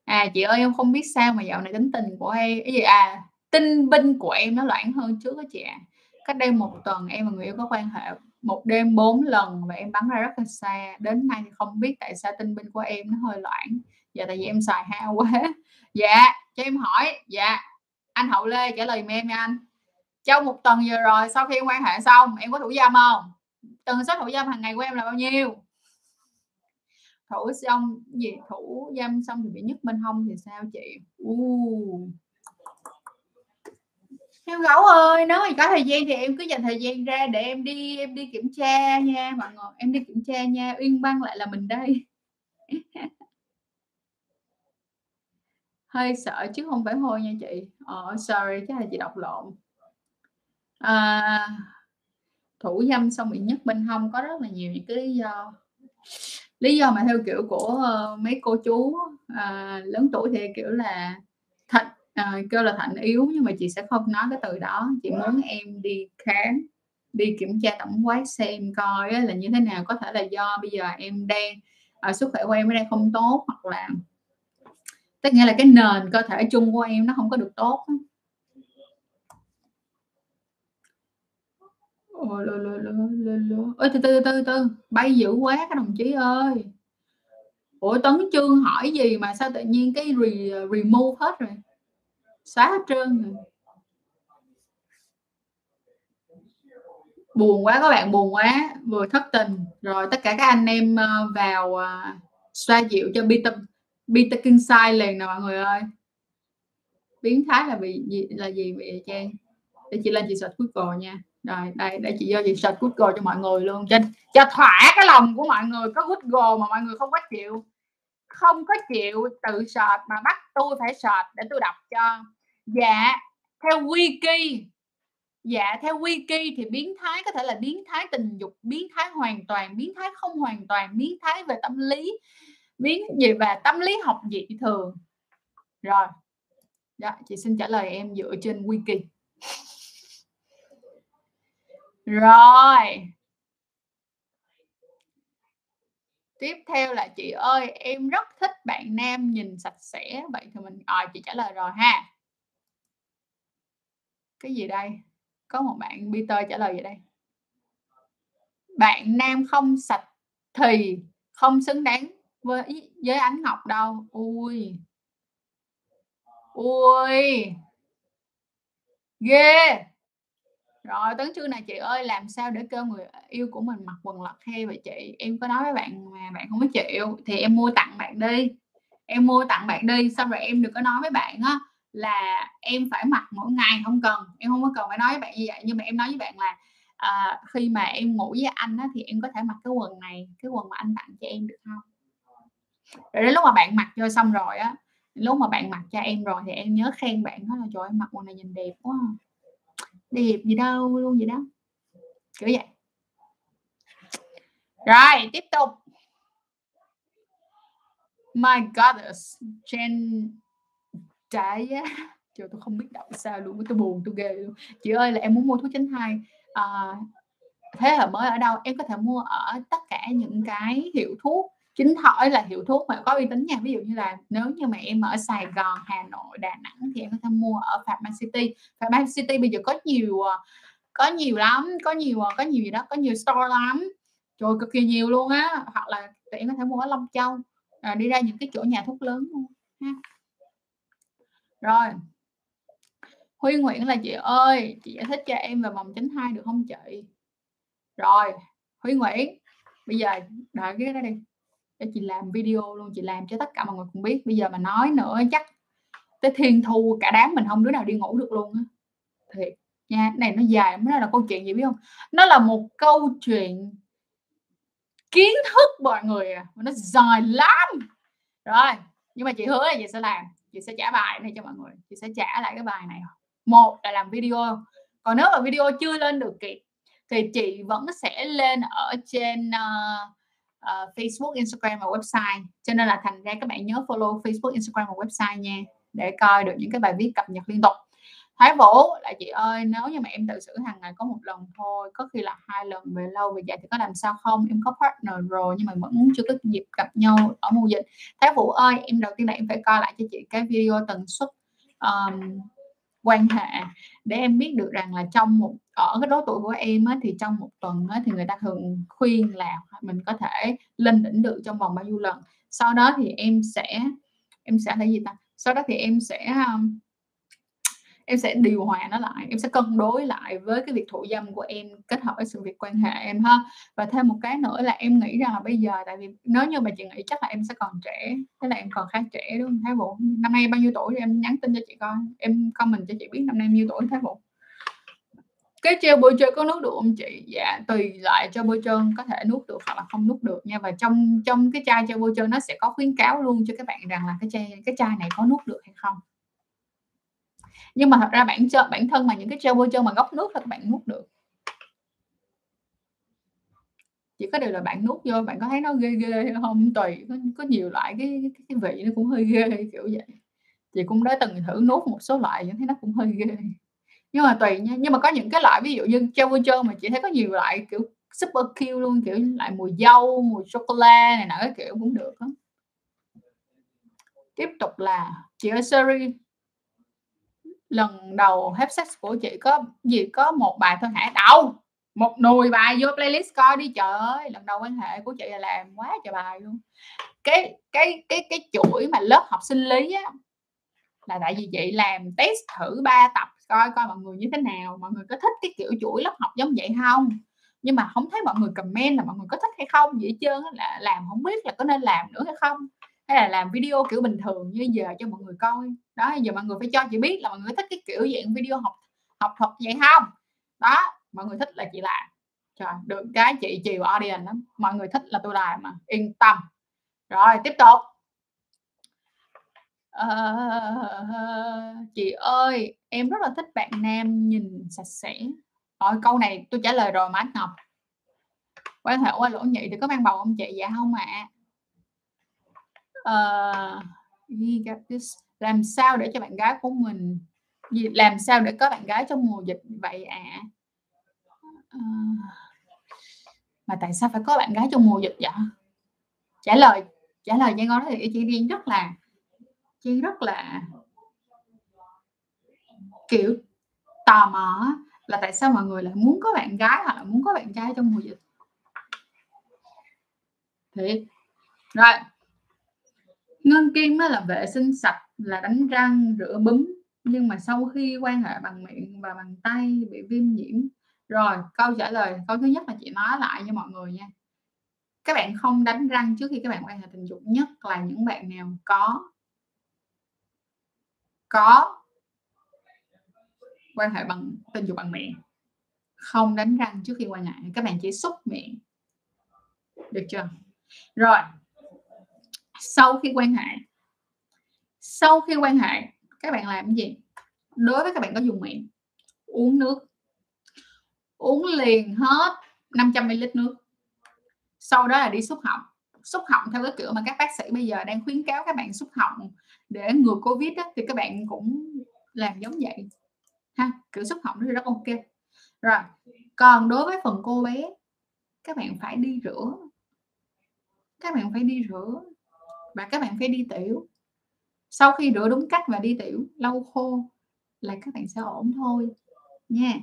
À chị ơi em không biết sao mà dạo này tính tình của em cái gì à, tinh binh của em nó loãng hơn trước đó chị ạ. Cách đây một tuần em và người yêu có quan hệ một đêm 4 lần và em bắn ra rất là xa. Đến nay thì không biết tại sao tinh binh của em nó hơi loãng. Dạ tại vì em xài hao quá. Dạ cho em hỏi. Dạ anh Hậu Lê trả lời em nha anh. Trong một tuần vừa rồi sau khi quan hệ xong em có thủ dâm không? Tần suất thủ dâm hàng ngày của em là bao nhiêu? Thủ xong gì, thủ dâm xong thì bị nhức bên hông thì sao chị? Theo gấu ơi, nếu mà có thời gian thì em cứ dành thời gian ra để em đi kiểm tra nha mọi người, em đi kiểm tra nha. Uyên Băng lại là mình đây. Hơi sợ chứ không phải hôi nha chị. Sorry chắc là chị đọc lộn. Thủ dâm xong bị nhức bên hông có rất là nhiều những cái lý do mà theo kiểu của mấy cô chú lớn tuổi thì kiểu là thịnh, kêu là thạnh yếu, nhưng mà chị sẽ không nói cái từ đó. Chị muốn em đi khám, đi kiểm tra tổng quát xem coi là như thế nào. Có thể là do bây giờ em đang sức khỏe của em đang không tốt, hoặc là tất nhiên là cái nền cơ thể chung của em nó không có được tốt. Ôi từ bay dữ quá các đồng chí ơi. Ủa Tấn Chương hỏi gì mà sao tự nhiên cái remove hết rồi, xóa hết trơn rồi. Buồn quá các bạn, buồn quá. Vừa thất tình rồi tất cả các anh em vào xoa dịu cho Peter King Sai liền nè mọi người ơi. Biến thái là bị là gì vậy Trang? Để chị lên chị search Google nha. Rồi đây, để chị vô chị search Google cho mọi người luôn, cho thỏa cái lòng của mọi người. Có Google mà mọi người không có chịu, không có chịu tự search mà bắt tôi phải search để tôi đọc cho. Dạ theo wiki, dạ theo wiki thì biến thái có thể là biến thái tình dục, biến thái hoàn toàn, biến thái không hoàn toàn, biến thái về tâm lý, biến gì và tâm lý học dị thường. Rồi đó, chị xin trả lời em dựa trên wiki. Rồi tiếp theo là chị ơi em rất thích bạn nam nhìn sạch sẽ. Vậy thì mình chị trả lời rồi ha. Cái gì đây? Có một bạn Peter trả lời vậy đây. Bạn nam không sạch thì không xứng đáng với Ánh Ngọc đâu. Ui ui ghê yeah. Rồi Tấn Chương này chị ơi, làm sao để kêu người yêu của mình mặc quần lật hay vậy chị? Em có nói với bạn mà bạn không có chịu thì em mua tặng bạn đi. Em mua tặng bạn đi, xong rồi em đừng có nói với bạn á là em phải mặc mỗi ngày, không cần. Em không có cần phải nói với bạn như vậy, nhưng mà em nói với bạn là khi mà em ngủ với anh á thì em có thể mặc cái quần này, cái quần mà anh tặng cho em được không? Rồi đến lúc mà bạn mặc cho xong rồi á, lúc mà bạn mặc cho em rồi thì em nhớ khen bạn đó là trời ơi, mặc quần này nhìn đẹp quá. Điệp gì đâu luôn vậy đó, kiểu vậy. Rồi tiếp tục. My goddess Jen trái trời, tôi không biết đọc sao luôn, tôi buồn tôi ghê luôn. Chị ơi là em muốn mua thuốc tránh thai thế hệ mới ở đâu? Em có thể mua ở tất cả những cái hiệu thuốc chính thỏi, là hiệu thuốc mà có uy tín nha. Ví dụ như là nếu như mà em ở Sài Gòn, Hà Nội, Đà Nẵng thì em có thể mua ở Pharmacity. Pharmacity bây giờ có nhiều lắm, có nhiều gì đó, có nhiều store lắm, trời cực kỳ nhiều luôn á. Hoặc là em có thể mua ở Long Châu, đi ra những cái chỗ nhà thuốc lớn luôn ha. Rồi Huy Nguyễn là chị ơi chị giải thích cho em về vòng tránh thai được không chị? Rồi Huy Nguyễn bây giờ đợi cái đó đi để chị làm video luôn, chị làm cho tất cả mọi người cũng biết. Bây giờ mà nói nữa chắc tới thiên thu cả đám mình không đứa nào đi ngủ được luôn á, thiệt nha. Này nó dài, nó là câu chuyện gì biết không, nó là một câu chuyện kiến thức mọi người à, nó dài lắm. Rồi nhưng mà chị hứa là chị sẽ làm, chị sẽ trả bài này cho mọi người, chị sẽ trả lại cái bài này. Một là làm video, còn nếu mà video chưa lên được kịp thì chị vẫn sẽ lên ở trên Facebook, Instagram và website. Cho nên là thành ra các bạn nhớ follow Facebook, Instagram và website nha, để coi được những cái bài viết cập nhật liên tục. Thái Vũ là chị ơi, nếu như mà em tự xử hàng ngày có một lần thôi, có khi là 2 lần về lâu về dài thì có làm sao không? Em có partner rồi nhưng mà vẫn chưa có dịp gặp nhau ở mùa dịch. Thái Vũ ơi, em đầu tiên là em phải coi lại cho chị cái video tần suất quan hệ để em biết được rằng là trong một, ở cái độ tuổi của em á, thì trong một tuần á, thì người ta thường khuyên là mình có thể lên đỉnh được trong vòng bao nhiêu lần. Sau đó thì em sẽ là gì ta? Sau đó thì em sẽ điều hòa nó lại, em sẽ cân đối lại với cái việc thủ dâm của em kết hợp với sự việc quan hệ em ha. Và thêm một cái nữa là em nghĩ rằng là bây giờ, tại vì nếu như mà chị nghĩ chắc là em sẽ còn trẻ, thế là em còn khá trẻ đúng không Thái Vũ? Năm nay bao nhiêu tuổi thì em nhắn tin cho chị coi, em comment cho chị biết năm nay bao nhiêu tuổi Thái Vũ. Cái treo bôi trơn có nuốt được không chị? Dạ tùy lại, cho bôi trơn có thể nuốt được hoặc là không nuốt được nha. Và trong cái chai treo bôi trơn nó sẽ có khuyến cáo luôn cho các bạn rằng là cái chai này có nuốt được hay không. Nhưng mà thật ra bản thân mà những cái gel bôi trơn mà gốc nước là các bạn nuốt được. Chỉ có điều là bạn nuốt vô bạn có thấy nó ghê ghê hay không tùy, có nhiều loại cái vị nó cũng hơi ghê kiểu vậy. Chị cũng đã từng thử nuốt một số loại nhưng thấy nó cũng hơi ghê. Nhưng mà tùy nha, nhưng mà có những cái loại ví dụ như gel bôi trơn mà chị thấy có nhiều loại kiểu super cute luôn, kiểu lại mùi dâu, mùi chocolate này nọ cái kiểu cũng được lắm. Tiếp tục là chị ơi Sherry, lần đầu have sex của chị có một bài thôi hả? Đâu, một nùi bài vô playlist coi đi, trời ơi. Lần đầu quan hệ của chị là làm quá trời bài luôn. Cái chuỗi mà lớp học sinh lý á, là tại vì chị làm test thử 3 tập coi mọi người như thế nào, mọi người có thích cái kiểu chuỗi lớp học giống vậy không, nhưng mà không thấy mọi người comment là mọi người có thích hay không vậy trơn, là làm không biết là có nên làm nữa hay không, hay là làm video kiểu bình thường như giờ cho mọi người coi. Đó, giờ mọi người phải cho chị biết là mọi người thích cái kiểu dạng video học thuật vậy không. Đó, mọi người thích là chị làm. Trời, được cái chị chiều audience lắm. Mọi người thích là tôi làm mà, yên tâm. Rồi, tiếp tục. Chị ơi, em rất là thích bạn nam nhìn sạch sẽ. Rồi, câu này tôi trả lời rồi mà anh Ngọc. Quan hệ qua lỗ nhị thì có mang bầu không chị? Dạ không ạ. Làm sao để cho bạn gái của mình, làm sao để có bạn gái trong mùa dịch vậy ạ? Mà tại sao phải có bạn gái trong mùa dịch vậy? Trả lời Giang Ngôn thì chị rất là kiểu tò mò là tại sao mọi người lại muốn có bạn gái hoặc là muốn có bạn trai trong mùa dịch. Thiệt. Rồi. Ngân Kim là vệ sinh sạch là đánh răng, rửa bấm, nhưng mà sau khi quan hệ bằng miệng và bằng tay bị viêm nhiễm. Rồi, câu trả lời, câu thứ nhất là chị nói lại cho mọi người nha. Các bạn không đánh răng trước khi các bạn quan hệ tình dục, nhất là những bạn nào có quan hệ bằng tình dục bằng miệng. Không đánh răng trước khi quan hệ, các bạn chỉ xúc miệng. Được chưa? Rồi. Sau khi quan hệ các bạn làm cái gì? Đối với các bạn có dùng miệng, uống nước, uống liền hết 500ml nước, sau đó là đi xúc họng theo cái kiểu mà các bác sĩ bây giờ đang khuyến cáo các bạn xúc họng để ngừa Covid đó, thì các bạn cũng làm giống vậy ha, kiểu xúc họng rất ok. Rồi còn đối với phần cô bé, các bạn phải đi rửa và các bạn phải đi tiểu. Sau khi rửa đúng cách và đi tiểu, lau khô là các bạn sẽ ổn thôi nha. Yeah.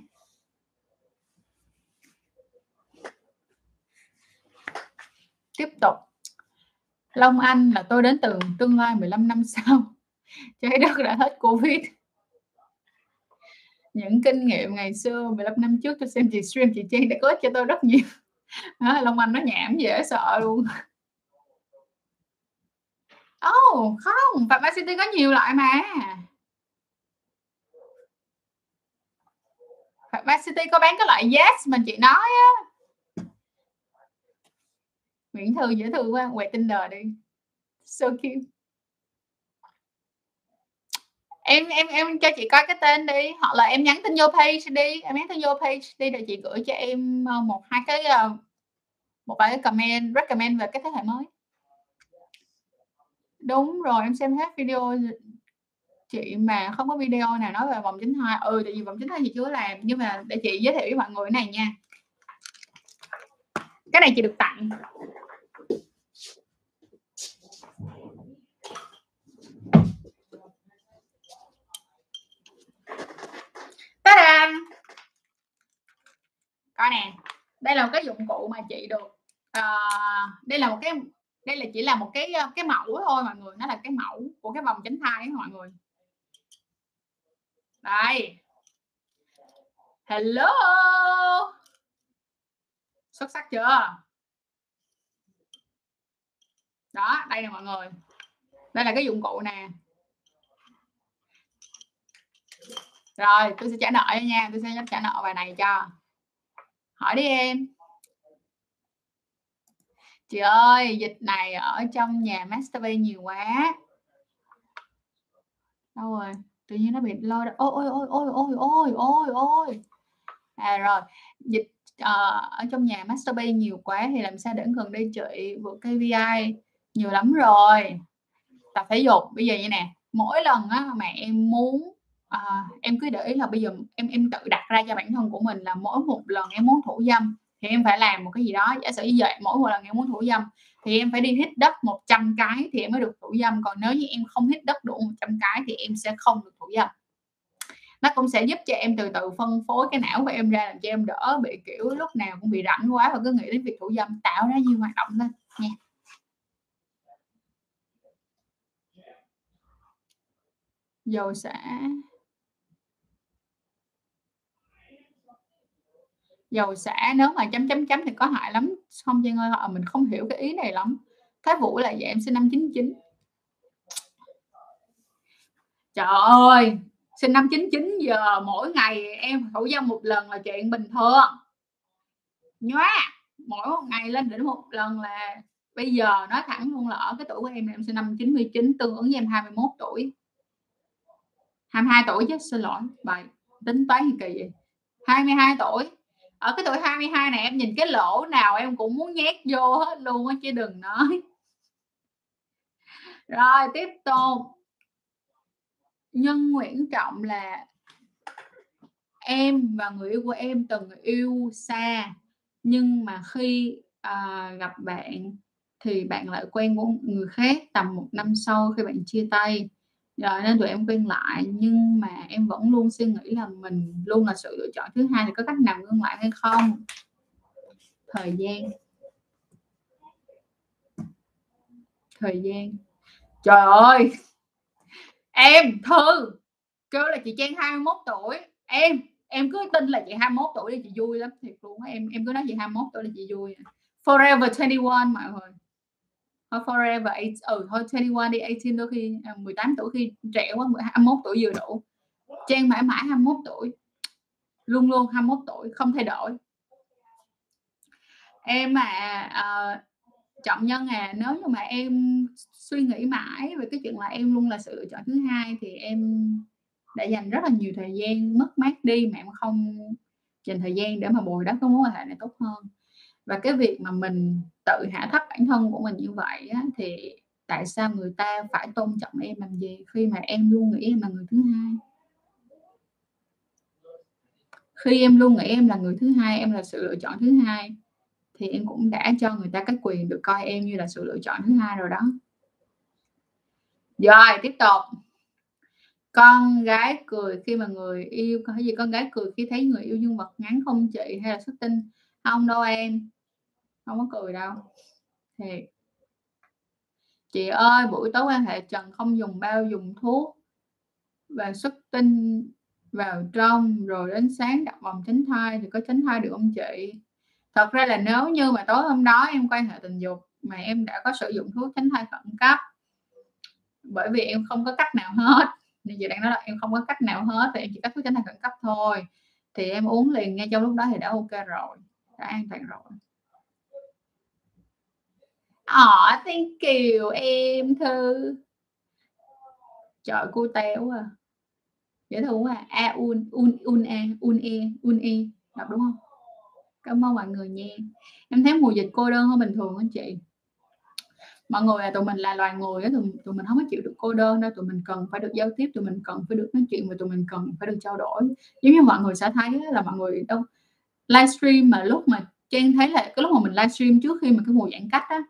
Tiếp tục. Long Anh là tôi đến từ tương lai 15 năm sau. Trái đất đã hết Covid. Những kinh nghiệm ngày xưa 15 năm trước tôi xem chị stream chị Trang đã có ích cho tôi rất nhiều. Đó, Long Anh nó nhảm dễ sợ luôn. Không, Pharmacity có nhiều loại mà. Pharmacity có bán cái loại Yes mình chị nói á. Nguyễn Thư dễ thương quá, quẹt Tinder đi. So cute. Em cho chị coi cái tên đi, hoặc là em nhắn tin vô page đi, rồi chị gửi cho em một vài cái comment recommend về cái thế hệ mới. Đúng rồi, em xem hết video chị mà không có video nào nói về vòng tránh thai. Tại vì vòng tránh thai chị chưa làm, nhưng mà để chị giới thiệu với mọi người này nha. Cái này chị được tặng. Ta-da! Coi nè, đây là một cái dụng cụ mà chị được đây là chỉ là một cái mẫu thôi mọi người, nó là cái mẫu của cái vòng tránh thai mọi người. Đây. Hello. Xuất sắc chưa? Đó, đây nè mọi người. Đây là cái dụng cụ nè. Rồi, tôi sẽ trả nợ nha, tôi sẽ trả nợ bài này cho. Hỏi đi em. Chị ơi, dịch này ở trong nhà masturbate nhiều quá. Đâu rồi? Tự nhiên nó bị lôi. Ôi. À rồi, dịch ở trong nhà masturbate nhiều quá thì làm sao để gần đây chị vượt KPI nhiều lắm rồi. Tập thể dục bây giờ như nè, mỗi lần á mà em muốn em cứ để ý là bây giờ em tự đặt ra cho bản thân của mình là mỗi một lần em muốn thủ dâm thì em phải làm một cái gì đó. Giả sử như vậy, mỗi một lần em muốn thủ dâm thì em phải đi hít đất 100 cái thì em mới được thủ dâm. Còn nếu như em không hít đất đủ 100 cái thì em sẽ không được thủ dâm. Nó cũng sẽ giúp cho em từ từ phân phối cái não của em ra, làm cho em đỡ bị kiểu lúc nào cũng bị rảnh quá và cứ nghĩ đến việc thủ dâm, tạo ra nhiều hoạt động lên nha. Dầu xả, dầu xả nếu mà ... thì có hại lắm không Trang ơi? Mình không hiểu cái ý này lắm. Thái Vũ là vậy, em sinh năm 99. Trời ơi, sinh năm 99 giờ mỗi ngày em thủ dâm một lần là chuyện bình thường. Nhóa, mỗi một ngày lên đỉnh một lần là bây giờ nói thẳng luôn là ở cái tuổi của em sinh năm 99, tương ứng với em 21 tuổi. 22 tuổi chứ, xin lỗi, bài tính toán thì kỳ vậy. 22 tuổi. Ở cái tuổi 22 này em nhìn cái lỗ nào em cũng muốn nhét vô hết luôn á, chứ đừng nói. Rồi tiếp tục. Nhân Nguyễn Trọng là em và người yêu của em từng yêu xa, nhưng mà khi gặp bạn thì bạn lại quen với người khác tầm 1 năm sau khi bạn chia tay. Rồi nên tụi em quen lại, nhưng mà em vẫn luôn suy nghĩ là mình luôn là sự lựa chọn thứ hai, thì có cách nào ngưng lại hay không? Thời gian. Trời ơi em Thư kêu là chị Trang 21 tuổi, em cứ tin là chị 21 tuổi thì chị vui lắm thiệt luôn á. Em cứ nói chị 21 tuổi là chị vui. Forever 21 mọi người. Forever 8, thôi 21 đi, 18 đôi khi 18 tuổi khi trẻ quá, 21 tuổi vừa đủ. Trang mãi mãi 21 tuổi, luôn luôn 21 tuổi, không thay đổi. Em Trọng Nhân nếu như mà em suy nghĩ mãi về cái chuyện là em luôn là sự lựa chọn thứ hai thì em đã dành rất là nhiều thời gian mất mát đi mà em không dành thời gian để mà bồi đắp cái mối quan hệ này tốt hơn. Và cái việc mà mình tự hạ thấp bản thân của mình như vậy á, thì tại sao người ta phải tôn trọng em làm gì khi mà em luôn nghĩ em là người thứ hai? Khi em luôn nghĩ em là người thứ hai, em là sự lựa chọn thứ hai, thì em cũng đã cho người ta cái quyền được coi em như là sự lựa chọn thứ hai rồi đó. Rồi tiếp tục. Con gái cười khi mà người yêu, có gì con gái cười khi thấy người yêu dương vật ngắn không chị, hay là xuất tinh? Không đâu em, không có cười đâu. Thiệt. Chị ơi, buổi tối quan hệ trần không dùng bao, dùng thuốc và xuất tinh vào trong rồi đến sáng đặt vòng tránh thai thì có tránh thai được không chị? Thật ra là nếu như mà tối hôm đó em quan hệ tình dục mà em đã có sử dụng thuốc tránh thai khẩn cấp, bởi vì em không có cách nào hết, nên chị đang nói là em không có cách nào hết thì em chỉ có thuốc tránh thai khẩn cấp thôi, thì em uống liền ngay trong lúc đó thì đã ok rồi, đã an toàn rồi. Thank you em Thư. Trời cô téo à, dễ thương quá. Un e đọc đúng không? Cảm ơn mọi người nha. Em thấy mùa dịch cô đơn hơn bình thường anh chị. mọi người là tụi mình là loài người á, tụi mình không có chịu được cô đơn đâu, tụi mình cần phải được giao tiếp, tụi mình cần phải được nói chuyện và tụi mình cần phải được trao đổi. Giống như mọi người sẽ thấy là mọi người đâu livestream mà lúc mà Trang thấy là cái lúc mà mình livestream trước khi mà cái mùa giãn cách á,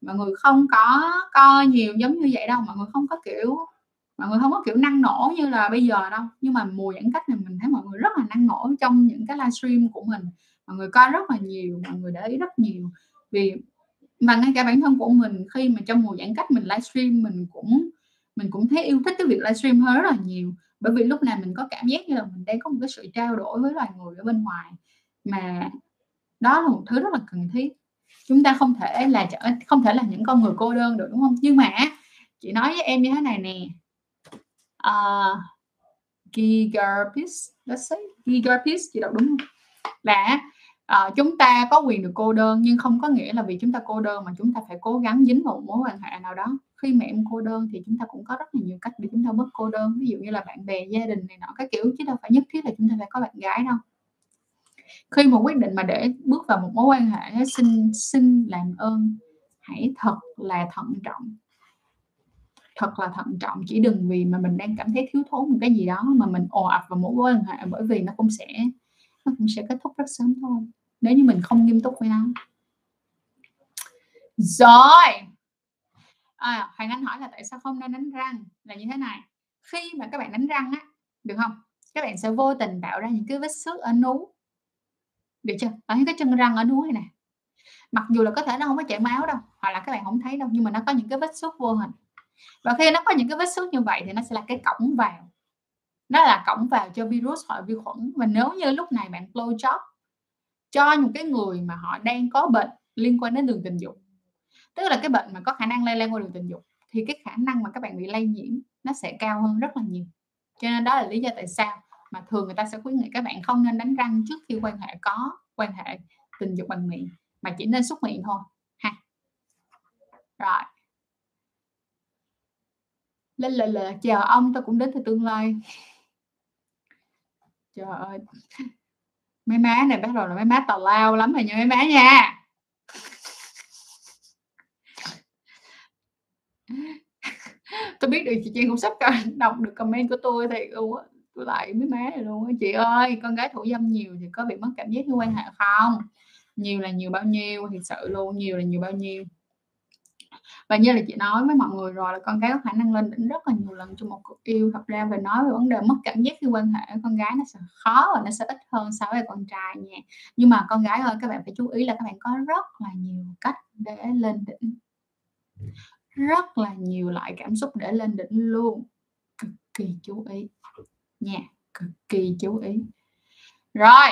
mọi người không có coi nhiều giống như vậy đâu, mọi người không có kiểu năng nổ như là bây giờ đâu. Nhưng mà mùa giãn cách này mình thấy mọi người rất là năng nổ trong những cái livestream của mình, mọi người coi rất là nhiều, mọi người để ý rất nhiều. Vì mà ngay cả bản thân của mình khi mà trong mùa giãn cách mình livestream, mình cũng thấy yêu thích cái việc livestream hơn rất là nhiều, bởi vì lúc nào mình có cảm giác như là mình đang có một cái sự trao đổi với loài người ở bên ngoài, mà đó là một thứ rất là cần thiết. Chúng ta không thể là những con người cô đơn được, đúng không? Nhưng mà chị nói với em như thế này nè, Gigapis, let's say Gigapis, chị đọc đúng không? Là chúng ta có quyền được cô đơn, nhưng không có nghĩa là vì chúng ta cô đơn mà chúng ta phải cố gắng dính một mối quan hệ nào đó. Khi mà em cô đơn thì chúng ta cũng có rất là nhiều cách để chúng ta bớt cô đơn, ví dụ như là bạn bè, gia đình này nọ các kiểu, chứ đâu phải nhất thiết là chúng ta phải có bạn gái đâu. Khi mà quyết định mà để bước vào một mối quan hệ, xin làm ơn hãy thật là thận trọng, chỉ đừng vì mà mình đang cảm thấy thiếu thốn một cái gì đó mà mình ồ ập vào mối quan hệ, bởi vì nó cũng sẽ kết thúc rất sớm thôi, nếu như mình không nghiêm túc với nó. Rồi Hoàng Anh hỏi là tại sao không nên đánh răng, là như thế này. Khi mà các bạn đánh răng á, được không, các bạn sẽ vô tình tạo ra những cái vết xước ở nú, được chưa, ở những cái chân răng ở núi này nè. Mặc dù là có thể nó không có chảy máu đâu, hoặc là các bạn không thấy đâu, nhưng mà nó có những cái vết xước vô hình. Và khi nó có những cái vết xước như vậy thì nó sẽ là cái cổng vào, nó là cổng vào cho virus hoặc vi khuẩn. Và nếu như lúc này bạn blow job cho những cái người mà họ đang có bệnh liên quan đến đường tình dục, tức là cái bệnh mà có khả năng lây lan qua đường tình dục, thì cái khả năng mà các bạn bị lây nhiễm nó sẽ cao hơn rất là nhiều. Cho nên đó là lý do tại sao mà thường người ta sẽ khuyến nghị các bạn không nên đánh răng trước khi có quan hệ tình dục bằng miệng, mà chỉ nên xúc miệng thôi ha. Rồi lên lời chào ông, tôi cũng đến từ tương lai. Trời ơi, mấy má này bắt đầu là mấy má tào lao lắm rồi nha mấy má nha. Tôi biết được chị Trang cũng sắp đọc được comment của tôi thì tôi lại mấy má này luôn. Chị ơi, con gái thủ dâm nhiều thì có bị mất cảm giác với quan hệ không? Nhiều là nhiều bao nhiêu, thật sự luôn, nhiều là nhiều bao nhiêu. Và như là chị nói với mọi người rồi, là con gái có khả năng lên đỉnh rất là nhiều lần trong một cuộc yêu. Thật ra về nói về vấn đề mất cảm giác khi quan hệ, con gái nó sẽ khó và nó sẽ ít hơn so với con trai nha. Nhưng mà con gái ơi, các bạn phải chú ý là các bạn có rất là nhiều cách để lên đỉnh, rất là nhiều loại cảm xúc để lên đỉnh luôn. Cực kỳ chú ý nha, cực kỳ chú ý. Rồi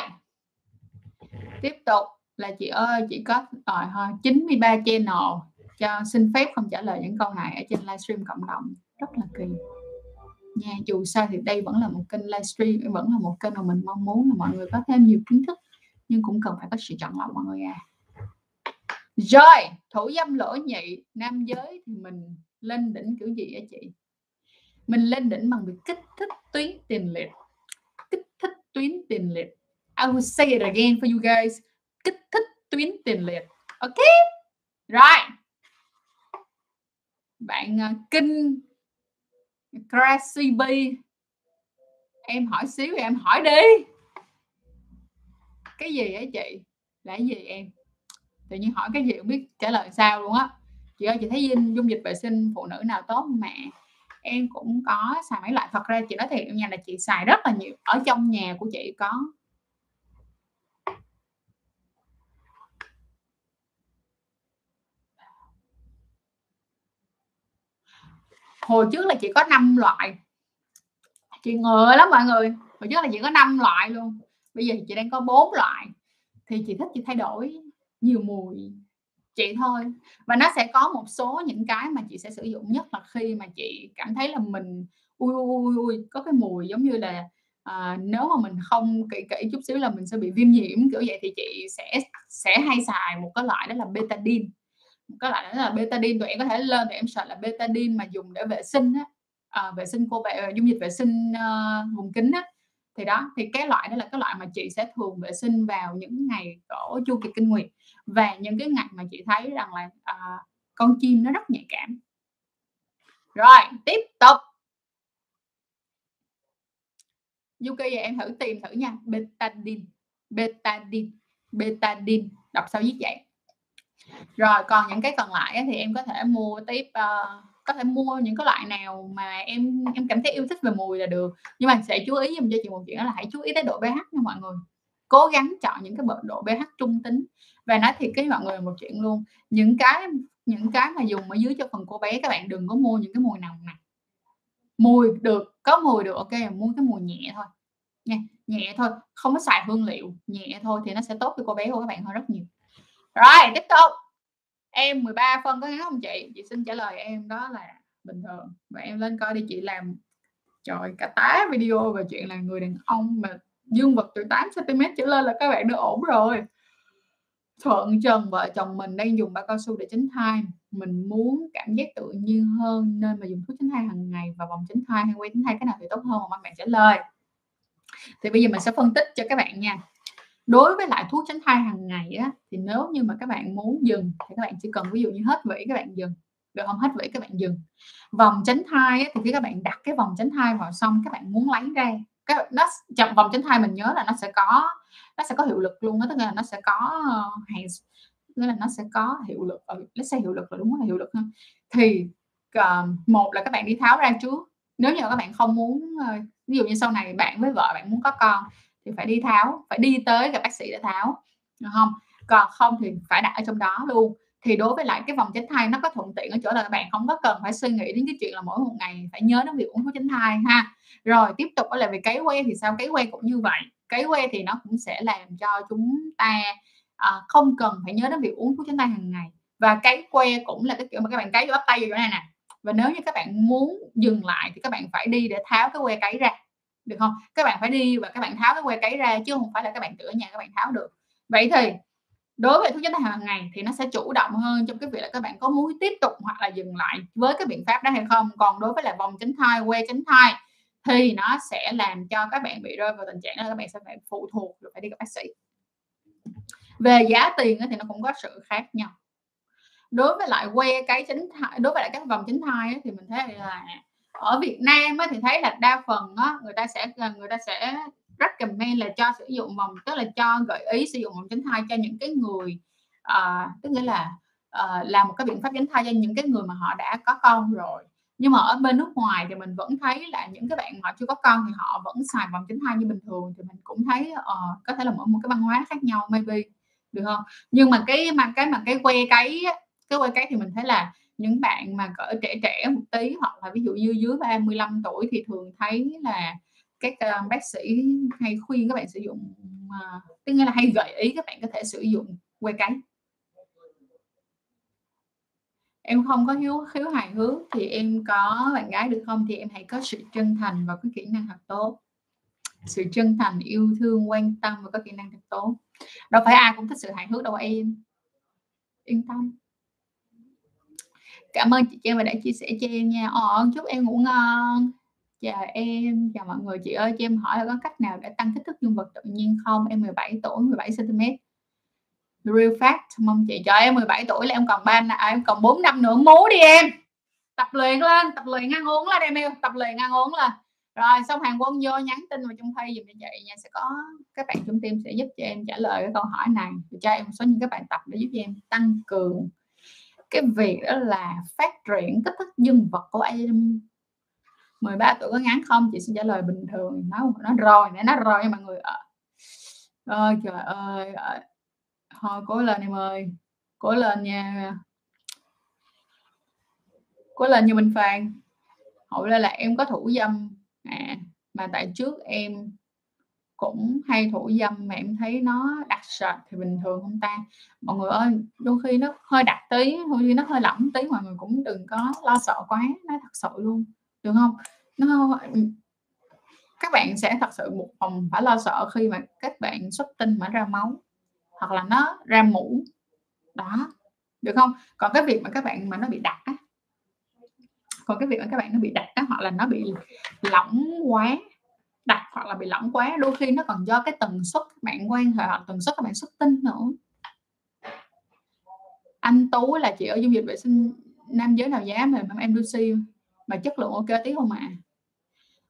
tiếp tục là chị ơi, chị có 93 channel cho xin phép không trả lời những câu này ở trên livestream cộng đồng, rất là kỳ nha. Dù sao thì đây vẫn là một kênh livestream, vẫn là một kênh mà mình mong muốn là mọi người có thêm nhiều kiến thức, nhưng cũng cần phải có sự chọn lọc mọi người à. Rồi thủ dâm lỗ nhị nam giới thì mình lên đỉnh kiểu gì á chị? Mình lên đỉnh bằng việc kích thích tuyến tiền liệt. Kích thích tuyến tiền liệt. I will say it again for you guys. Kích thích tuyến tiền liệt. Ok. Rồi. Bạn Kinh Crazy B, em hỏi xíu, em hỏi đi. Cái gì á chị? Là gì em? Tự nhiên hỏi cái gì không biết trả lời sao luôn á. Chị ơi, chị thấy dung dịch vệ sinh phụ nữ nào tốt không mẹ? Em cũng có xài mấy loại. Thật ra chị nói thiệt, nhà là chị xài rất là nhiều. Ở trong nhà của chị có. Hồi trước là chị có 5 loại. Chị ngựa lắm mọi người. Hồi trước là chị có 5 loại luôn. Bây giờ chị đang có 4 loại. Thì chị thích, chị thay đổi nhiều mùi chị thôi. Và nó sẽ có một số những cái mà chị sẽ sử dụng, nhất là khi mà chị cảm thấy là mình có cái mùi giống như là nếu mà mình không kỹ chút xíu là mình sẽ bị viêm nhiễm kiểu vậy, thì chị sẽ hay xài một cái loại đó là Betadine. Có lại đó là Betadine, tụi em có thể lên để em sợ là Betadine mà dùng để vệ sinh á, vệ sinh cô bé, dung dịch vệ sinh vùng kính á, thì đó, thì cái loại đó là cái loại mà chị sẽ thường vệ sinh vào những ngày của chu kỳ kinh nguyệt và những cái ngày mà chị thấy rằng là con chim nó rất nhạy cảm. Rồi, tiếp tục. Yuki giờ em thử tìm thử nha. Betadine. Đọc sao viết vậy? Rồi, còn những cái còn lại thì em có thể mua tiếp, có thể mua những cái loại nào mà em cảm thấy yêu thích về mùi là được. Nhưng mà sẽ chú ý giùm cho chị một chuyện là hãy chú ý tới độ pH nha mọi người. Cố gắng chọn những cái độ pH trung tính. Và nói thiệt với mọi người một chuyện luôn, những cái mà dùng ở dưới cho phần cô bé, các bạn đừng có mua những cái mùi nồng nặc. Mùi được, có mùi được ok, mua cái mùi nhẹ thôi nha, nhẹ thôi, không có xài hương liệu, nhẹ thôi thì nó sẽ tốt cho cô bé của các bạn hơn rất nhiều. Rồi tiếp tục. Em 13 phân có ngắn không chị? Chị xin trả lời em đó là bình thường. Và em lên coi đi chị làm trời cả tá video về chuyện là người đàn ông mà dương vật từ 8cm trở lên là các bạn đã ổn rồi. Thuận trần vợ chồng mình đang dùng bao cao su để tránh thai. Mình muốn cảm giác tự nhiên hơn nên mà dùng thuốc tránh thai hàng ngày và vòng tránh thai hay que tránh thai, cái nào thì tốt hơn? Mong bạn trả lời. Thì bây giờ mình sẽ phân tích cho các bạn nha. Đối với lại thuốc tránh thai hàng ngày á, thì nếu như mà các bạn muốn dừng thì các bạn chỉ cần ví dụ như hết vĩ các bạn dừng, được không? Hết vĩ các bạn dừng. Vòng tránh thai á, thì khi các bạn đặt cái vòng tránh thai vào xong các bạn muốn lấy ra, các nó chậm vòng tránh thai mình nhớ là nó sẽ có hiệu lực luôn đó, tức là nó sẽ có nghĩa là nó sẽ có hiệu lực, nó sẽ hiệu lực là đúng là hiệu lực hơn. Thì một là các bạn đi tháo ra trước. Nếu như các bạn không muốn, ví dụ như sau này bạn với vợ bạn muốn có con thì phải đi tháo, phải đi tới gặp bác sĩ để tháo, được không? Còn không thì phải đặt ở trong đó luôn. Thì đối với lại cái vòng tránh thai nó có thuận tiện ở chỗ là các bạn không có cần phải suy nghĩ đến cái chuyện là mỗi một ngày phải nhớ đến việc uống thuốc tránh thai ha. Rồi tiếp tục là về cấy que thì sao? Cấy que cũng như vậy. Cấy que thì nó cũng sẽ làm cho chúng ta không cần phải nhớ đến việc uống thuốc tránh thai hàng ngày. Và cấy que cũng là cái kiểu mà các bạn cấy vô bắp tay vô chỗ này nè. Và nếu như các bạn muốn dừng lại thì các bạn phải đi để tháo cái que cấy ra, được không? Các bạn phải đi và các bạn tháo cái que cấy ra chứ không phải là các bạn tự ở nhà các bạn tháo được. Vậy thì đối với thuốc tránh thai hàng ngày thì nó sẽ chủ động hơn trong cái việc là các bạn có muốn tiếp tục hoặc là dừng lại với cái biện pháp đó hay không. Còn đối với là vòng tránh thai, que tránh thai thì nó sẽ làm cho các bạn bị rơi vào tình trạng đó là các bạn sẽ phải phụ thuộc rồi phải đi gặp bác sĩ. Về giá tiền thì nó cũng có sự khác nhau. Đối với lại que cái tránh thai, đối với lại các vòng tránh thai thì mình thấy là ở Việt Nam thì thấy là đa phần người ta sẽ recommend là cho sử dụng vòng, tức là cho gợi ý sử dụng vòng tránh thai cho những cái người tức nghĩa là làm một cái biện pháp tránh thai cho những cái người mà họ đã có con rồi. Nhưng mà ở bên nước ngoài thì mình vẫn thấy là những cái bạn họ chưa có con thì họ vẫn xài vòng tránh thai như bình thường. Thì mình cũng thấy có thể là mỗi một cái văn hóa khác nhau maybe, được không? Nhưng mà cái que cấy, cái que cấy thì mình thấy là những bạn mà cỡ trẻ một tí hoặc là ví dụ như dưới 35 tuổi thì thường thấy là các bác sĩ hay khuyên các bạn sử dụng, tức nghĩa là hay gợi ý các bạn có thể sử dụng que cấy. Em không có khiếu hài hước thì em có bạn gái được không? Thì em hãy có sự chân thành và có kỹ năng thật tốt. Sự chân thành, yêu thương, quan tâm và có kỹ năng thật tốt. Đâu phải ai cũng thích sự hài hước đâu em. Yên tâm. Cảm ơn chị Trang và đã chia sẻ cho em nha. Chúc em ngủ ngon. Chào em, chào mọi người. Chị ơi, cho em hỏi là có cách nào để tăng kích thước dương vật tự nhiên không? Em 17 tuổi, 17cm. Real fact, mong chị cho em 17 tuổi là em còn 4 năm nữa múa đi em. Tập luyện lên, tập luyện ăn uống lên em yêu, tập luyện ăn uống lên. Rồi xong hàng quân vô nhắn tin vào trong thay dùm cho chị nha, sẽ có các bạn trong team sẽ giúp cho em trả lời cái câu hỏi này. Chị cho em một số những cái bài tập để giúp em tăng cường cái việc đó là phát triển kích thước dương vật của em. 13 tuổi có ngắn không? Chị xin trả lời bình thường. Nó rồi nha mọi người ạ. Ôi trời ơi. Thôi cố lên em ơi. Cố lên nha. Cố lên như Minh Phan. Hậu lên là em có thủ dâm mà tại trước em cũng hay thủ dâm mà em thấy nó đặc sệt thì bình thường không ta? Mọi người ơi, đôi khi nó hơi đặc tí, đôi khi nó hơi lỏng tí, mọi người cũng đừng có lo sợ quá, nó thật sự luôn, được không? Nó các bạn sẽ thật sự một phòng phải lo sợ khi mà các bạn xuất tinh mà ra máu hoặc là nó ra mũ đó, được không? Còn cái việc mà các bạn mà nó bị đặc á, hoặc là nó bị lỏng quá, đặc hoặc là bị lỏng quá, đôi khi nó còn do cái tần suất các bạn quan hệ hoặc tần suất các bạn xuất tinh nữa. Anh Tú là chị ở dung dịch vệ sinh nam giới nào giá mà MDOC mà chất lượng ok tí không ạ?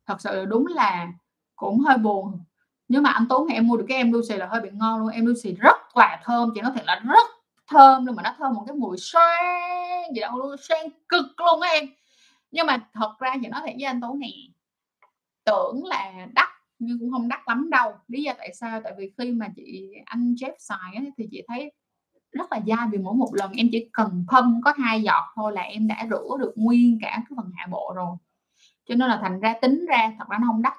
Thật sự đúng là cũng hơi buồn. Nhưng mà anh Tú ngày em mua được cái MDOC là hơi bị ngon luôn. MDOC rất là thơm, chị nói thiệt là rất thơm luôn, mà nó thơm một cái mùi xoang gì đâu luôn, xoang cực luôn á em. Nhưng mà thật ra chị nói thiệt với anh Tú nè, tưởng là đắt nhưng cũng không đắt lắm đâu. Lý do tại sao? Tại vì khi mà anh Jeff xài á, thì chị thấy rất là dai, vì mỗi một lần em chỉ cần pump có 2 giọt thôi là em đã rửa được nguyên cả cái phần hạ bộ rồi. Cho nên là thành ra tính ra thật ra nó không đắt.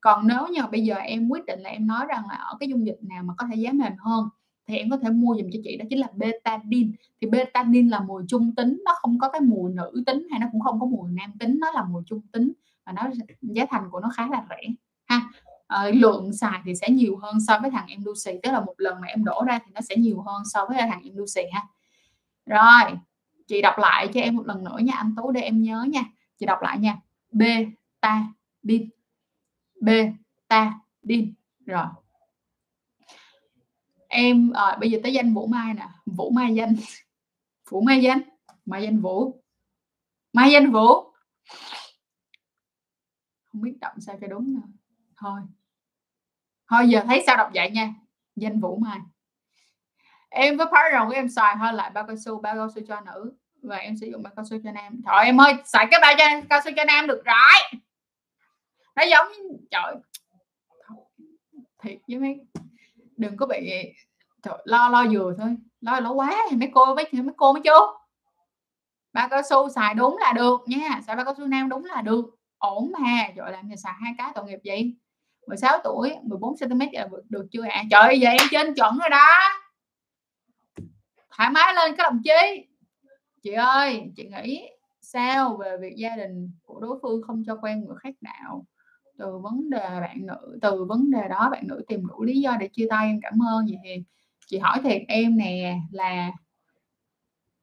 Còn nếu như bây giờ em quyết định là em nói rằng là ở cái dung dịch nào mà có thể giá mềm hơn thì em có thể mua dùm cho chị, đó chính là Betadine. Thì Betadine là mùi trung tính, nó không có cái mùi nữ tính hay nó cũng không có mùi nam tính, nó là mùi trung tính và nó giá thành của nó khá là rẻ ha. Lượng xài thì sẽ nhiều hơn so với thằng MDOC, tức là một lần mà em đổ ra thì nó sẽ nhiều hơn so với thằng MDOC ha. Rồi, chị đọc lại cho em một lần nữa nha anh Tú, để em nhớ nha. Chị đọc lại nha. Betadine. Betadine. Rồi. Em bây giờ tới danh Vũ Mai nè, Vũ Mai Danh. Vũ Mai Danh, Mai Danh Vũ. Mai Danh Vũ. Không biết đọc sao cho đúng nữa. Thôi giờ thấy sao đọc vậy nha. Danh Vũ Mai. Em với partner của em xài hơi lại bao cao su cho nữ và em sử dụng bao cao su cho nam. Thôi em ơi, xài cái bao cao su cho nam được rồi. Nó giống trời thiệt với mấy, đừng có bị trời, lo vừa thôi, lo quá thì mấy cô mới chú. Bao cao su xài đúng là được nha, xài bao cao su nam đúng là được, ổn mà. Trời, làm nhà xài 2 cái tội nghiệp vậy. 16 tuổi 14 cm được chưa ạ? Trời ơi, vậy em trên chuẩn rồi đó, thoải mái lên cái đồng chí. Chị ơi, chị nghĩ sao về việc gia đình của đối phương không cho quen người khác đạo? Từ vấn đề đó bạn nữ tìm đủ lý do để chia tay, em cảm ơn. Vậy thì chị hỏi thiệt em nè, là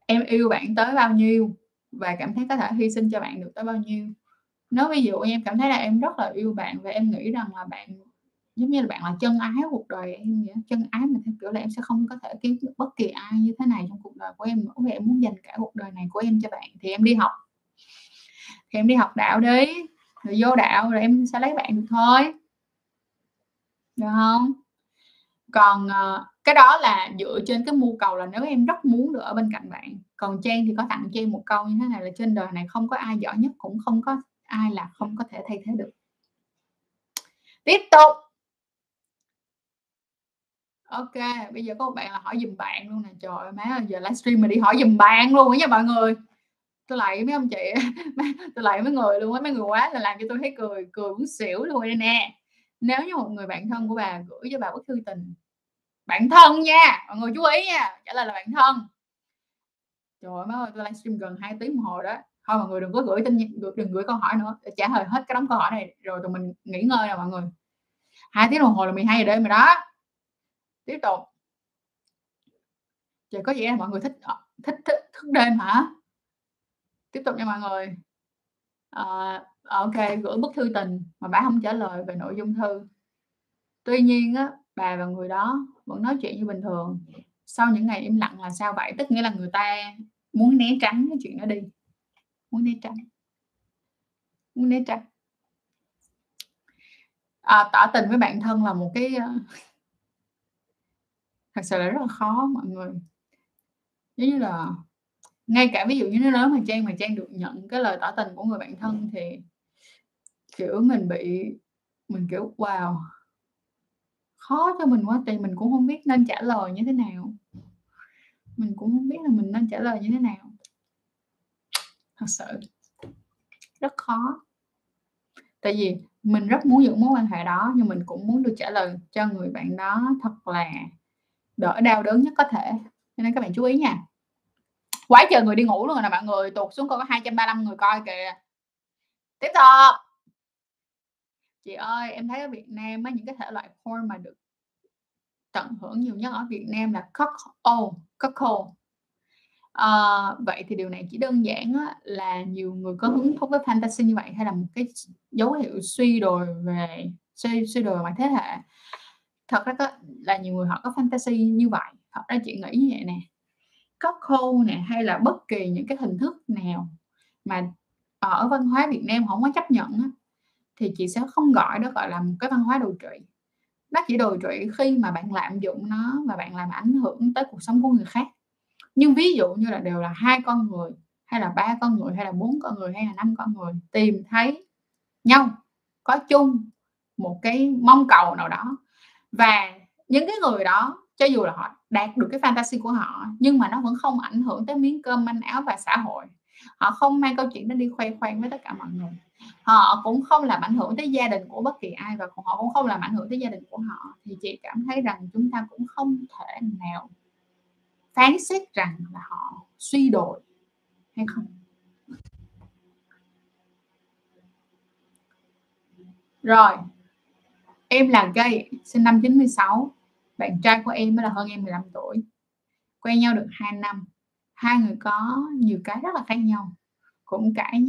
em yêu bạn tới bao nhiêu và cảm thấy có thể hy sinh cho bạn được tới bao nhiêu. Nếu ví dụ em cảm thấy là em rất là yêu bạn và em nghĩ rằng là bạn giống như là bạn là chân ái của cuộc đời em vậy. Chân ái mà theo kiểu là em sẽ không có thể kiếm được bất kỳ ai như thế này trong cuộc đời của em nữa, vì em muốn dành cả cuộc đời này của em cho bạn. Thì em đi học, đạo đi, rồi vô đạo rồi em sẽ lấy bạn được thôi, được không? Còn cái đó là dựa trên cái mưu cầu là nếu em rất muốn được ở bên cạnh bạn. Còn Trang thì có tặng Trang một câu như thế này là trên đời này không có ai giỏi nhất, cũng không có ai là không có thể thay thế được. Tiếp tục. Ok, bây giờ có một bạn là hỏi dùm bạn luôn nè. Trời ơi má ơi, giờ livestream mà đi hỏi dùm bạn luôn á nha mọi người. Tôi lại mấy ông chị, tôi lại mấy người luôn á, mấy người quá là làm cho tôi thấy cười muốn xỉu luôn đây nè. Nếu như một người bạn thân của bà gửi cho bà bức thư tình, bạn thân nha, mọi người chú ý nha, trả lời là bạn thân. Trời ơi má ơi, tôi livestream gần 2 tiếng đồng hồ đó. Thôi mọi người đừng có gửi tin, đừng gửi câu hỏi nữa, trả lời hết cái đống câu hỏi này rồi tụi mình nghỉ ngơi nào mọi người. 2 tiếng đồng hồ là 12 giờ đêm rồi đó. Tiếp tục. Trời, có vẻ là mọi người thích thức đêm hả? Tiếp tục nha mọi người. Ok, gửi bức thư tình mà bà không trả lời về nội dung thư. Tuy nhiên á, bà và người đó vẫn nói chuyện như bình thường. Sau những ngày im lặng là sao vậy? Tức nghĩa là người ta muốn né tránh cái chuyện đó đi. Muốn né tránh. Tỏ tình với bạn thân là một cái thật sự là rất là khó mọi người. Giống như là ngay cả ví dụ như nó mà Trang được nhận cái lời tỏ tình của người bạn thân thì kiểu mình kiểu wow, khó cho mình quá. Thì mình cũng không biết nên trả lời như thế nào, thật sự rất khó. Tại vì mình rất muốn giữ mối quan hệ đó nhưng mình cũng muốn được trả lời cho người bạn đó thật là đỡ đau đớn nhất có thể. Cho nên các bạn chú ý nha. Quá trời người đi ngủ luôn rồi nè mọi người, tụt xuống còn có 235 người coi kìa. Tiếp tục. Chị ơi, em thấy ở Việt Nam á, những cái thể loại porn mà được tận hưởng nhiều nhất ở Việt Nam là cuckold. Vậy thì điều này chỉ đơn giản á, là nhiều người có hứng thú với fantasy như vậy, hay là một cái dấu hiệu suy đồi ngoài thế hệ? Thật ra là nhiều người họ có fantasy như vậy. Thật ra chị nghĩ như vậy nè, cuckold nè, hay là bất kỳ những cái hình thức nào mà ở văn hóa Việt Nam không có chấp nhận á, thì chị sẽ không gọi đó gọi là một cái văn hóa đồi trụy. Nó chỉ đồi trụy khi mà bạn lạm dụng nó và bạn làm ảnh hưởng tới cuộc sống của người khác. Nhưng ví dụ như là đều là 2 con người, hay là 3 con người, hay là 4 con người, hay là 5 con người tìm thấy nhau, có chung một cái mong cầu nào đó, và những cái người đó cho dù là họ đạt được cái fantasy của họ nhưng mà nó vẫn không ảnh hưởng tới miếng cơm manh áo và xã hội. Họ không mang câu chuyện đó đi khoe khoang với tất cả mọi người. Họ cũng không làm ảnh hưởng tới gia đình của bất kỳ ai, và họ cũng không làm ảnh hưởng tới gia đình của họ. Thì chị cảm thấy rằng chúng ta cũng không thể nào phán xét rằng là họ suy đồi hay không. Rồi, em là gay, sinh năm 96. Bạn trai của em mới là hơn em 15 tuổi. Quen nhau được 2 năm. Hai người có nhiều cái rất là khác nhau. Cũng cãi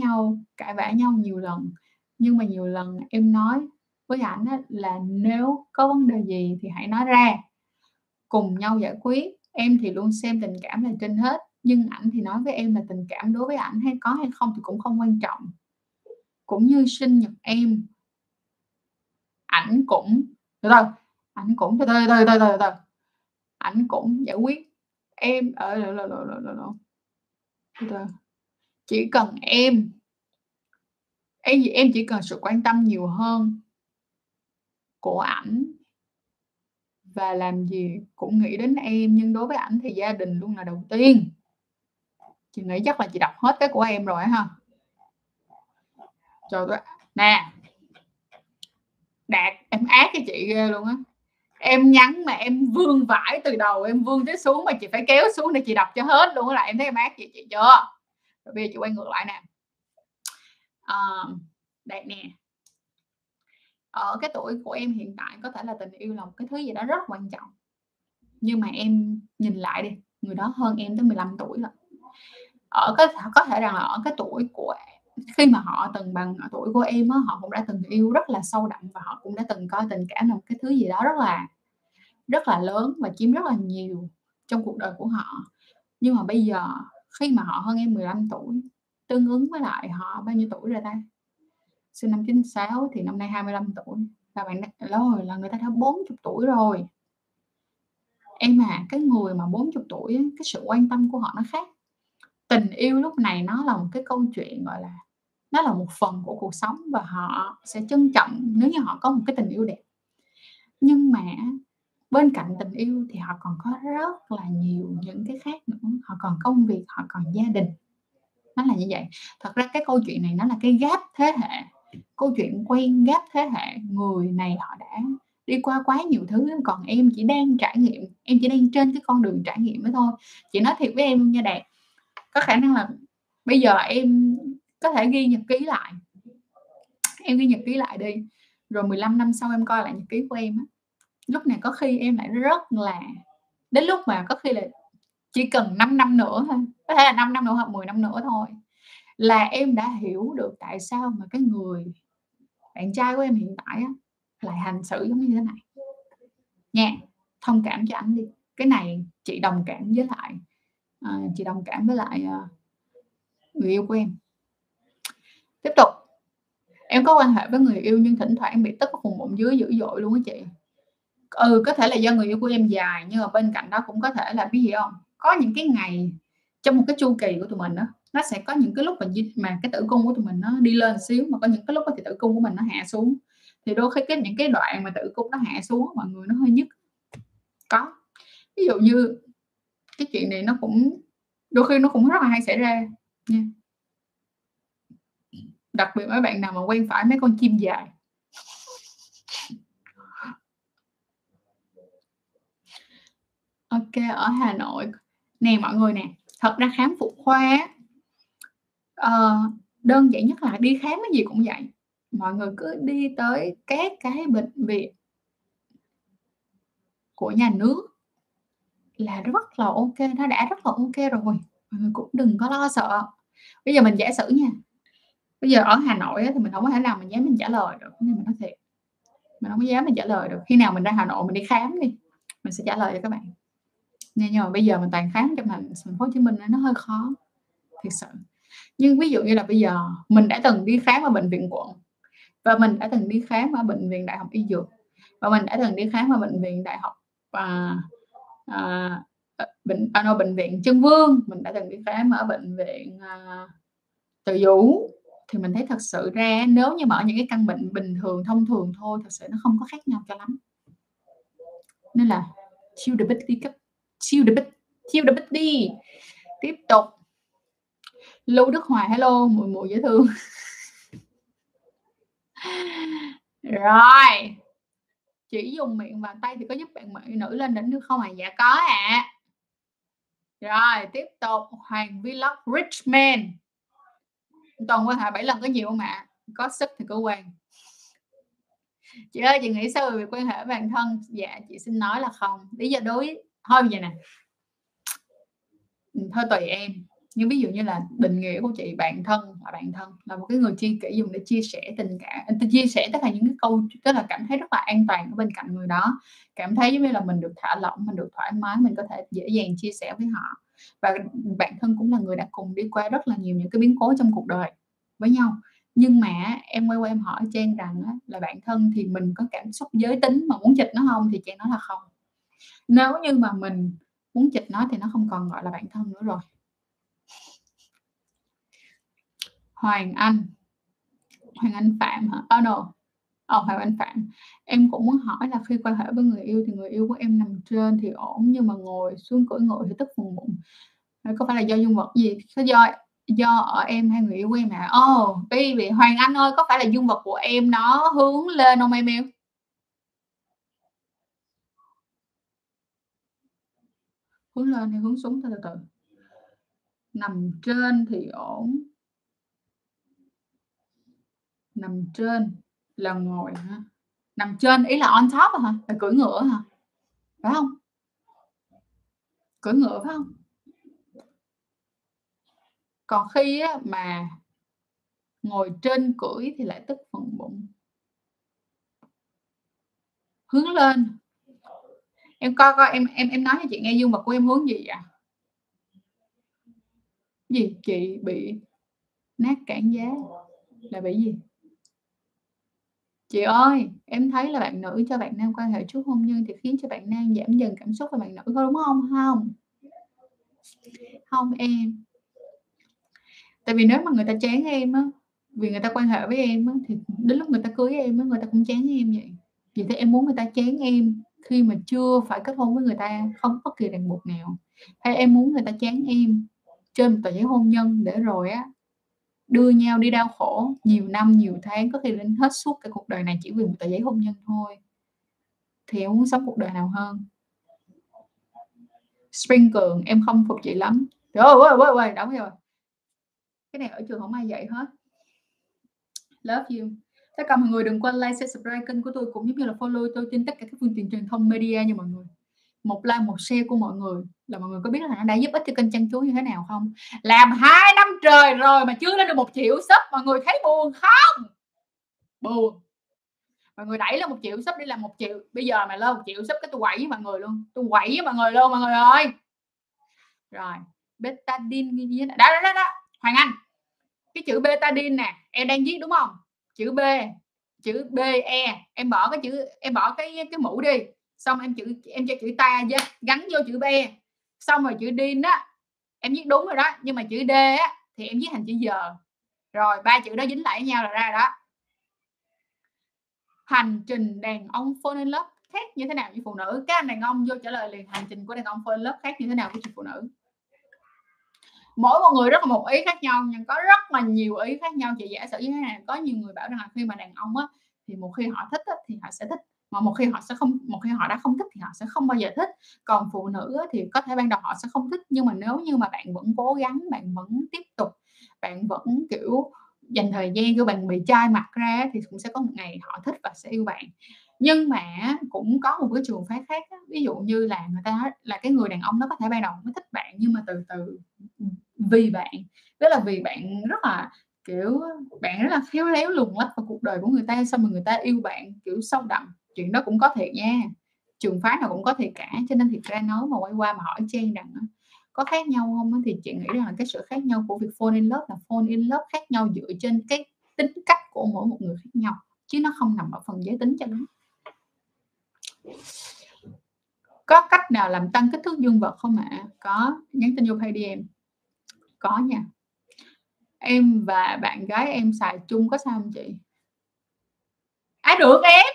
vã nhau nhiều lần. Nhưng mà nhiều lần em nói với ảnh là nếu có vấn đề gì thì hãy nói ra, cùng nhau giải quyết. Em thì luôn xem tình cảm là trên hết, nhưng ảnh thì nói với em là tình cảm đối với ảnh hay có hay không thì cũng không quan trọng. Cũng như sinh nhật em, ảnh cũng giải quyết em chỉ cần em chỉ cần sự quan tâm nhiều hơn của ảnh và làm gì cũng nghĩ đến em. Nhưng đối với ảnh thì gia đình luôn là đầu tiên. Chị nghĩ chắc là chị đọc hết cái của em rồi ha. Trời ơi, nè Đạt, em ác cái chị ghê luôn á. Em nhắn mà em vương vãi từ đầu, em vương tới xuống mà chị phải kéo xuống để chị đọc cho hết luôn. Là em thấy em ác chị chưa? Rồi bây giờ chị quay ngược lại nè. Đạt nè, ở cái tuổi của em hiện tại có thể là tình yêu là một cái thứ gì đó rất quan trọng. Nhưng mà em nhìn lại đi, người đó hơn em tới 15 tuổi rồi. Có thể rằng là ở cái tuổi của khi mà họ từng bằng tuổi của em đó, họ cũng đã từng yêu rất là sâu đậm và họ cũng đã từng coi tình cảm là một cái thứ gì đó rất là lớn và chiếm rất là nhiều trong cuộc đời của họ. Nhưng mà bây giờ khi mà họ hơn em 15 tuổi, tương ứng với lại họ bao nhiêu tuổi rồi ta? Sinh năm 96 thì năm nay 25 tuổi. Và bạn rồi là người ta đã 40 tuổi rồi. Em à, cái người mà 40 tuổi, cái sự quan tâm của họ nó khác. Tình yêu lúc này nó là một cái câu chuyện gọi là nó là một phần của cuộc sống và họ sẽ trân trọng nếu như họ có một cái tình yêu đẹp. Nhưng mà bên cạnh tình yêu thì họ còn có rất là nhiều những cái khác nữa. Họ còn công việc, họ còn gia đình. Nó là như vậy. Thật ra cái câu chuyện này nó là cái gap thế hệ. Câu chuyện quen gap thế hệ. Người này họ đã đi qua quá nhiều thứ, còn em chỉ đang trải nghiệm. Em chỉ đang trên cái con đường trải nghiệm đó thôi. Chị nói thiệt với em luôn nha Đạt, có khả năng là bây giờ em có thể ghi nhật ký lại. Em ghi nhật ký lại đi. Rồi 15 năm sau em coi lại nhật ký của em á. Lúc này có khi em lại rất là, đến lúc mà có khi là chỉ cần 5 năm nữa thôi, có thể là 5 năm nữa hoặc 10 năm nữa thôi, là em đã hiểu được tại sao mà cái người bạn trai của em hiện tại á, lại hành xử giống như thế này nha. Thông cảm cho ảnh đi. Cái này chị đồng cảm với lại người yêu của em. Tiếp tục, em có quan hệ với người yêu nhưng thỉnh thoảng bị tức ở vùng bụng dưới dữ dội luôn á chị. Có thể là do người yêu của em dài, nhưng mà bên cạnh đó cũng có thể là biết gì không, có những cái ngày trong một cái chu kỳ của tụi mình đó, nó sẽ có những cái lúc mà cái tử cung của tụi mình nó đi lên xíu, mà có những cái lúc đó thì tử cung của mình nó hạ xuống. Thì đôi khi những cái đoạn mà tử cung nó hạ xuống mọi người nó hơi nhức. Có ví dụ như cái chuyện này nó cũng đôi khi nó cũng rất là hay xảy ra nha. Đặc biệt mấy bạn nào mà quen phải mấy con chim dài. Ok, ở Hà Nội nè mọi người nè, thật ra khám phụ khoa đơn giản nhất là đi khám cái gì cũng vậy. Mọi người cứ đi tới các cái bệnh viện của nhà nước là rất là ok, nó đã rất là ok rồi. Mọi người cũng đừng có lo sợ. Bây giờ mình giả sử nha, bây giờ ở Hà Nội thì mình không có thể nào mình dám mình trả lời được. Nhưng mình nói thiệt, mình không có dám mình trả lời được. Khi nào mình ra Hà Nội mình đi khám đi, mình sẽ trả lời cho các bạn. Nhưng mà bây giờ mình toàn khám trong thành phố Hồ Chí Minh nó hơi khó thực sự. Nhưng ví dụ như là bây giờ mình đã từng đi khám ở bệnh viện quận, và mình đã từng đi khám ở bệnh viện Đại học Y Dược, và mình đã từng đi khám ở bệnh viện Đại học bệnh viện Trưng Vương, mình đã từng đi khám ở bệnh viện Từ Dũ. Thì mình thấy thật sự ra nếu như mà ở những cái căn bệnh bình thường thông thường thôi, thật sự nó không có khác nhau cho lắm. Nên là chill the bit đi. Tiếp tục. Lưu Đức Hoài, hello, mùi mùi dễ thương. Rồi. Chỉ dùng miệng và tay thì có giúp bạn nữ lên đỉnh được không ạ? À? Dạ có ạ. À. Rồi, tiếp tục. Hoàng Vlog Rich Man. Toàn qua hả? 7 lần có nhiều không ạ? À? Có sức thì cứ quen. Chị ơi, chị nghĩ sao về việc quan hệ bản thân? Dạ, chị xin nói là không. Lý do đối... Thôi vậy nè. Thôi tùy em. Nhưng ví dụ như là định nghĩa của chị, bạn thân là một cái người chi kỷ dùng để chia sẻ tình cảm, chia sẻ tất cả những cái câu, tức là cảm thấy rất là an toàn ở bên cạnh người đó, cảm thấy giống như là mình được thả lỏng, mình được thoải mái, mình có thể dễ dàng chia sẻ với họ. Và bạn thân cũng là người đã cùng đi qua rất là nhiều những cái biến cố trong cuộc đời với nhau. Nhưng mà em quay qua em hỏi Trang rằng là bạn thân thì mình có cảm xúc giới tính mà muốn chịch nó không, thì Trang nói là không. Nếu như mà mình muốn chịch nó thì nó không còn gọi là bạn thân nữa rồi. Hoàng Anh Phạm hả? Hoàng Anh Phạm. Em cũng muốn hỏi là khi quan hệ với người yêu thì người yêu của em nằm trên thì ổn, nhưng mà ngồi xuống cưỡi ngồi thì tức vùng bụng. Có phải là do dương vật gì? Có do ở em hay người yêu của em hả? Baby Hoàng Anh ơi, có phải là dương vật của em nó hướng lên không em yêu? Hướng lên hay hướng xuống? Từ từ. Nằm trên thì ổn. Nằm trên là ngồi hả? Nằm trên ý là on top hả? Là cưỡi ngựa hả? Phải không? Cưỡi ngựa phải không? Còn khi mà ngồi trên cưỡi thì lại tức phần bụng. Hướng lên. Em coi em nói cho chị nghe dương vật của em hướng gì vậy? Gì? Chị bị nát cản giá là bị gì? Chị ơi, em thấy là bạn nữ cho bạn nam quan hệ trước hôn nhân thì khiến cho bạn nam giảm dần cảm xúc và bạn nữ có đúng không? Không em. Tại vì nếu mà người ta chán em á, vì người ta quan hệ với em á, thì đến lúc người ta cưới em á, người ta cũng chán em vậy. Vì thế em muốn người ta chán em khi mà chưa phải kết hôn với người ta, không bất kỳ ràng buộc nào. Hay em muốn người ta chán em trên một tờ giấy hôn nhân để rồi á, đưa nhau đi đau khổ nhiều năm, nhiều tháng, có khi đến hết suốt cái cuộc đời này chỉ vì một tờ giấy hôn nhân thôi. Thì em muốn sống cuộc đời nào hơn? Spring Cường, em không phục chị lắm. Trời ơi, đóng rồi. Cái này ở trường không ai dạy hết. Love you. Tất cả mọi người đừng quên like, subscribe kênh của tôi, cũng giống như là follow tôi trên tất cả các phương tiện truyền thông media nha mọi người. Một like, một share của mọi người là mọi người có biết là nó đã giúp ích cho kênh Chăn Chuối như thế nào không? Làm 2 năm trời rồi mà chưa lên được 1 triệu sub, mọi người thấy buồn không? Buồn. Mọi người đẩy lên 1 triệu sub đi, làm 1 triệu. Bây giờ mà lên 1 triệu sub cái tôi quẩy với mọi người luôn. Tôi quẩy với mọi người luôn mọi người ơi. Rồi, Betadine như thế nào? Đó. Hoàng Anh. Cái chữ Betadine nè, em đang viết đúng không? Chữ B, chữ B E, em bỏ cái chữ, em bỏ cái mũ đi. Xong em cho chữ ta gắn vô chữ B, xong rồi chữ din á em viết đúng rồi đó, nhưng mà chữ d á thì em viết thành chữ giờ, rồi 3 chữ đó dính lại với nhau là ra đó. Hành trình đàn ông fall in love khác như thế nào với phụ nữ? Các anh đàn ông vô trả lời liền hành trình của đàn ông fall in love khác như thế nào với chị phụ nữ. Mỗi một người rất là một ý khác nhau, nhưng có rất là nhiều ý khác nhau. Chị giả sử như thế này, có nhiều người bảo rằng là khi mà đàn ông á thì một khi họ thích á, thì họ sẽ thích, mà một khi họ sẽ không, một khi họ đã không thích thì họ sẽ không bao giờ thích. Còn phụ nữ thì có thể ban đầu họ sẽ không thích, nhưng mà nếu như mà bạn vẫn cố gắng, bạn vẫn tiếp tục, bạn vẫn kiểu dành thời gian cho bạn bị chai mặt ra, thì cũng sẽ có một ngày họ thích và sẽ yêu bạn. Nhưng mà cũng có một cái trường phái khác đó. Ví dụ như là người ta nói là cái người đàn ông nó có thể ban đầu mới thích bạn, nhưng mà từ từ vì bạn, tức là vì bạn rất là kiểu bạn rất là khéo léo luồn lách vào cuộc đời của người ta, xong rồi người ta yêu bạn kiểu sâu đậm. Chuyện đó cũng có thiệt nha. trường phái nào cũng có thiệt cả. Cho nên thiệt ra nói mà quay qua mà hỏi Trang rằng có khác nhau không thì chị nghĩ rằng là cái sự khác nhau của việc fall in love là fall in love khác nhau dựa trên cái tính cách của mỗi một người khác nhau, chứ nó không nằm ở phần giới tính cho lắm. Có cách nào làm tăng kích thước dương vật không ạ? Có, nhắn tin vô page DM. Có nha. Em và bạn gái em xài chung có sao không chị? À được em.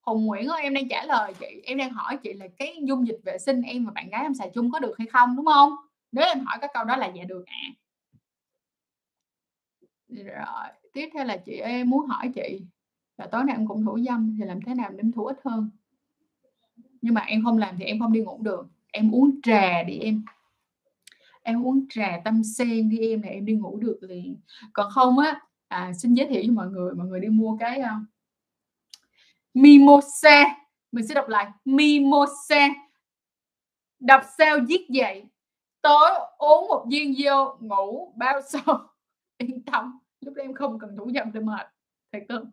Hồng Nguyễn ơi, em đang trả lời chị. Em đang hỏi chị là cái dung dịch vệ sinh em và bạn gái em xài chung có được hay không, đúng không? Nếu em hỏi cái câu đó là dạ được ạ. Rồi, tiếp theo là chị em muốn hỏi chị là tối nay em cũng thủ dâm thì làm thế nào để em thủ ít hơn? Nhưng mà em không làm thì em không đi ngủ được. Em uống trà đi em. Em uống trà tâm sen đi em, là em đi ngủ được liền. Còn không á, xin giới thiệu với mọi người đi mua cái Mimosa. Mình sẽ đọc lại Mimosa. Đọc sao viết vậy. Tối uống một viên vô, ngủ bao sâu. Yên tâm, lúc đó em không cần thủ dâm để mệt. Thật sự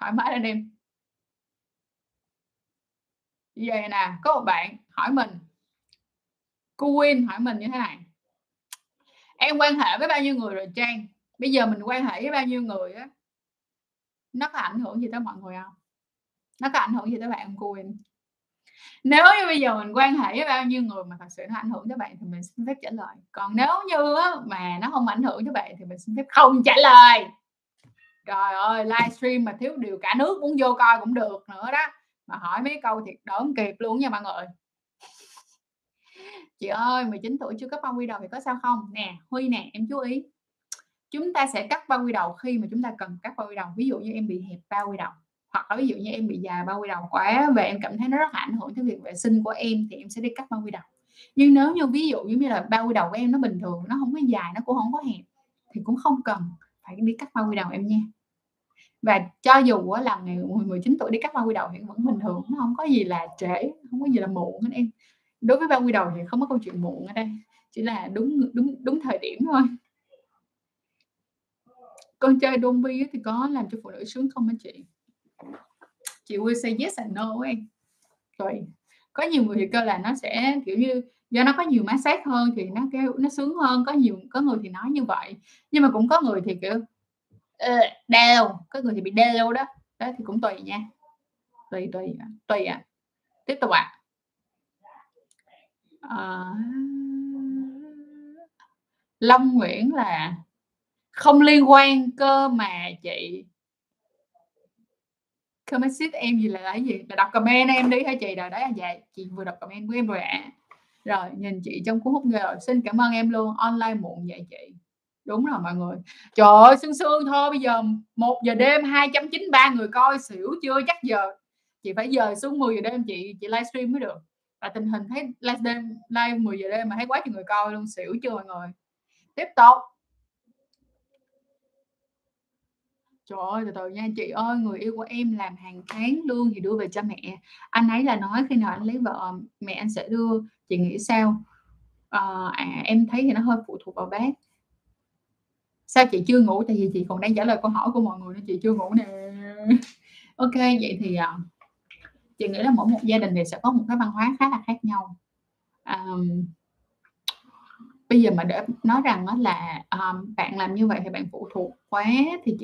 thoải mái lên em. Vậy nè, có một bạn hỏi mình, cô Quyên hỏi mình như thế này: em quan hệ với bao nhiêu người rồi Trang? Bây giờ mình quan hệ với bao nhiêu người á, nó có ảnh hưởng gì tới mọi người không? Nó có ảnh hưởng gì tới bạn cô Quyên? Nếu như bây giờ mình quan hệ với bao nhiêu người mà thật sự nó ảnh hưởng tới bạn thì mình xin phép trả lời. Còn nếu như mà nó không ảnh hưởng tới bạn thì mình xin phép không trả lời. Trời ơi, livestream mà thiếu điều cả nước muốn vô coi cũng được nữa đó, mà hỏi mấy câu thiệt đỡn kịp luôn nha mọi người. Chị ơi, 19 tuổi chưa cắt bao quy đầu thì có sao không? Nè Huy nè, em chú ý, chúng ta sẽ cắt bao quy đầu khi mà chúng ta cần cắt bao quy đầu. Ví dụ như em bị hẹp bao quy đầu, hoặc là ví dụ như em bị dài bao quy đầu quá và em cảm thấy nó rất là ảnh hưởng tới việc vệ sinh của em thì em sẽ đi cắt bao quy đầu. Nhưng nếu như ví dụ như là bao quy đầu của em nó bình thường, nó không có dài, nó cũng không có hẹp thì cũng không cần phải đi cắt bao quy đầu em nha. Và cho dù là ngày 19 tuổi đi cắt bao quy đầu thì vẫn bình thường, nó không có gì là trễ, không có gì là muộn hết em. Đối với bao quy đầu thì không có câu chuyện muộn ở đây, chỉ là đúng thời điểm thôi. Con chơi Don Vi thì có làm cho phụ nữ sướng không hả chị? Chị will say yes and no em. Rồi có nhiều người thì kêu là nó sẽ kiểu như do nó có nhiều má sát hơn thì nó kêu nó sướng hơn, có người thì nói như vậy, nhưng mà cũng có người thì kiểu đau, có người thì bị đau đó. Đó thì cũng tùy nha, tùy ạ. Tiếp tục ạ. Long Nguyễn là không liên quan cơ mà chị. Comment ship em gì là cái gì? Là đọc comment em đi hả chị? Rồi đấy là vậy. Chị vừa đọc comment của em rồi ạ. Rồi nhìn chị trong cuốn hút ghê rồi. Xin cảm ơn em luôn. Online muộn vậy chị. Đúng rồi mọi người. Trời ơi sương sương thôi. Bây giờ 1 giờ đêm 293 người coi. Xỉu chưa? Chắc giờ chị phải giờ xuống 10 giờ đêm chị livestream mới được. Và tình hình thấy live 10 giờ đêm mà thấy quá trời người coi luôn. Xỉu chưa mọi người? Tiếp tục. Trời ơi từ từ nha. Chị ơi, người yêu của em làm hàng tháng lương thì đưa về cho mẹ. Anh ấy là nói khi nào anh lấy vợ mẹ anh sẽ đưa. Chị nghĩ sao? Em thấy thì nó hơi phụ thuộc vào bác. Sao chị chưa ngủ? Tại vì chị còn đang trả lời câu hỏi của mọi người nên chị chưa ngủ nè. Ok, vậy thì chị nghĩ là mỗi một gia đình thì sẽ có một cái văn hóa khá là khác nhau. Bây giờ mà để nói rằng là bạn làm như vậy thì bạn phụ thuộc quá thì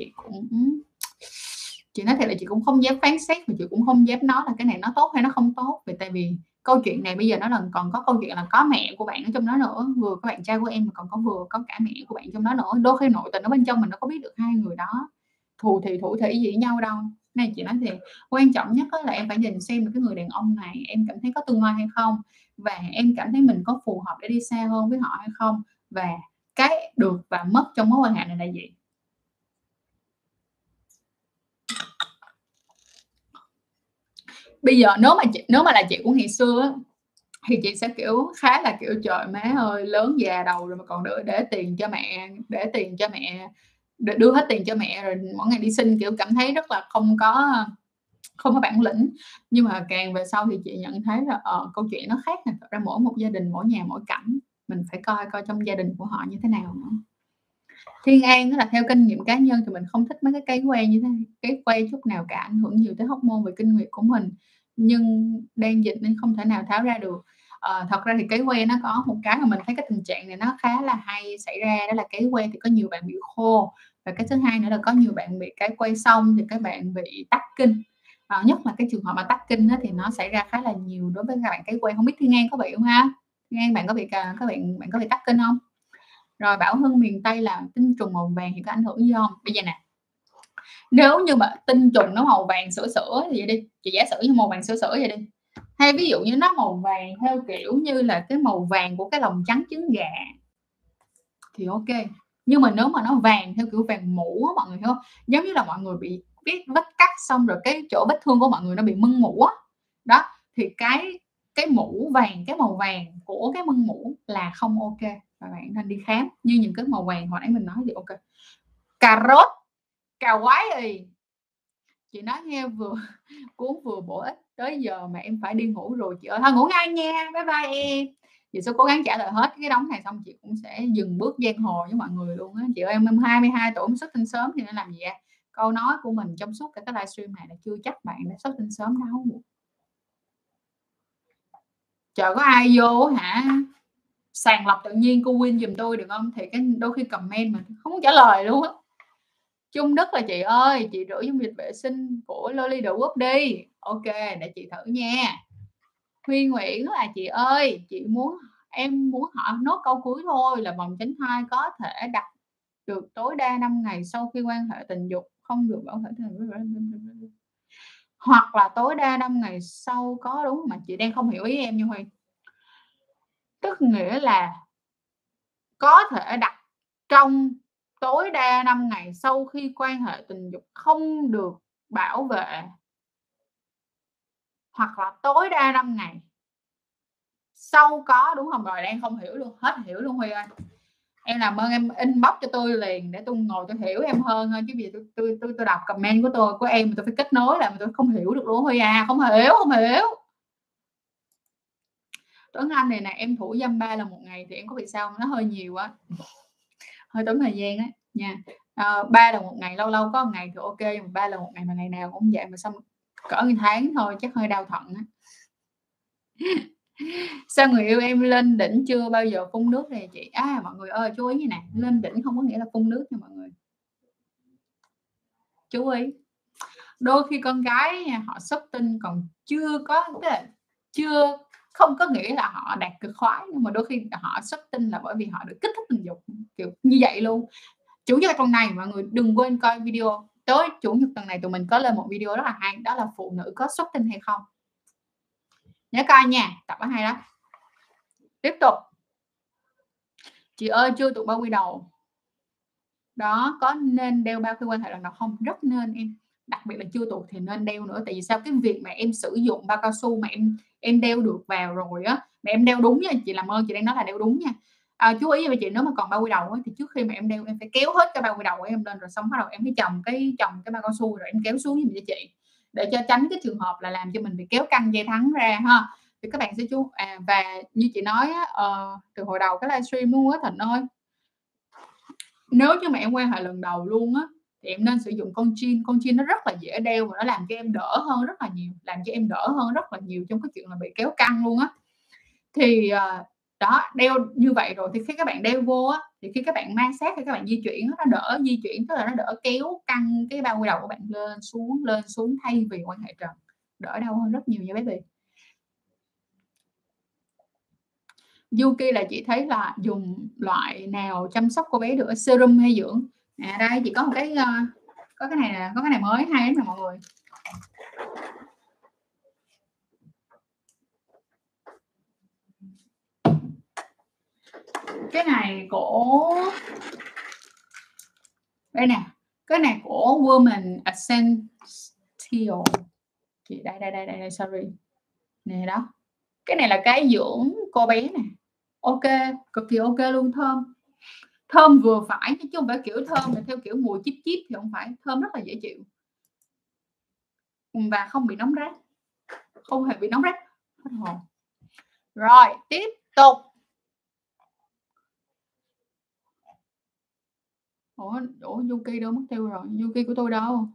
chị nói thật là chị cũng không dám phán xét, mà chị cũng không dám nói là cái này nó tốt hay nó không tốt. Vì tại vì câu chuyện này bây giờ nó còn có câu chuyện là có mẹ của bạn ở trong đó nữa, vừa có bạn trai của em mà còn có vừa có cả mẹ của bạn trong đó nữa. Đôi khi nội tình ở bên trong mình nó có biết được hai người đó thù thì thủ thể gì với nhau đâu. Này chị nói thì quan trọng nhất là em phải nhìn xem cái người đàn ông này em cảm thấy có tương lai hay không, và em cảm thấy mình có phù hợp để đi xa hơn với họ hay không, và cái được và mất trong mối quan hệ này là gì. Bây giờ nếu mà là chị của ngày xưa á, thì chị sẽ kiểu khá là kiểu trời má ơi lớn già đầu rồi mà còn để tiền cho mẹ, đưa hết tiền cho mẹ rồi mỗi ngày đi xin, kiểu cảm thấy rất là không có bản lĩnh. Nhưng mà càng về sau thì chị nhận thấy là câu chuyện nó khác nè. Thật ra mỗi một gia đình, mỗi nhà mỗi cảnh, mình phải coi trong gia đình của họ như thế nào nữa. Thiên An là theo kinh nghiệm cá nhân thì mình không thích mấy cái cấy que như thế, cấy que chút nào cả, ảnh hưởng nhiều tới hormone về kinh nguyệt của mình, nhưng đang dịch nên không thể nào tháo ra được. Thật ra thì cấy que nó có một cái mà mình thấy cái tình trạng này nó khá là hay xảy ra, đó là cấy que thì có nhiều bạn bị khô, và cái thứ hai nữa là có nhiều bạn bị cấy que xong thì các bạn bị tắc kinh. Nhất là cái trường hợp mà tắc kinh thì nó xảy ra khá là nhiều đối với các bạn cấy que. Không biết Thiên An có bị không ha? Thiên An bạn có bị các bạn có bị tắc kinh không? Rồi Bảo Hưng miền Tây là tinh trùng màu vàng thì có ảnh hưởng gì không? Bây giờ nè, nếu như mà tinh trùng nó màu vàng sữa sữa thì vậy đi, chị giả sử như màu vàng sữa sữa vậy đi, hay ví dụ như nó màu vàng theo kiểu như là cái màu vàng của cái lòng trắng trứng gà thì ok. Nhưng mà nếu mà nó vàng theo kiểu vàng mũ á, mọi người hiểu không? Giống như là mọi người bị vết cắt xong rồi cái chỗ vết thương của mọi người nó bị mưng mủ á. Đó, thì cái mũ vàng, cái màu vàng của cái mưng mũ là không ok, và bạn nên đi khám. Như những cái màu vàng hồi nãy mình nói thì ok. Cà rốt, cà quái gì chị nói nghe vừa cuốn vừa bổ ích. Tới giờ mà em phải đi ngủ rồi chị ơi, thôi ngủ ngay nha, bye bye em. Chị sẽ cố gắng trả lời hết cái đống này xong chị cũng sẽ dừng bước giang hồ với mọi người luôn á. Chị ơi, em 22 tuổi xuất tinh sớm thì nên làm gì vậy? Câu nói của mình trong suốt cả cái livestream này là chưa chắc bạn đã xuất tinh sớm đâu. Chờ có ai vô hả? Sàng lọc tự nhiên cô Win giùm tôi được không? Thì cái đôi khi comment mà không muốn trả lời luôn á. Trung Đức là chị ơi, chị rửa dung dịch vệ sinh của Lolita Group đi. Ok, để chị thử nha. Huy Nguyễn là chị ơi, chị muốn em muốn hỏi nốt câu cuối thôi, là vòng tránh thai có thể đặt được tối đa 5 ngày sau khi quan hệ tình dục, không được bảo thể hoặc là tối đa 5 ngày sau, có đúng mà chị đang không hiểu ý em như Huy. Tức nghĩa là có thể đặt trong tối đa 5 ngày sau khi quan hệ tình dục, không được bảo vệ, hoặc là tối đa 5 ngày sau, có đúng không? Rồi đang không hiểu luôn, hết hiểu luôn Huy ơi. Em làm ơn em inbox cho tôi liền để tôi ngồi tôi hiểu em hơn thôi, chứ vì tôi đọc comment của tôi, của em mà tôi phải kết nối là tôi không hiểu được luôn Huy à, không hiểu. Tuấn Anh này nè, em thủ dâm 3 lần một ngày thì em có bị sao không? Nó hơi nhiều á, hơi tốn thời gian á nha. 3 lần một ngày, lâu lâu có một ngày thì ok, mà 3 lần một ngày mà ngày nào cũng vậy mà xong cỡ một tháng thôi chắc hơi đau thận á. Sao người yêu em lên đỉnh chưa bao giờ phun nước này chị? Mọi người ơi chú ý như này, lên đỉnh không có nghĩa là phun nước nha mọi người, chú ý. Đôi khi con gái họ xuất tinh còn chưa có, tức là chưa, không có nghĩa là họ đạt cực khoái, nhưng mà đôi khi họ xuất tinh là bởi vì họ được kích thích tình dục kiểu như vậy luôn. Chủ nhật tuần này mọi người đừng quên coi video, tới chủ nhật tuần này tụi mình có lên một video rất là hay, đó là phụ nữ có xuất tinh hay không, nhớ coi nha, tập hay lắm. Tiếp tục, chị ơi chưa tụt bao quy đầu đó, có nên đeo bao khi quan hệ lần đầu không? Rất nên em, đặc biệt là chưa tụt thì nên đeo nữa. Tại vì sao? Cái việc mà em sử dụng bao cao su mà em đeo được vào rồi á, mà em đeo đúng nha, chị làm ơn, chị đang nói là đeo đúng nha. Chú ý với chị, nếu mà còn bao quy đầu ấy, thì trước khi mà em đeo em phải kéo hết cái bao quy đầu của em lên, rồi xong bắt đầu em mới chồng cái bao cao su rồi em kéo xuống giùm cho chị, để cho tránh cái trường hợp là làm cho mình bị kéo căng dây thắng ra ha. Thì các bạn sẽ chú và như chị nói từ hồi đầu cái livestream luôn á Thịnh ơi, nếu như mà em quan hệ lần đầu luôn á thì em nên sử dụng con jean nó rất là dễ đeo và nó làm cho em đỡ hơn rất là nhiều, trong cái chuyện là bị kéo căng luôn á. Thì đó, đeo như vậy rồi thì khi các bạn đeo vô á, thì khi các bạn ma sát thì các bạn di chuyển nó đỡ di chuyển, tức là nó đỡ kéo căng cái bao quy đầu của bạn lên xuống thay vì quan hệ trần, đỡ đau hơn rất nhiều nha bé Bì. Yuki là chị thấy là dùng loại nào chăm sóc cô bé được, serum hay dưỡng? Đây chị có một cái, có cái này nè, có cái này mới hay lắm nè mọi người. Cái này của đây nè, cái này của Women Ascension chị, đây sorry nè, đó cái này là cái dưỡng cô bé nè, ok, cực kỳ ok luôn, thơm vừa phải chứ không phải kiểu thơm mà theo kiểu mùi chíp chíp thì không phải, thơm rất là dễ chịu và không bị nóng rát, không hề bị nóng rát. Rồi tiếp tục, Ủa Yuki đâu mất tiêu rồi. Yuki của tôi đâu?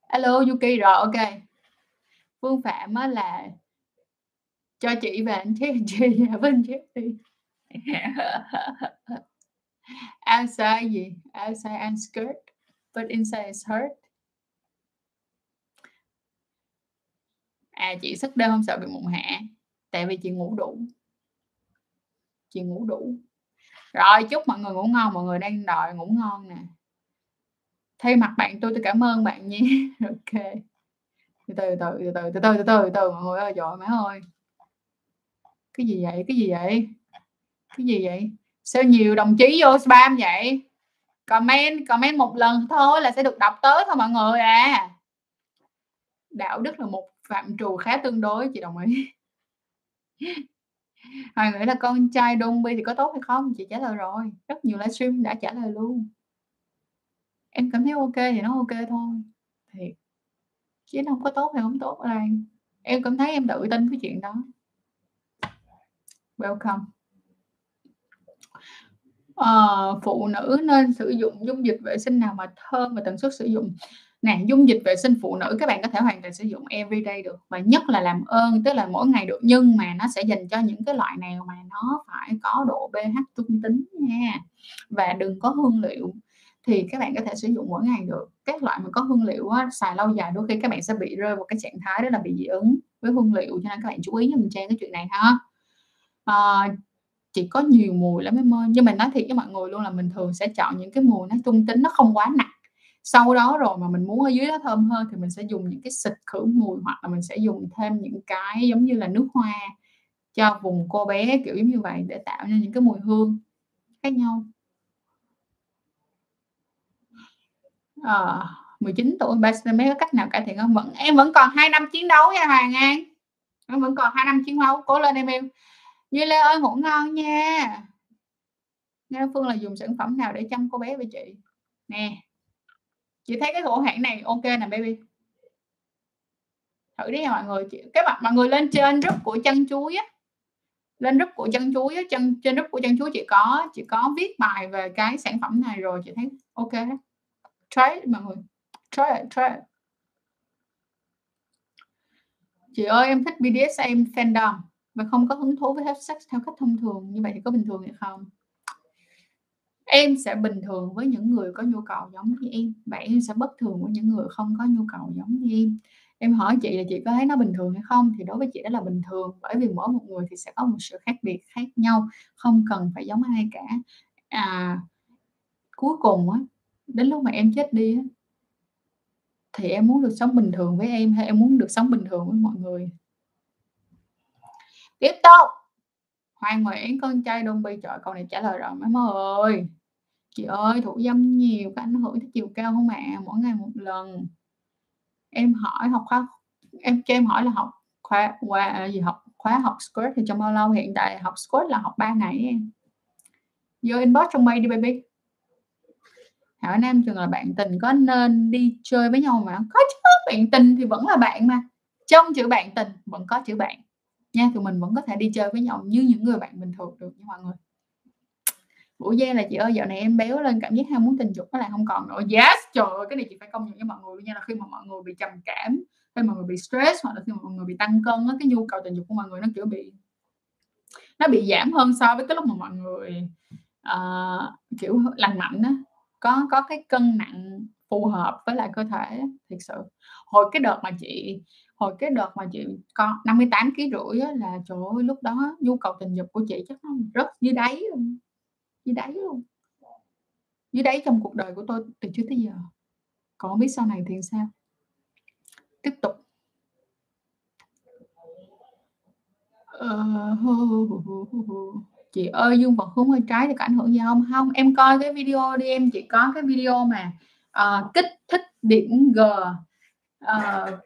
Alo Yuki rồi, ok. Phương Phạm á là cho chị về anh chết, chị về anh chết đi. Outside gì? Outside I'm scared, but inside it's hurt. À chị sức đêm không sợ bị mụn hạ, tại vì chị ngủ đủ. Chị ngủ đủ. Rồi chúc mọi người ngủ ngon, mọi người đang đòi ngủ ngon nè. Thay mặt bạn tôi cảm ơn bạn nha. Ok. Từ từ mọi người ơi, trời má ơi. Cái gì vậy? Cái gì vậy? Sao nhiều đồng chí vô spam vậy? Comment một lần thôi là sẽ được đọc tới thôi mọi người à. Đạo đức là một phạm trù khá tương đối, chị đồng ý. Hoàng nghĩ là con trai Đông Bi thì có tốt hay không? Chị trả lời rồi. Rất nhiều livestream đã trả lời luôn. Em cảm thấy ok thì nó ok thôi. Thiệt. Chứ nó không có tốt hay không tốt ở đây. Em cảm thấy em tự tin cái chuyện đó. Welcome. Phụ nữ nên sử dụng dung dịch vệ sinh nào mà thơm và tần suất sử dụng? Nè, dung dịch vệ sinh phụ nữ các bạn có thể hoàn toàn sử dụng everyday được. Và nhất là làm ơn, tức là mỗi ngày được. Nhưng mà nó sẽ dành cho những cái loại nào mà nó phải có độ pH trung tính nha. Và đừng có hương liệu. Thì các bạn có thể sử dụng mỗi ngày được. Các loại mà có hương liệu á, xài lâu dài đôi khi các bạn sẽ bị rơi vào cái trạng thái đó là bị dị ứng với hương liệu. Cho nên các bạn chú ý giùm Trang cái chuyện này ha. Chỉ có nhiều mùi lắm em ơi. Nhưng mình nói thiệt với mọi người luôn là mình thường sẽ chọn những cái mùi nó trung tính, nó không quá nặng. Sau đó rồi mà mình muốn ở dưới nó thơm hơn thì mình sẽ dùng những cái xịt khử mùi, hoặc là mình sẽ dùng thêm những cái giống như là nước hoa cho vùng cô bé kiểu giống như vậy để tạo nên những cái mùi hương khác nhau. 19 tuổi mấy có cách nào cải thiện không? Em vẫn còn 2 năm chiến đấu nha Hoàng An. Em vẫn còn 2 năm chiến đấu, cố lên em yêu. Như Lê ơi ngủ ngon nha. Nghe Phương là dùng sản phẩm nào để chăm cô bé với chị? Nè. Chị thấy cái của hãng này ok nè baby. Thử đi nha mọi người. Các bạn mọi người lên trên group của Chân Chuối á. Lên group của Chân Chuối á, trên group của Chân Chuối chị có viết bài về cái sản phẩm này rồi, chị thấy ok đó. Try it, mọi người. Try it. Chị ơi em thích BDSM fandom và không có hứng thú với hết sex theo cách thông thường, như vậy thì có bình thường hay không? Em sẽ bình thường với những người có nhu cầu giống như em, và em sẽ bất thường với những người không có nhu cầu giống như em. Em hỏi chị là chị có thấy nó bình thường hay không? Thì đối với chị đó là bình thường, bởi vì mỗi một người thì sẽ có một sự khác biệt khác nhau, không cần phải giống ai cả. Cuối cùng á, đến lúc mà em chết đi á, thì em muốn được sống bình thường với em hay em muốn được sống bình thường với mọi người? Tiếp tục. Hoàng Nguyễn, con trai Đông Bi, trời câu này trả lời rồi má ơi. Chị ơi thủ dâm nhiều có ảnh hưởng tới chiều cao không ạ? Mỗi ngày một lần. Em hỏi học khóa, em cho em hỏi là học khóa qua gì, học khóa học squirt thì trong bao lâu? Hiện tại học squirt là học 3 ngày em. Vô inbox trong mail đi baby. Hỏi Nam Trường là bạn tình có nên đi chơi với nhau mà? Có chứ, bạn tình thì vẫn là bạn mà. Trong chữ bạn tình vẫn có chữ bạn nha, tụi mình vẫn có thể đi chơi với nhau như những người bạn bình thường được nha mọi người. Buổi Giang là chị ơi dạo này em béo lên, cảm giác ham muốn tình dục nó là không còn nữa. Yes, trời ơi cái này chị phải công nhận với mọi người nha, là khi mà mọi người bị trầm cảm, khi mọi người bị stress, hoặc là khi mà mọi người bị tăng cân á, cái nhu cầu tình dục của mọi người nó kiểu bị, nó bị giảm hơn so với cái lúc mà mọi người kiểu lành mạnh á, có cái cân nặng phù hợp với lại cơ thể. Thật sự hồi cái đợt mà chị có 58,5 kg là trời ơi lúc đó nhu cầu tình dục của chị chắc nó rất dưới đáy trong cuộc đời của tôi từ trước tới giờ. Còn không biết sau này thì sao. Tiếp tục. Chị ơi dương vật hướng hơi trái thì có ảnh hưởng gì không? Không, em coi cái video đi em, chị có cái video mà kích thích điểm G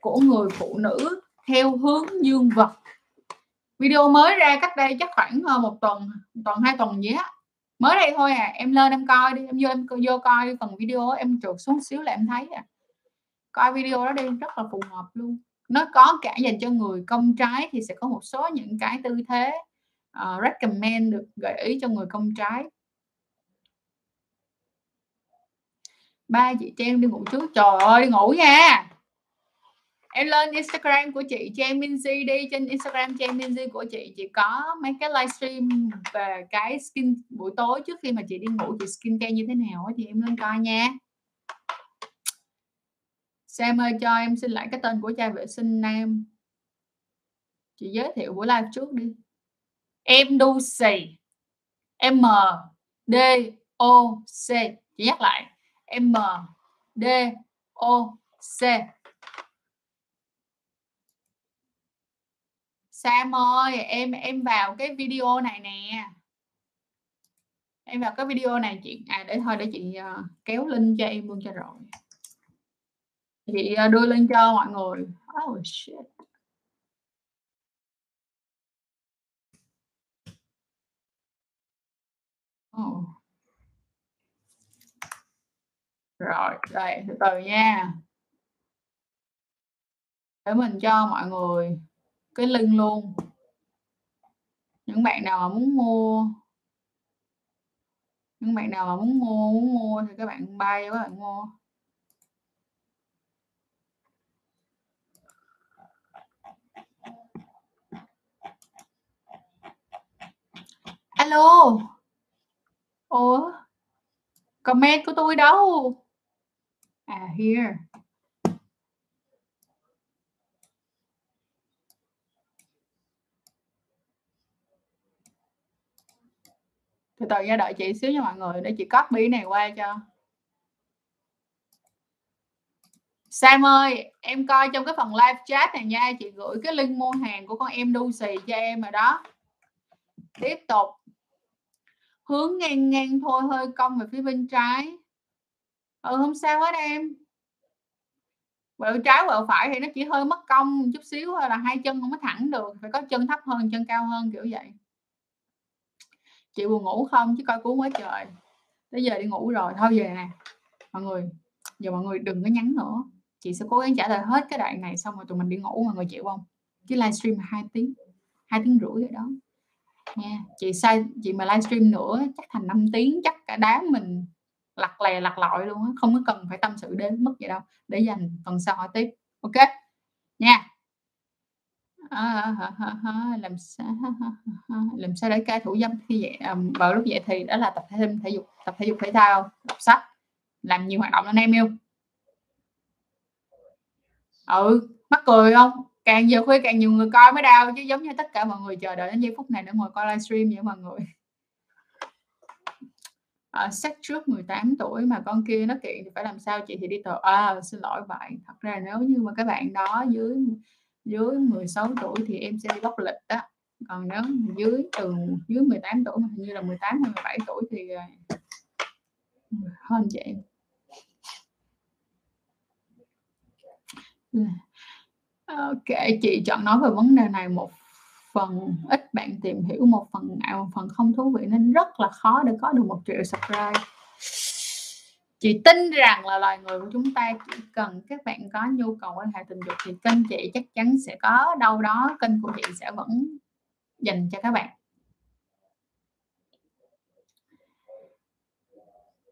của người phụ nữ theo hướng dương vật. Video mới ra cách đây chắc khoảng một tuần 2 tuần gì á, mới đây thôi à. Em lên em coi đi, em vô coi đi. Phần video em trượt xuống xíu là em thấy à. Coi video đó đi, rất là phù hợp luôn. Nó có cả dành cho người công trái thì sẽ có một số những cái tư thế recommend được, gợi ý cho người công trái. Ba chị Trang đi ngủ trước. Trời ơi, ngủ nha. Em lên Instagram của chị Trang Minzy đi. Trên Instagram Trang Minzy của chị có mấy cái livestream về cái skin buổi tối trước khi mà chị đi ngủ, chị skincare như thế nào thì em lên coi nha. Sam ơi, cho em xin lại cái tên của chai vệ sinh nam. Chị giới thiệu buổi live trước đi. MDOC. MDOC. Chị nhắc lại. MDOC. Sam ơi, em vào cái video này nè. Em vào cái video này chị để thôi để chị kéo link cho em luôn cho rồi. Chị đưa link cho mọi người. Oh shit. Oh. Rồi, đây, từ từ nha. Để mình cho mọi người cái link luôn. Những bạn nào mà muốn mua, những bạn nào mà muốn mua thì các bạn bay, các bạn mua. Alo. Ủa, comment của tôi đâu? À, here. Từ từ nha, đợi chị xíu nha mọi người. Để chị copy này qua cho Sam ơi, em coi trong cái phần live chat này nha. Chị gửi cái link mua hàng của con em đu xì cho em rồi đó. Tiếp tục. Hướng ngang ngang thôi, hơi cong về phía bên trái. Ừ, không sao hết em. Quẹo trái quẹo phải thì nó chỉ hơi mất cong chút xíu thôi, là hai chân không có thẳng được. Phải có chân thấp hơn, chân cao hơn kiểu vậy. Chị buồn ngủ không chứ coi cuốn quá trời. Tới giờ đi ngủ rồi, thôi về nè. Mọi người, giờ mọi người đừng có nhắn nữa. Chị sẽ cố gắng trả lời hết cái đoạn này xong rồi tụi mình đi ngủ, mọi người chịu không? Chứ livestream 2 tiếng, 2 tiếng rưỡi rồi đó. Nha, chị sai, chị mà livestream nữa chắc thành 5 tiếng chắc cả đám mình lặt lè lặt lọi luôn á, không có cần phải tâm sự đến mức vậy đâu, để dành phần sau hỏi tiếp. Ok nha. Làm sao để cai thủ dâm khi vậy vào lúc vậy thì đó là tập thể dục, tập thể dục thể thao, đọc sách, làm nhiều hoạt động lên em yêu. Ừ, mắc cười không? Càng giờ khuya càng nhiều người coi mới đau chứ, giống như tất cả mọi người chờ đợi đến giây phút này để ngồi coi livestream vậy mọi người. Sách trước 18 tuổi mà con kia nó kiện thì phải làm sao chị, thì đi tờ. Xin lỗi bạn, thật ra nếu như mà các bạn đó dưới 16 tuổi thì em sẽ đi bóc lịch đó. Còn nếu dưới 18 tuổi, hình như là 18 hay 17 tuổi thì hơn chị em. Ok, chị chọn nói về vấn đề này, một phần ít bạn tìm hiểu, một phần ngại, một phần không thú vị nên rất là khó để có được 1 triệu subscribe. Chị tin rằng là loài người của chúng ta chỉ cần các bạn có nhu cầu quan hệ tình dục thì kênh chị chắc chắn sẽ có, đâu đó kênh của chị sẽ vẫn dành cho các bạn.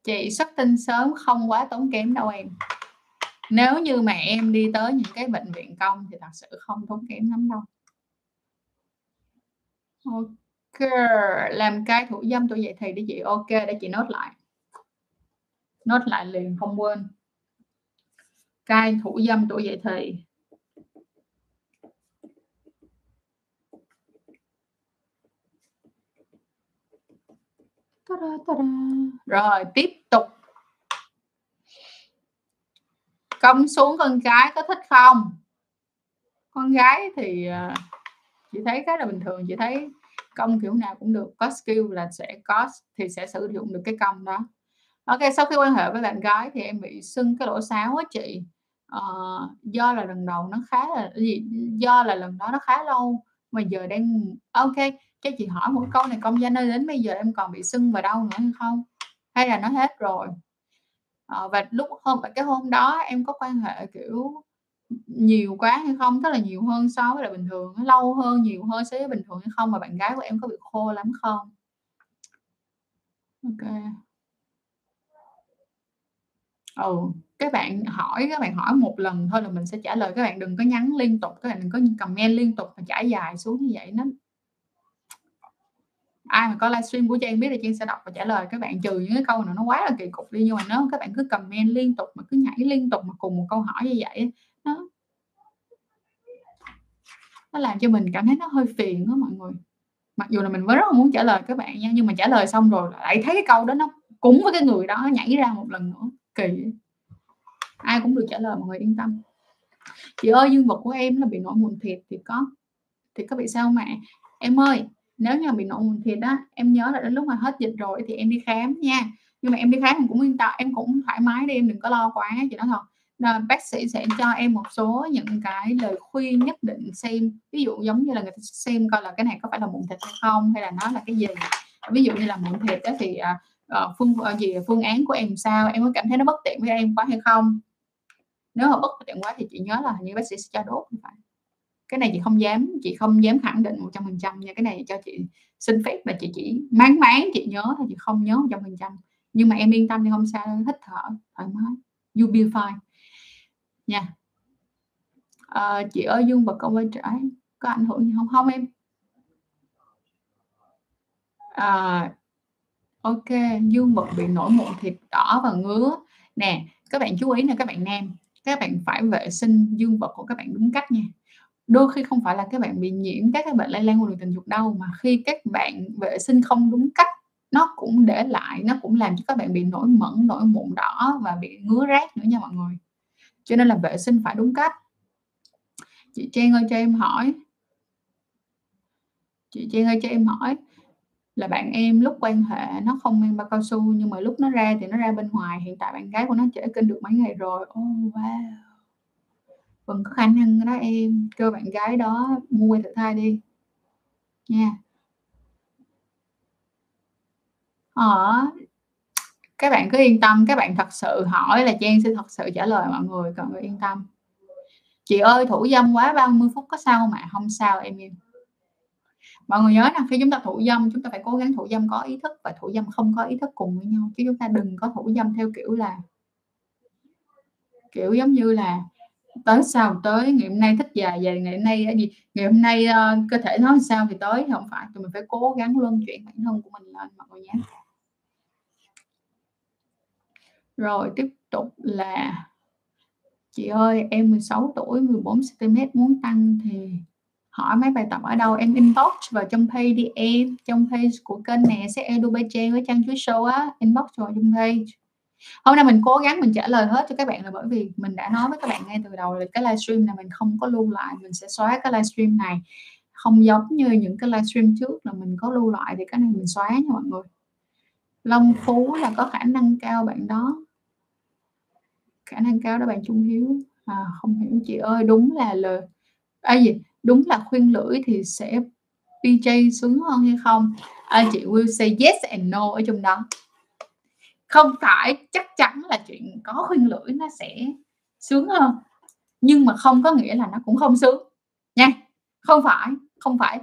Chị xuất tinh sớm không quá tốn kém đâu em. Nếu như mà em đi tới những cái bệnh viện công thì thật sự không tốn kém lắm đâu. Ok, làm cai thủ dâm tuổi dậy thì đi chị. Ok, để chị nốt lại. Nốt lại liền không quên. Cai thủ dâm tuổi dậy thì. Ta-da, ta-da. Rồi, tiếp tục. Cong xuống con gái có thích không? Con gái thì chị thấy cái là bình thường, chị thấy cong kiểu nào cũng được, có skill là sẽ có thì sẽ sử dụng được cái cong đó. Ok, sau khi quan hệ với bạn gái thì em bị sưng cái lỗ sáo á chị. Do là lần đầu nó khá là gì, do là lần đó nó khá lâu mà giờ đang. Ok, cho chị hỏi một câu này, công danh ơi, đến bây giờ em còn bị sưng vào đâu nữa hay không? Hay là nó hết rồi? Và lúc cái hôm đó em có quan hệ kiểu nhiều quá hay không, tức là nhiều hơn so với là bình thường, lâu hơn, nhiều hơn so với bình thường hay không, mà bạn gái của em có bị khô lắm không? Ok, Các bạn hỏi một lần thôi là mình sẽ trả lời. Các bạn đừng có nhắn liên tục, các bạn đừng có comment liên tục mà trải dài xuống như vậy. Nó ai mà có livestream của Trang biết là Trang sẽ đọc và trả lời các bạn, trừ những cái câu nào nó quá là kỳ cục đi. Nhưng mà nếu các bạn cứ comment liên tục mà cứ nhảy liên tục mà cùng một câu hỏi như vậy, nó làm cho mình cảm thấy nó hơi phiền đó mọi người. Mặc dù là mình vẫn rất là muốn trả lời các bạn nha, nhưng mà trả lời xong rồi lại thấy cái câu đó nó cũng với cái người đó nhảy ra một lần nữa, kỳ. Ai cũng được trả lời, mọi người yên tâm. Chị ơi, dương vật của em là bị nổi mụn thịt thì có bị sao mà em ơi? Nếu như bị nổi mụn thịt á, em nhớ là đến lúc mà hết dịch rồi thì em đi khám nha. Nhưng mà em đi khám em cũng yên tâm, em cũng thoải mái đi, em đừng có lo quá chị nói thật. Nên bác sĩ sẽ cho em một số những cái lời khuyên nhất định, xem ví dụ giống như là người ta xem coi là cái này có phải là mụn thịt hay không, hay là nó là cái gì. Ví dụ như là mụn thịt đó thì phương án của em sao, em có cảm thấy nó bất tiện với em quá hay không. Nếu mà bất tiện quá thì chị nhớ là hình như bác sĩ sẽ cho đốt, phải. Cái này chị không dám khẳng định 100% nha. Cái này cho chị xin phép là chị chỉ máng chị nhớ thôi, chị không nhớ 100%. Nhưng mà em yên tâm thì không sao, hít thở thoải mái, you be fine nha. Chị ơi, dương vật con quay trái có ảnh hưởng gì không? Không em. Ok, dương vật bị nổi mụn thịt đỏ và ngứa nè, các bạn chú ý nè, các bạn nam, các bạn phải vệ sinh dương vật của các bạn đúng cách nha. Đôi khi không phải là các bạn bị nhiễm các cái bệnh lây lan qua đường tình dục đâu, mà khi các bạn vệ sinh không đúng cách, nó cũng làm cho các bạn bị nổi mẩn, nổi mụn đỏ và bị ngứa rát nữa nha mọi người. Cho nên là vệ sinh phải đúng cách. Chị Trang ơi cho em hỏi, là bạn em lúc quan hệ nó không mang bao cao su, nhưng mà lúc nó ra thì nó ra bên ngoài. Hiện tại bạn gái của nó trễ kinh được mấy ngày rồi. Oh wow, vẫn có khả năng đó em. Kêu bạn gái đó mua que thử thai đi nha. Các bạn cứ yên tâm, các bạn thật sự hỏi là Trang sẽ thật sự trả lời mọi người, còn người yên tâm. Chị ơi, thủ dâm quá 30 phút có sao mà? Không sao em yêu. Mọi người nhớ là khi chúng ta thủ dâm, chúng ta phải cố gắng thủ dâm có ý thức và thủ dâm không có ý thức cùng với nhau, chứ chúng ta đừng có thủ dâm theo kiểu giống như là tới sao tới, ngày hôm nay thích dài ngày hôm nay cơ thể nó sao thì tới, không phải. Tụi mình phải cố gắng luân chuyển bản thân của mình lên mọi người nhé. Rồi tiếp tục là chị ơi, em 16 tuổi 14cm muốn tăng thì hỏi mấy bài tập ở đâu? Em inbox vào trong page đi em, trong page của kênh nè, sẽ Edubai Trang với Trang Chuối Show á, inbox vào trong page. Hôm nay mình cố gắng mình trả lời hết cho các bạn là bởi vì mình đã nói với các bạn ngay từ đầu là cái livestream này mình không có lưu lại, mình sẽ xóa cái livestream này. Không giống như những cái livestream trước là mình có lưu lại thì cái này mình xóa nha mọi người. Long Phú là có khả năng cao bạn đó. Khả năng cao đó bạn Trung Hiếu. Không hiểu chị ơi, đúng là đúng là khuyên lưỡi thì sẽ PJ sướng hơn hay không? Chị will say yes and no ở trong đó. Không phải chắc chắn là chuyện có khuyên lưỡi nó sẽ sướng hơn, nhưng mà không có nghĩa là nó cũng không sướng nha. Không phải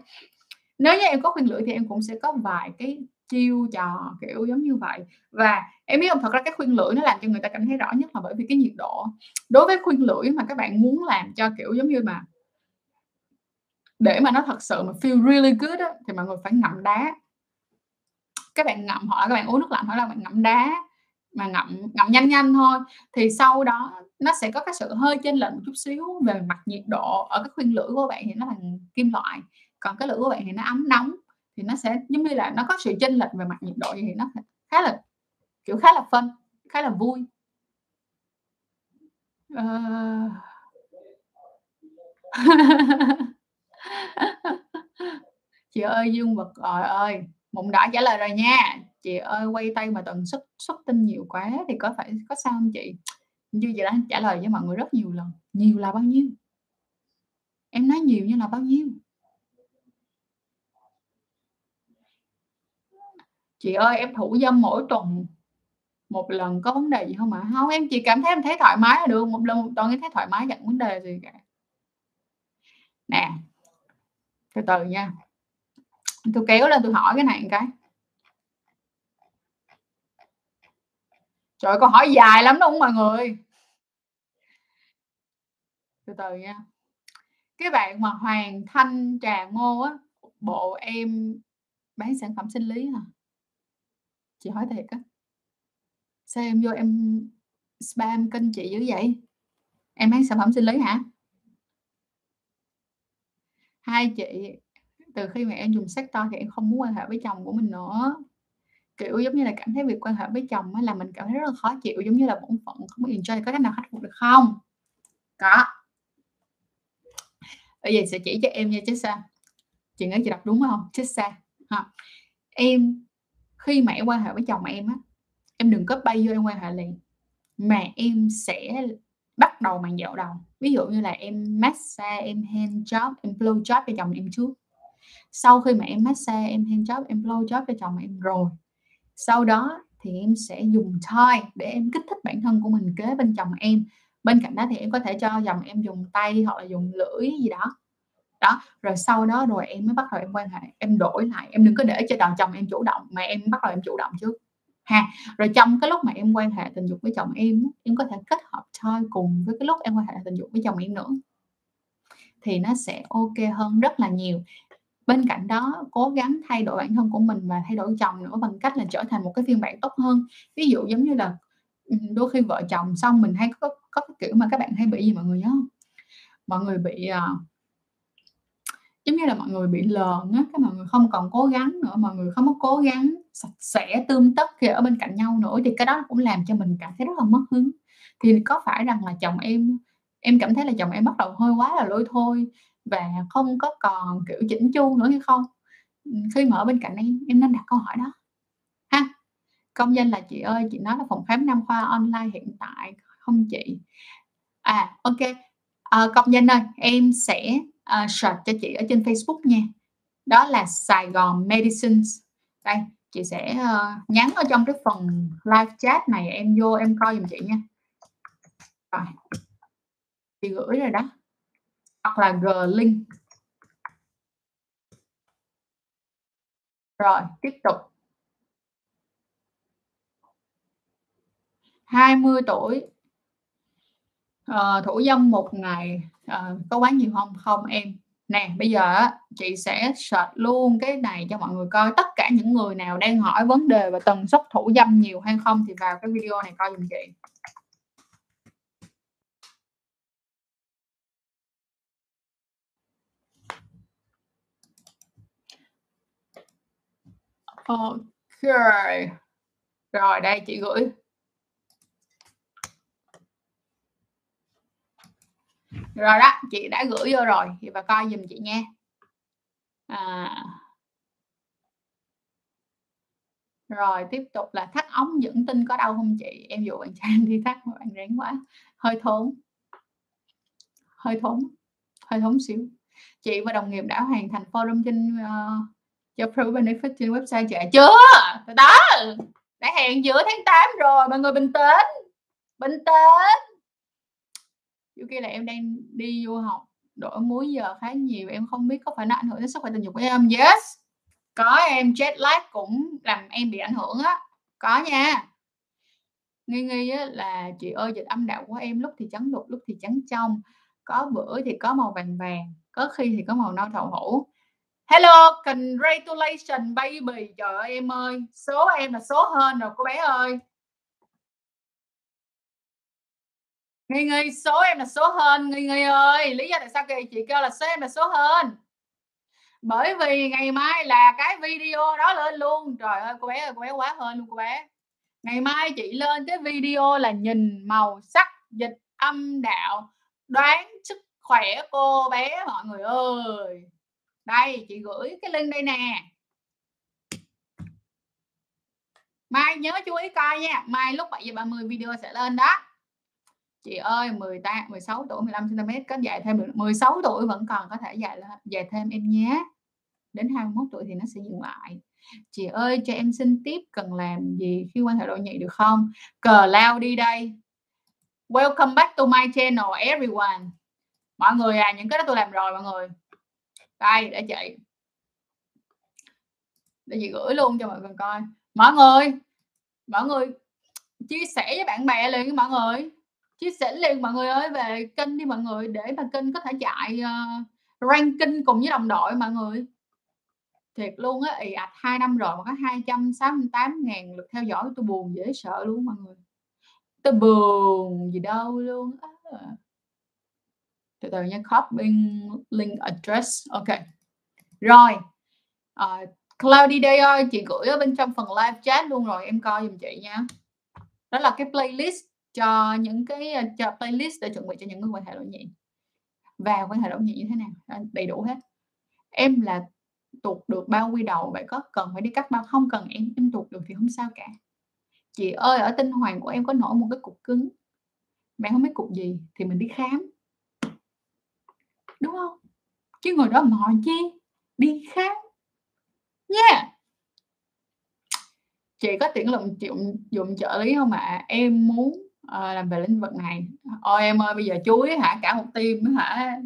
nếu như em có khuyên lưỡi thì em cũng sẽ có vài cái chiêu trò kiểu giống như vậy. Và em biết không, thật ra cái khuyên lưỡi nó làm cho người ta cảm thấy rõ nhất là bởi vì cái nhiệt độ. Đối với khuyên lưỡi mà các bạn muốn làm cho kiểu giống như mà để mà nó thật sự mà feel really good á, thì mọi người phải ngậm đá. Các bạn ngậm, hoặc là các bạn uống nước lạnh, hoặc là bạn ngậm đá mà ngậm nhanh thôi, thì sau đó nó sẽ có cái sự hơi chênh lệch một chút xíu về mặt nhiệt độ. Ở cái khuyên lưỡi của bạn thì nó bằng kim loại, còn cái lưỡi của bạn thì nó ấm nóng, thì nó sẽ giống như là nó có sự chênh lệch về mặt nhiệt độ, thì nó khá là fun, khá là vui. Chị ơi, dương vật rồi ơi, mụn đỏ trả lời rồi nha. Chị ơi, quay tay mà tần suất xuất tinh nhiều quá thì có sao không chị? Như chị đã trả lời với mọi người rất nhiều lần. Nhiều là bao nhiêu? Em nói nhiều như là bao nhiêu? Chị ơi, em thủ dâm mỗi tuần một lần có vấn đề gì không ạ? Không, em chỉ cảm thấy em thấy thoải mái là được. Một lần một tuần em thấy thoải mái, chẳng vấn đề gì cả. Nè, từ nha, tôi kéo lên tôi hỏi cái này một cái. Trời ơi, câu hỏi dài lắm đúng không mọi người? Từ từ nha. Cái bạn mà Hoàng Thanh Trà Ngô á, bộ em bán sản phẩm sinh lý hả? Chị hỏi thiệt á. Sao em vô em spam kênh chị dữ vậy? Em bán sản phẩm sinh lý hả? Hai chị, từ khi mà em dùng sector thì em không muốn quan hệ với chồng của mình nữa. Kiểu giống như là cảm thấy việc quan hệ với chồng là mình cảm thấy rất là khó chịu, giống như là bổn phận, không có enjoy. Có cách nào khắc phục được không? Có. Bây giờ sẽ chỉ cho em nha Chissa. Chị nghĩ chị đọc đúng không Chissa? Em khi mà em quan hệ với chồng em á, em đừng có bay vô em quan hệ liền, mà em sẽ bắt đầu bằng dạo đầu. Ví dụ như là em massage, em hand job, em blow job cho chồng em trước. Sau khi mà em massage, em hand job, em blow job cho chồng em rồi, sau đó thì em sẽ dùng toy để em kích thích bản thân của mình kế bên chồng em. Bên cạnh đó thì em có thể cho chồng em dùng tay hoặc là dùng lưỡi gì đó. Đó, rồi sau đó rồi em mới bắt đầu em quan hệ, em đổi lại. Em đừng có để cho đàn chồng em chủ động, mà em bắt đầu em chủ động trước. Ha. Rồi trong cái lúc mà em quan hệ tình dục với chồng em có thể kết hợp toy cùng với cái lúc em quan hệ tình dục với chồng em nữa. Thì nó sẽ ok hơn rất là nhiều. Bên cạnh đó, cố gắng thay đổi bản thân của mình và thay đổi chồng nữa bằng cách là trở thành một cái phiên bản tốt hơn. Ví dụ giống như là đôi khi vợ chồng xong mình hay có cái kiểu mà các bạn hay bị gì mọi người nhớ không? Mọi người bị giống như là mọi người bị lờn á, các mọi người không còn cố gắng nữa, mọi người không có cố gắng sạch sẽ tươm tất khi ở bên cạnh nhau nữa, thì cái đó cũng làm cho mình cảm thấy rất là mất hứng. Thì có phải rằng là chồng em cảm thấy là chồng em bắt đầu hơi quá là lôi thôi và không có còn kiểu chỉnh chu nữa hay không? Khi mà ở bên cạnh em nên đặt câu hỏi đó ha. Công Danh là chị ơi, chị nói là phòng khám Nam Khoa online hiện tại không chị? À ok, Công Danh ơi, em sẽ search cho chị ở trên Facebook nha. Đó là Sài Gòn Medicines. Đây, chị sẽ nhắn ở trong cái phần live chat này, em vô em coi giùm chị nha. Rồi. Chị gửi rồi đó. Hoặc là G-Link. Rồi, tiếp tục. 20 tuổi. Thủ dâm một ngày có quá nhiều không? Không em. Nè, bây giờ chị sẽ search luôn cái này cho mọi người coi. Tất cả những người nào đang hỏi vấn đề và tần suất thủ dâm nhiều hay không thì vào cái video này coi giùm chị. Ok. Rồi đây chị gửi. Rồi đó, chị đã gửi vô rồi thì bà coi giùm chị nha. Rồi tiếp tục là thắt ống dưỡng tinh có đau không chị? Em dụ bạn Trang đi thắt mà bạn rén quá. Hơi thốn xíu. Chị và đồng nghiệp đã hoàn thành forum trên cho Pro Benefit trên website chị chưa? Từ đó đã hẹn giữa tháng 8 rồi, mọi người bình tĩnh. Dù kia là em đang đi du học, đổi múi giờ khá nhiều, em không biết có phải nó ảnh hưởng đến sức khỏe tình dục của em. Yes, có em, jet lag cũng làm em bị ảnh hưởng á, có nha. Nghi á, là chị ơi dịch âm đạo của em lúc thì trắng đục, lúc thì trắng trong, có bữa thì có màu vàng vàng, có khi thì có màu nâu đậu hũ. Hello, congratulations baby, trời ơi em ơi, số em là số hên rồi cô bé ơi. Nghi số em là số hên, Nghi ơi. Lý do tại sao chị kêu là số em là số hên? Bởi vì ngày mai là cái video đó lên luôn. Trời ơi, cô bé quá hên luôn cô bé. Ngày mai chị lên cái video là nhìn màu sắc dịch âm đạo, đoán sức khỏe cô bé mọi người ơi. Đây, chị gửi cái link đây nè. Mai nhớ chú ý coi nha. Mai lúc 7:30 video sẽ lên đó. Chị ơi 16 tuổi 15cm có dài thêm được, 16 tuổi vẫn còn có thể dài thêm em nhé, đến 21 tuổi thì nó sẽ dừng lại. Chị ơi cho em xin tiếp, cần làm gì khi quan hệ đôi nhị được không? Cờ lao đi đây. Welcome back to my channel everyone. Mọi người à, những cái đó tôi làm rồi mọi người. Đây để chị, gửi luôn cho mọi người coi. Mọi người chia sẻ với bạn bè liền mọi người, chia sẻ liền mọi người ơi, về kênh đi mọi người, để mà kênh có thể chạy ranking cùng với đồng đội mọi người. Thiệt luôn á, ì ạch 2 năm rồi mà có 268.000 lượt theo dõi, tôi buồn dễ sợ luôn mọi người. Tôi buồn gì đâu luôn á. Từ từ nha, copy link address. Ok. Rồi. Cloudy Day ơi, chị gửi ở bên trong phần live chat luôn rồi, em coi giùm chị nha. Đó là cái playlist cho những cái cho playlist để chuẩn bị cho những người quan hệ lỗi nhị. Và quan hệ lỗi nhị như thế nào? Đầy đủ hết. Em là tuột được bao quy đầu, vậy có cần phải đi cắt bao không? Cần em tuột được thì không sao cả. Chị ơi, ở tinh hoàng của em có nổi một cái cục cứng. Mẹ không biết cục gì thì mình đi khám. Đúng không? Chứ ngồi đó mò chi, đi khám. Yeah. Chị có tuyển dụng dụng trợ lý không ạ? À? Em muốn làm về lĩnh vực này. Ôi em ơi, bây giờ chuối hả, cả một team hả,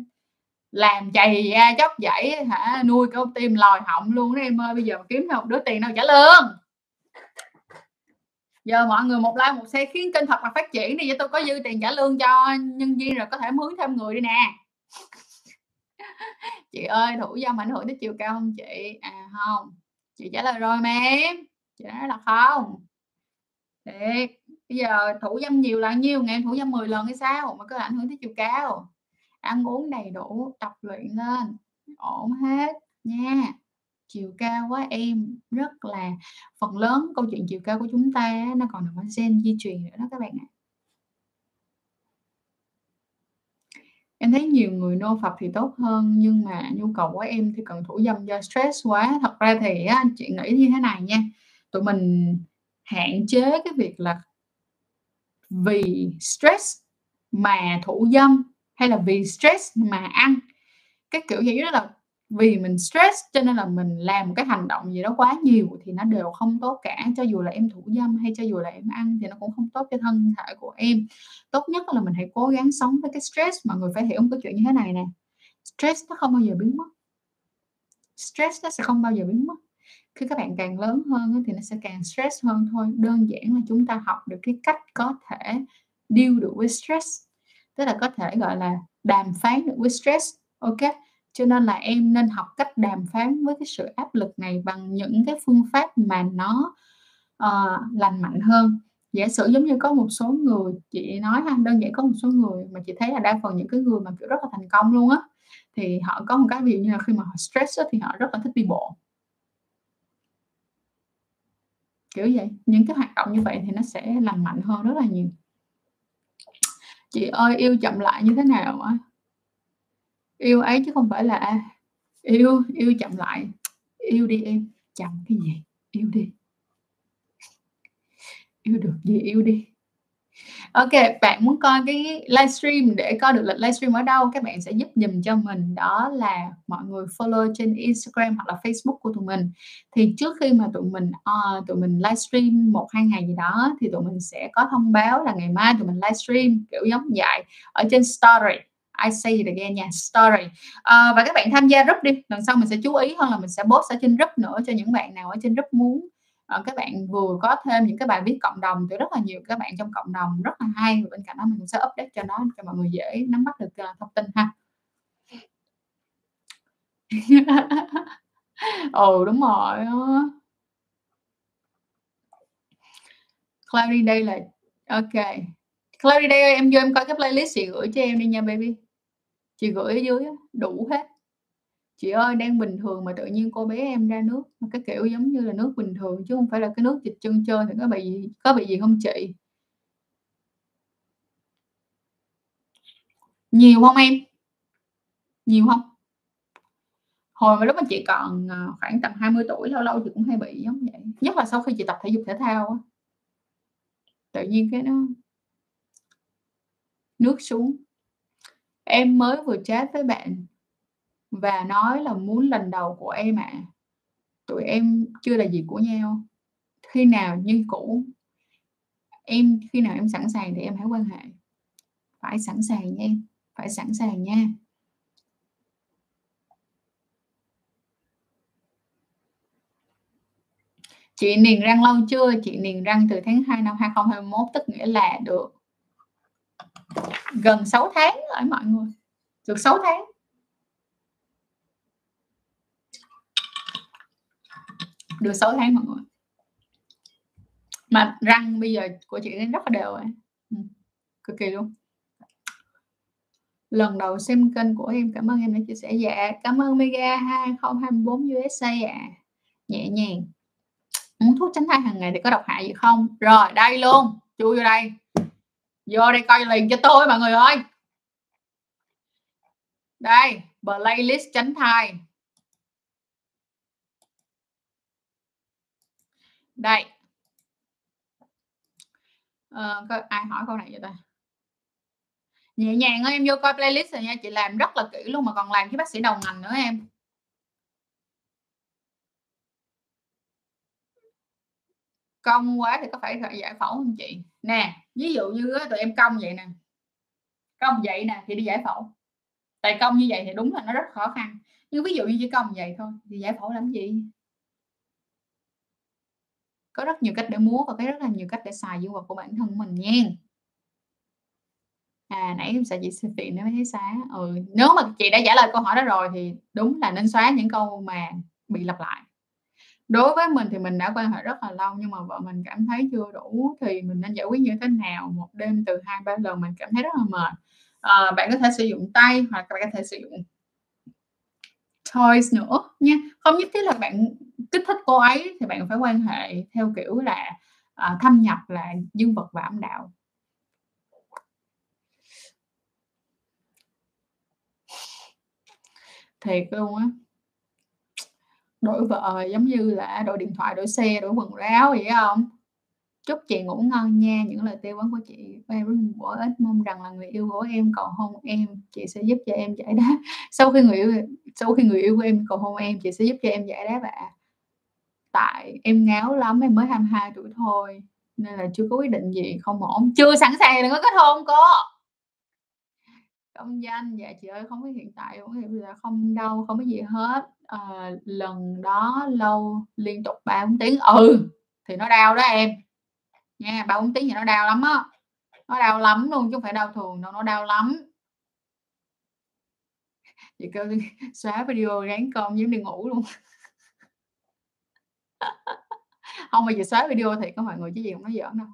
làm chày ra chóc dãy hả, nuôi cả một team lòi họng luôn đó em ơi. Bây giờ mà kiếm một đứa tiền đâu trả lương. Giờ mọi người một like một share khiến kênh thật là phát triển đi, vậy tôi có dư tiền trả lương cho nhân viên rồi, có thể mướn thêm người đi nè. Chị ơi, thủ dâm ảnh hưởng tới chiều cao không chị? À không, chị trả lời rồi mà em, chị nói là không. Để bây giờ thủ dâm nhiều là nhiêu, ngày thủ dâm 10 lần hay sao mà cứ ảnh hưởng tới chiều cao. Ăn uống đầy đủ, tập luyện lên, ổn hết nha. Chiều cao quá em, rất là phần lớn câu chuyện chiều cao của chúng ta nó còn là gen di truyền nữa đó các bạn ạ. Em thấy nhiều người nô phập thì tốt hơn, nhưng mà nhu cầu của em thì cần thủ dâm do stress quá. Thật ra thì á, chị nghĩ như thế này nha, tụi mình hạn chế cái việc là vì stress mà thủ dâm hay là vì stress mà ăn. Cái kiểu gì đó là vì mình stress cho nên là mình làm một cái hành động gì đó quá nhiều thì nó đều không tốt cả. Cho dù là em thủ dâm hay cho dù là em ăn thì nó cũng không tốt cho thân thể của em. Tốt nhất là mình hãy cố gắng sống với cái stress. Mọi người phải hiểu một cái chuyện như thế này nè, stress nó không bao giờ biến mất. Stress nó sẽ không bao giờ biến mất. Khi các bạn càng lớn hơn thì nó sẽ càng stress hơn thôi. Đơn giản là chúng ta học được cái cách có thể deal được với stress, tức là có thể gọi là đàm phán được với stress. Ok, cho nên là em nên học cách đàm phán với cái sự áp lực này bằng những cái phương pháp mà nó lành mạnh hơn. Giả sử giống như có một số người, chị nói ha, đơn giản có một số người mà chị thấy là đa phần những cái người mà kiểu rất là thành công luôn á, thì họ có một cái điều như là khi mà họ stress á, thì họ rất là thích đi bộ. Kiểu vậy, những cái hoạt động như vậy thì nó sẽ lành mạnh hơn rất là nhiều. Chị ơi, yêu chậm lại như thế nào ạ? Yêu ấy chứ không phải là yêu chậm lại. Yêu đi em, chậm cái gì, yêu đi. Yêu được gì yêu đi. Ok, bạn muốn coi cái livestream, để coi được lịch livestream ở đâu, các bạn sẽ giúp dùm cho mình, đó là mọi người follow trên Instagram hoặc là Facebook của tụi mình. Thì trước khi mà tụi mình livestream 1-2 ngày gì đó thì tụi mình sẽ có thông báo là ngày mai tụi mình livestream kiểu giống vậy ở trên story. I say it again nha, story. Và các bạn tham gia group đi, lần sau mình sẽ chú ý hơn là mình sẽ post ở trên group nữa, cho những bạn nào ở trên group muốn. Các bạn vừa có thêm những cái bài viết cộng đồng từ rất là nhiều các bạn trong cộng đồng, rất là hay. Bên cạnh đó mình cũng sẽ update cho nó, cho mọi người dễ nắm bắt được thông tin ha. Ồ đúng rồi. Cloudy Day là ok. Cloudy Day ơi, em vô em coi cái playlist chị gửi cho em đi nha baby. Chị gửi ở dưới đủ hết. Chị ơi, đang bình thường mà tự nhiên cô bé em ra nước, cái kiểu giống như là nước bình thường chứ không phải là cái nước dịch chân trơn, thì có bị gì không chị? Nhiều không em? Nhiều không? Hồi mà lúc mà chị còn khoảng tầm 20 tuổi, lâu lâu chị cũng hay bị giống vậy, nhất là sau khi chị tập thể dục thể thao, tự nhiên cái nó nước xuống. Em mới vừa chat với bạn và nói là muốn lần đầu của em ạ. Tụi em chưa là gì của nhau. Khi nào như cũ, em khi nào em sẵn sàng thì em hãy quan hệ. Phải sẵn sàng nha em, phải sẵn sàng nha. Chị niềng răng lâu chưa? Chị niềng răng từ tháng 2 năm 2021, tức nghĩa là được gần 6 tháng rồi mọi người. Được 6 tháng. Được 6 tháng mọi người. Mà răng bây giờ của chị rất là đều rồi. Cực kỳ luôn. Lần đầu xem kênh của em, cảm ơn em đã chia sẻ. Dạ, cảm ơn Mega 2024 USA ạ. Nhẹ nhàng. Uống thuốc tránh thai hàng ngày thì có độc hại gì không? Rồi, đây luôn. Chui vô đây. Vô đây coi liền cho tôi mọi người ơi. Đây, playlist tránh thai. Đây. Có ai hỏi câu này vậy ta? Nhẹ nhàng ơi, em vô coi playlist rồi nha. Chị làm rất là kỹ luôn mà còn làm với bác sĩ đầu ngành nữa em. Cong quá thì có phải giải phẫu không chị? Nè, ví dụ như tụi em cong vậy nè. Cong vậy nè thì đi giải phẫu. Tại cong như vậy thì đúng là nó rất khó khăn. Nhưng ví dụ như chỉ cong vậy thôi thì giải phẫu làm gì? Có rất nhiều cách để múa và có rất là nhiều cách để xài dương vật của bản thân mình nha. À, nãy em sợ chị xin tiện nó mới thấy xá. Ừ, nếu mà chị đã trả lời câu hỏi đó rồi thì đúng là nên xóa những câu mà bị lặp lại. Đối với mình thì mình đã quan hệ rất là lâu nhưng mà vợ mình cảm thấy chưa đủ thì mình nên giải quyết như thế nào? Một đêm từ 2-3 lần mình cảm thấy rất là mệt. À, bạn có thể sử dụng tay hoặc bạn có thể sử dụng toys nữa nha. Không nhất thiết là bạn kích thích cô ấy thì bạn phải quan hệ theo kiểu là thâm nhập là dương vật và âm đạo. Thiệt luôn á. Đổi vợ giống như là đổi điện thoại, đổi xe, đổi quần áo vậy không? Chúc chị ngủ ngon nha. Những lời tư vấn của chị em rất bổ ích. Mong rằng là người yêu của em cầu hôn em, chị sẽ giúp cho em giải đáp. Sau khi người yêu của em cầu hôn em, chị sẽ giúp cho em giải đáp ạ. Tại em ngáo lắm, em mới 22 tuổi thôi nên là chưa có quyết định gì, không ổn. Chưa sẵn sàng đừng có kết hôn cô. Công danh, dạ chị ơi, không có hiện tại cũng là không đâu, không có gì hết. À, lần đó lâu liên tục 3-4 tiếng. Ừ thì nó đau đó em nha, 3-4 tiếng thì nó đau lắm á, nó đau lắm luôn chứ không phải đau thường đâu, nó đau lắm. Chị kêu xóa video ráng cơm giống đi ngủ luôn. Không, mà chị xóa video thì có mọi người chứ gì không nói giỡn đâu.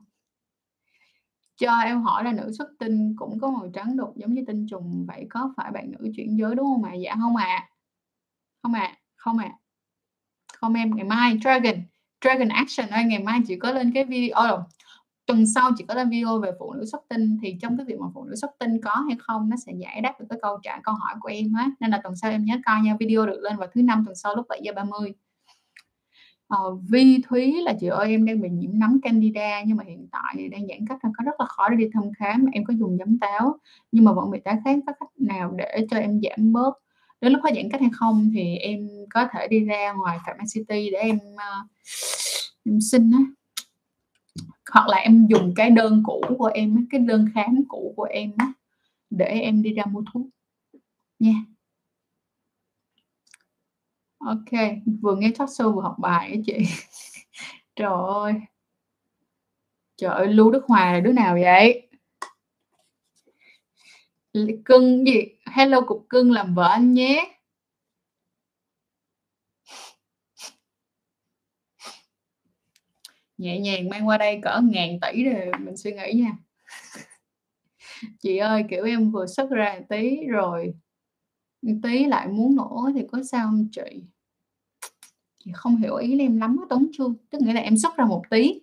Cho em hỏi là nữ xuất tinh cũng có màu trắng đục giống như tinh trùng, vậy có phải bạn nữ chuyển giới đúng không ạ? Dạ không ạ. Không em, ngày mai Dragon Action ơi, ngày mai chị có lên cái video, tuần sau chị có lên video về phụ nữ xuất tinh. Thì trong cái việc mà phụ nữ xuất tinh có hay không, nó sẽ giải đáp được cái câu hỏi của em á. Nên là tuần sau em nhớ coi nha, video được lên vào thứ Năm tuần sau lúc 7:30. Vi Thúy là chị ơi, em đang bị nhiễm nấm candida nhưng mà hiện tại thì đang giãn cách nên có rất là khó để đi thăm khám. Em có dùng giấm táo nhưng mà vẫn bị tái kháng, có cách nào để cho em giảm bớt đến lúc hết giãn cách hay không? Thì em có thể đi ra ngoài Pharmacity để em xin á, hoặc là em dùng cái đơn cũ của em, cái đơn khám cũ của em á, để em đi ra mua thuốc nha. Yeah. Ok, vừa nghe talk show vừa học bài á chị. Trời ơi, trời ơi, Lưu Đức Hòa là đứa nào vậy? Cưng gì? Hello cục cưng làm vợ anh nhé. Nhẹ nhàng mang qua đây cỡ 1.000 tỷ rồi mình suy nghĩ nha. Chị ơi, kiểu em vừa xuất ra tí rồi tí lại muốn nữa thì có sao không chị? Chị không hiểu ý em lắm á Tuấn Trương. Tức nghĩa là em xuất ra một tí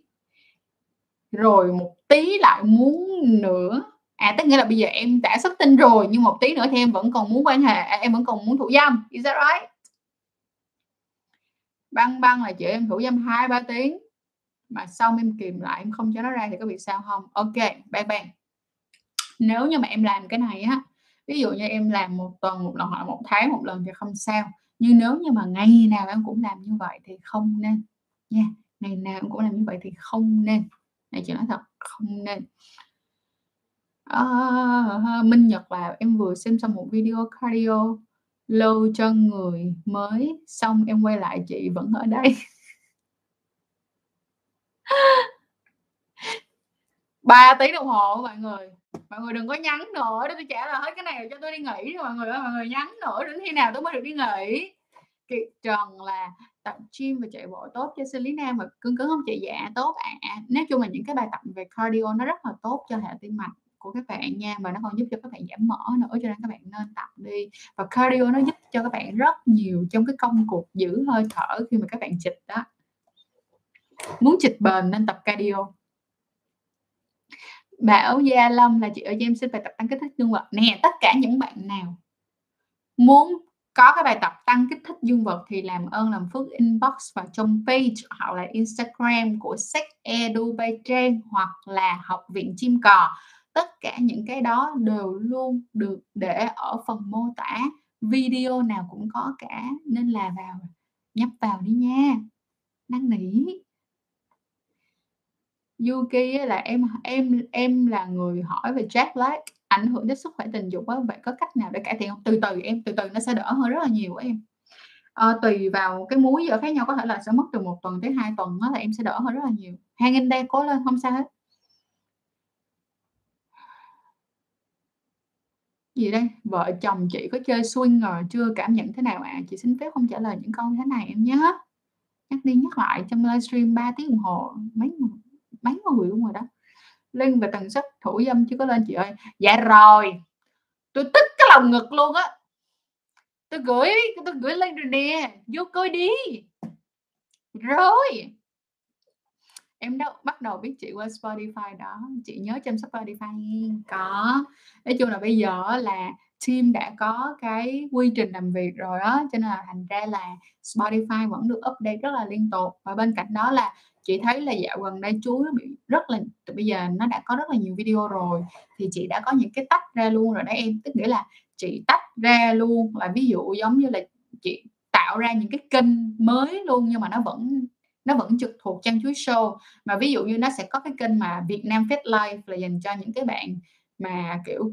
rồi một tí lại muốn nữa. À, tức nghĩa là bây giờ em đã xuất tinh rồi nhưng một tí nữa thì em vẫn còn muốn quan hệ, em vẫn còn muốn thủ dâm. Is that right? Băng là chị em thủ dâm 2-3 tiếng mà sau em kìm lại, em không cho nó ra thì có bị sao không? Ok, bang. Nếu như mà em làm cái này á, ví dụ như em làm một tuần một lần hoặc một tháng một lần thì không sao. Nhưng nếu như mà ngày nào em cũng làm như vậy thì không nên nha. Ngày nào em cũng làm như vậy thì không nên. Này chị nói thật, không nên. Minh Nhật là em vừa xem xong một video cardio lâu cho người mới xong em quay lại chị vẫn ở đây. 3 tiếng đồng hồ mọi người. Mọi người đừng có nhắn nữa để tôi trả lời hết cái này rồi cho tôi đi nghỉ rồi mọi người ơi. Mọi người nhắn nữa đến khi nào tôi mới được đi nghỉ. Kiệt Trần là tập gym và chạy bộ tốt cho sinh lý nam và cứng cứng không chạy dạ tốt ạ. Nói chung là những cái bài tập về cardio nó rất là tốt cho hệ tim mạch của các bạn nha, và nó còn giúp cho các bạn giảm mỡ nữa, cho nên các bạn nên tập đi. Và cardio nó giúp cho các bạn rất nhiều trong cái công cuộc giữ hơi thở khi mà các bạn chịch đó. Muốn chịch bền nên tập cardio. Bảo Gia Lâm là chị ơi cho em xin bài tập tăng kích thích dương vật. Nè, tất cả những bạn nào muốn có cái bài tập tăng kích thích dương vật thì làm ơn làm phước inbox vào trong page hoặc là Instagram của Sex Edu Bay Trang hoặc là Học viện Chim Cò. Tất cả những cái đó đều luôn được để ở phần mô tả. Video nào cũng có cả, nên là vào nhấp vào đi nha. Năn nỉ. Yuki là em là người hỏi về Jack Black ảnh hưởng đến sức khỏe tình dục á, vậy có cách nào để cải thiện không? Từ từ nó sẽ đỡ hơn rất là nhiều em. Tùy vào cái múi giờ khác nhau, có thể là sẽ mất từ 1 tuần tới 2 tuần đó, là em sẽ đỡ hơn rất là nhiều. Hang in đây, cố lên không sao hết. Gì đây? Vợ chồng chị có chơi swinger chưa, cảm nhận thế nào ạ? Chị xin phép không trả lời những câu thế này em nhé. Nhắc đi nhắc lại trong livestream 3 tiếng đồng hồ mấy người luôn rồi đó. Linh về tần suất thủ dâm chưa có lên chị ơi. Dạ rồi. Tôi tức cái lòng ngực luôn á. Tôi gửi lên rồi nè, vô coi đi. Rồi. Em đã bắt đầu biết chị qua Spotify đó. Chị nhớ trên Spotify có. Nói chung là bây giờ là team đã có cái quy trình làm việc rồi đó, cho nên là thành ra là Spotify vẫn được update rất là liên tục. Và bên cạnh đó là chị thấy là dạo gần đây chú nó bị rất là, bây giờ nó đã có rất là nhiều video rồi, thì chị đã có những cái tách ra luôn rồi đó em. Tức nghĩa là chị tách ra luôn, là ví dụ giống như là chị tạo ra những cái kênh mới luôn, nhưng mà nó vẫn trực thuộc trang chuối show. Mà ví dụ như nó sẽ có cái kênh mà Việt Nam Fed Life là dành cho những cái bạn mà kiểu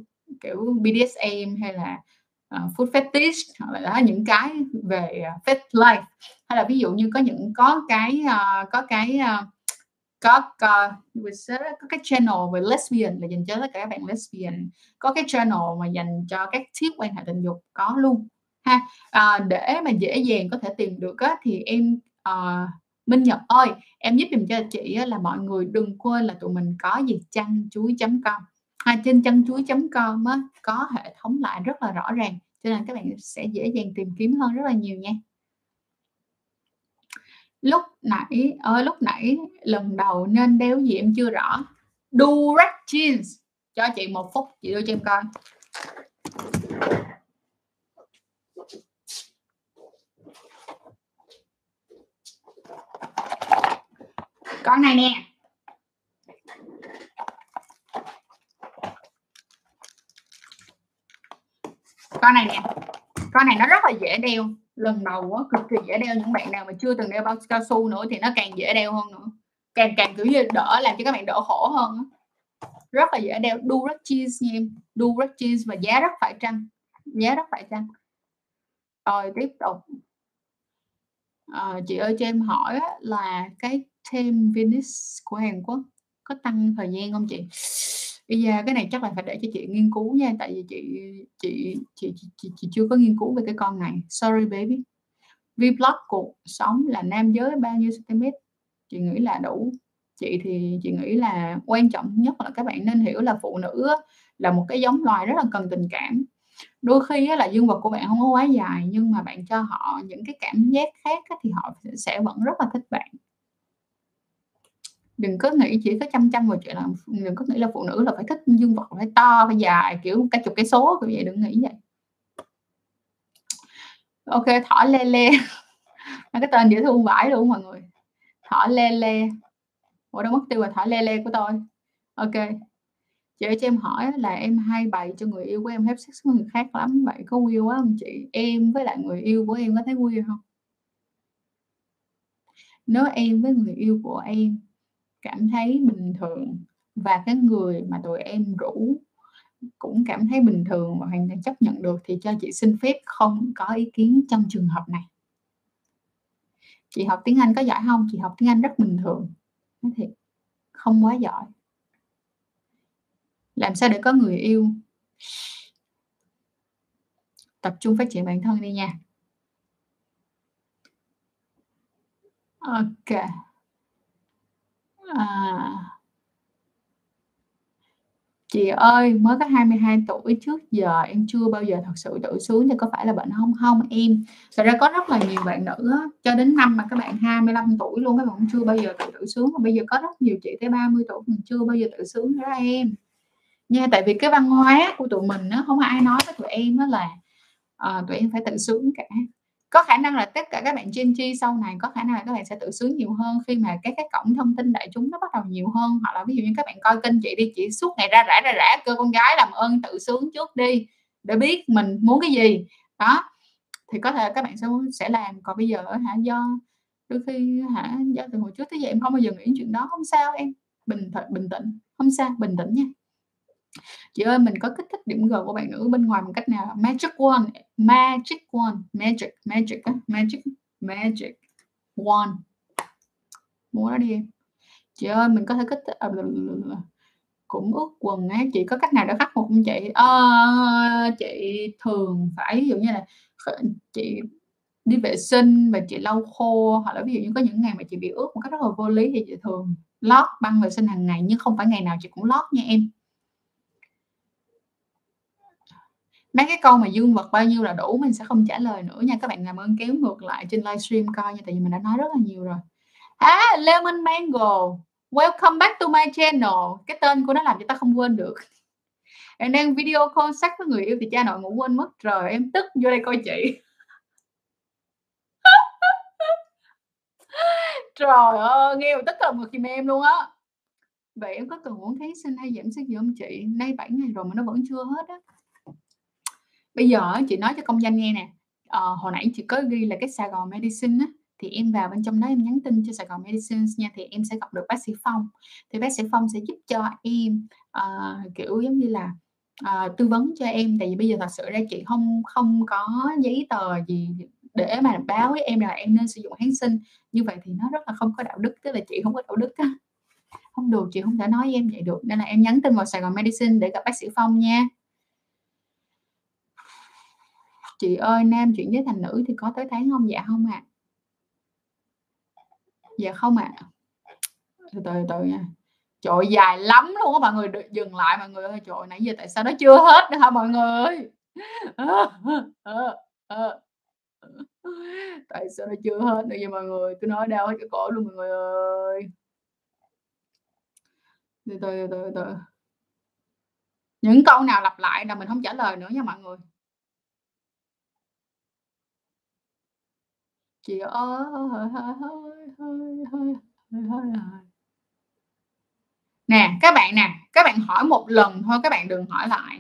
BDSM hay là food fetish, hoặc là những cái về fed life, hay là ví dụ như có cái channel về lesbian là dành cho tất cả các bạn lesbian, có cái channel mà dành cho các tip quan hệ tình dục có luôn ha. Để mà dễ dàng có thể tìm được á, thì em Minh Nhật ơi em giúp dùm cho chị á, là mọi người đừng quên là tụi mình có gì changchuối.com. Trên changchuối.com có hệ thống lại rất là rõ ràng, cho nên các bạn sẽ dễ dàng tìm kiếm hơn rất là nhiều nha. Lúc nãy lần đầu nên đeo gì em chưa rõ. Durex Jeans, cho chị 1 phút chị đưa cho em coi. Con này nè. Con này nó rất là dễ đeo. Lần đầu á, cực kỳ dễ đeo. Những bạn nào mà chưa từng đeo bao cao su nữa thì nó càng dễ đeo hơn nữa. Càng kiểu như đỡ, làm cho các bạn đỡ khổ hơn á. Rất là dễ đeo. Durex Jeans nha em. Durex Jeans và giá rất phải chăng. Rồi tiếp tục. Chị ơi cho em hỏi á, là cái thêm Venice của Hàn Quốc có tăng thời gian không chị? Bây giờ cái này chắc là phải để cho chị nghiên cứu nha, tại vì chị chưa có nghiên cứu về cái con này. Sorry baby. Vlog cuộc sống là nam giới bao nhiêu cm? Chị nghĩ là đủ. Chị thì chị nghĩ là quan trọng nhất là các bạn nên hiểu là phụ nữ là một cái giống loài rất là cần tình cảm. Đôi khi là dương vật của bạn không có quá dài, nhưng mà bạn cho họ những cái cảm giác khác thì họ sẽ vẫn rất là thích bạn. Đừng có nghĩ chỉ có chăm vào chuyện là, đừng có nghĩ là phụ nữ là phải thích dương vật phải to phải dài kiểu cả chục cái số kiểu vậy, đừng nghĩ vậy. Ok, Thỏ Lê Lê là cái tên dễ thương vãi luôn mọi người. Thỏ Lê Lê, ủa đâu mất tiêu rồi Thỏ Lê Lê của tôi. Ok, chị ơi cho em hỏi là em hay bày cho người yêu của em hết sex với người khác lắm, vậy có queer quá không chị? Em với lại người yêu của em có thấy queer không? Nếu em với người yêu của em cảm thấy bình thường và cái người mà tụi em rủ cũng cảm thấy bình thường và hoàn toàn chấp nhận được thì cho chị xin phép không có ý kiến trong trường hợp này. Chị học tiếng Anh có giỏi không? Chị học tiếng Anh rất bình thường. nói thiệt, không quá giỏi. Làm sao để có người yêu? Tập trung phát triển bản thân đi nha. Ok. Chị ơi, mới có 22 tuổi, trước giờ em chưa bao giờ thật sự tự xuống thì có phải là bệnh không? Không em, thật ra có rất là nhiều bạn nữ á, cho đến năm mà các bạn 25 tuổi luôn các bạn cũng chưa bao giờ tự xuống. Mà bây giờ có rất nhiều chị tới 30 tuổi mình chưa bao giờ tự xuống nữa em nha. Tại vì cái văn hóa của tụi mình á, không ai nói với tụi em á là tụi em phải tự sướng cả. Có khả năng là tất cả các bạn Gen Z sau này có khả năng là các bạn sẽ tự sướng nhiều hơn khi mà cái cổng thông tin đại chúng nó bắt đầu nhiều hơn. Hoặc là ví dụ như các bạn coi kênh chị đi, chị suốt ngày ra rã kêu con gái làm ơn tự sướng trước đi để biết mình muốn cái gì đó, thì có thể các bạn sẽ làm. Còn bây giờ hả, do đôi khi hả, do từ hồi trước tới giờ em không bao giờ nghĩ chuyện đó. Không sao em, bình tĩnh, không sao, bình tĩnh nha. Chị ơi, mình có kích thích điểm G của bạn nữ bên ngoài bằng cách nào? Magic Wand. Mua nó đi em. Chị ơi, mình có thể kích thích cũng ướt quần á. Chị có cách nào để khắc phục không chị? Chị thường phải ví dụ như là chị đi vệ sinh và chị lau khô, hoặc là ví dụ như có những ngày mà chị bị ướt một cách rất là vô lý thì chị thường lót băng vệ sinh hàng ngày, nhưng không phải ngày nào chị cũng lót nha em. Mấy cái câu mà dương vật bao nhiêu là đủ mình sẽ không trả lời nữa nha. Các bạn làm ơn kéo ngược lại trên livestream coi nha, tại vì mình đã nói rất là nhiều rồi. Lemon Mango, welcome back to my channel. Cái tên của nó làm cho ta không quên được. Em đang video call sex với người yêu thì cha nội ngủ quên mất rồi. Em tức vô đây coi chị. Trời ơi, nghe tức là một kìm em luôn á. Vậy em có cần uống kháng sinh hay giảm sức gì không chị? Nay 7 ngày rồi mà nó vẫn chưa hết á. Bây giờ chị nói cho công danh nghe nè, hồi nãy chị có ghi là cái Sài Gòn Medicines á, thì em vào bên trong đó em nhắn tin cho Sài Gòn Medicines nha, thì em sẽ gặp được bác sĩ Phong. Thì bác sĩ Phong sẽ giúp cho em kiểu giống như là tư vấn cho em. Tại vì bây giờ thật sự ra chị không có giấy tờ gì để mà báo với em là em nên sử dụng kháng sinh. Như vậy thì nó rất là không có đạo đức, tức là chị không có đạo đức á. Không được, chị không thể nói với em vậy được. Nên là em nhắn tin vào Sài Gòn Medicines để gặp bác sĩ Phong nha. Chị ơi, nam chuyển giới thành nữ thì có tới tháng không? Dạ không ạ. Dạ không ạ. Từ từ nha. Trời ơi, dài lắm luôn á mọi người, dừng lại mọi người ơi. Trời ơi, nãy giờ tại sao nó chưa hết nữa hả mọi người? Tại sao nó chưa hết nữa vậy mọi người? Tôi nói đau hết cái cổ luôn mọi người ơi. Từ từ. Những câu nào lặp lại là mình không trả lời nữa nha mọi người. Chị ơi, nè các bạn hỏi một lần thôi, các bạn đừng hỏi lại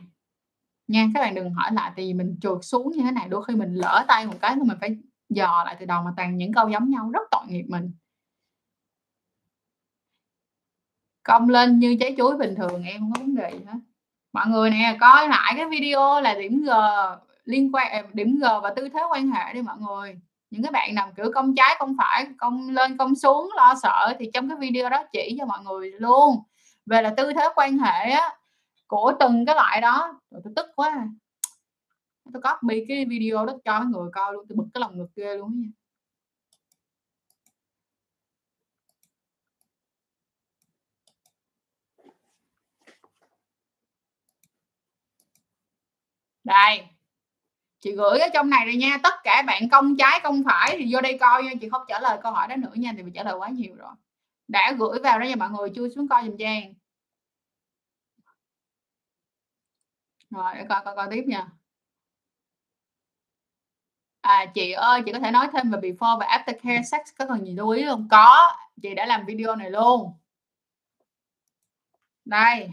nha, các bạn đừng hỏi lại. Tại vì mình trượt xuống như thế này đôi khi mình lỡ tay một cái thì mình phải dò lại từ đầu, mà toàn những câu giống nhau, rất tội nghiệp mình. Cong lên như trái chuối bình thường, em không có vấn đề gì hết mọi người nè. Coi lại cái video là điểm G liên quan, điểm G và tư thế quan hệ đi mọi người. Những cái bạn nằm kiểu cong trái cong phải, cong lên cong xuống lo sợ thì trong cái video đó chỉ cho mọi người luôn về là tư thế quan hệ á, của từng cái loại đó. Rồi tôi tức quá, tôi copy cái video đó cho mọi người coi luôn, tôi bực cái lòng ngực ghê luôn nha. Đây, chị gửi ở trong này rồi nha. Tất cả bạn công trái công phải thì vô đây coi nha. Chị không trả lời câu hỏi đó nữa nha, thì mình trả lời quá nhiều rồi. Đã gửi vào đó nha mọi người, chui xuống coi dùm Trang. Rồi để coi tiếp nha. Chị ơi, chị có thể nói thêm về before và after care sex, có cần gì lưu ý không? Có, chị đã làm video này luôn. Đây,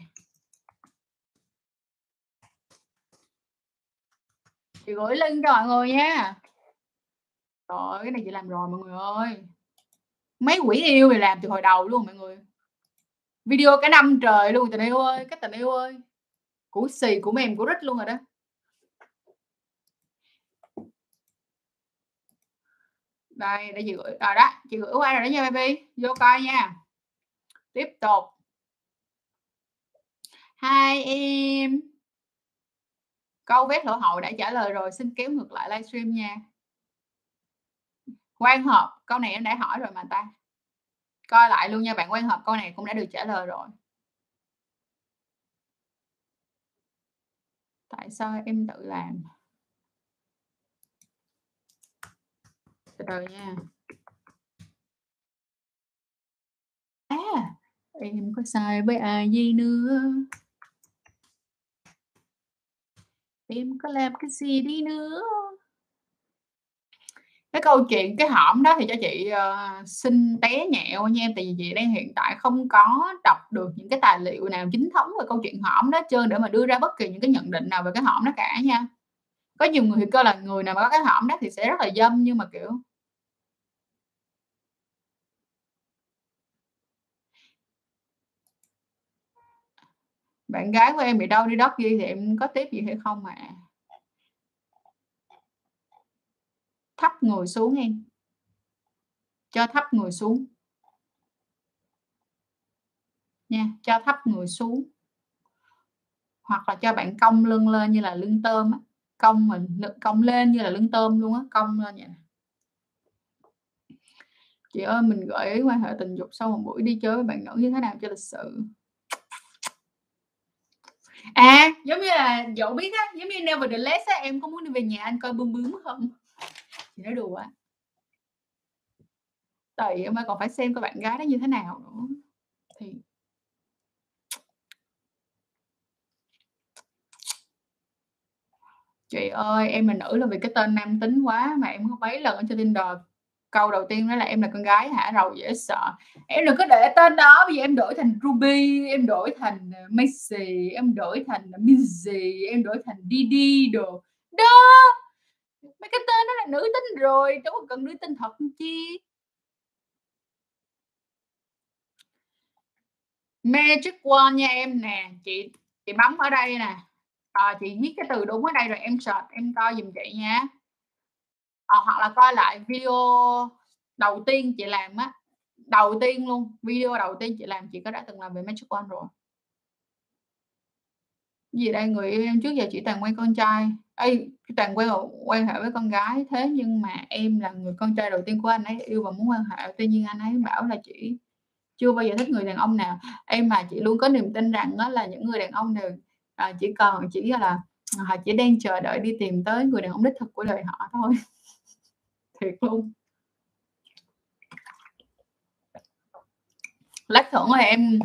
chị gửi link cho mọi người nha. Trời ơi, cái này chị làm rồi mọi người ơi. Mấy quỷ yêu này làm từ hồi đầu luôn mọi người. Video cả năm trời luôn. Tình yêu ơi, cái tình yêu ơi, của xì, của mềm, của rít luôn rồi đó. Đây, để chị gửi rồi đó. Chị gửi qua rồi đó nha baby, vô coi nha. Tiếp tục. Hai em. Câu vét lỗ hậu đã trả lời rồi, xin kéo ngược lại livestream nha. Quan hợp, câu này em đã hỏi rồi mà ta. Coi lại luôn nha bạn, quan hợp câu này cũng đã được trả lời rồi. Tại sao em tự làm? Từ từ nha. À, em có sai với ai gì nữa? Em có làm cái gì đi nữa? Cái câu chuyện cái hõm đó thì cho chị xin té nhẹo nha em. Tại vì chị đang hiện tại không có đọc được những cái tài liệu nào chính thống về câu chuyện hõm đó chưa, để mà đưa ra bất kỳ những cái nhận định nào về cái hõm đó cả nha. Có nhiều người thì coi là người nào mà có cái hõm đó thì sẽ rất là dâm, nhưng mà kiểu bạn gái của em bị đau đi đốc gì thì em có tiếp gì hay không mà thấp người xuống em, cho thấp người xuống nha, cho thấp người xuống, hoặc là cho bạn cong lưng lên như là lưng tôm á, cong mình cong lên như là lưng tôm luôn á, cong lên vậy nè. Chị ơi mình gợi ý quan hệ tình dục sau một buổi đi chơi với bạn nữ như thế nào cho lịch sự. À giống như là Dẫu biết á, giống như Never The Less á, em có muốn đi về nhà anh coi Bươm Bướm không? Chị nói đùa á. Tại em còn phải xem coi bạn gái đó như thế nào nữa. Thì chị ơi em là nữ là vì cái tên nam tính quá mà em có mấy lần ở trên Tinder câu đầu tiên đó là em là con gái hả, rầu dễ sợ. Em đừng có để tên đó, bây giờ em đổi thành Ruby, em đổi thành Messi, em đổi thành Mizzy, em đổi thành Didi đồ đó. Mấy cái tên đó là nữ tính rồi, đâu cần nữ tính thật chi. Magic Wand nha em nè, chị bấm ở đây nè. Chị viết cái từ đúng ở đây rồi em search em coi dùm chị nha. Hoặc là coi lại video đầu tiên chị làm á, đầu tiên luôn, video đầu tiên chị làm, chị có đã từng làm về Magic Wand rồi. Vì đây người yêu em trước giờ chỉ toàn quen con trai, toàn quen hệ với con gái, thế nhưng mà em là người con trai đầu tiên của anh ấy yêu và muốn quan hệ, tuy nhiên anh ấy bảo là chị chưa bao giờ thích người đàn ông nào. Em mà chị luôn có niềm tin rằng đó là những người đàn ông đều họ chỉ đang chờ đợi đi tìm tới người đàn ông đích thực của đời họ thôi. Thiệt luôn. Lát thưởng rồi em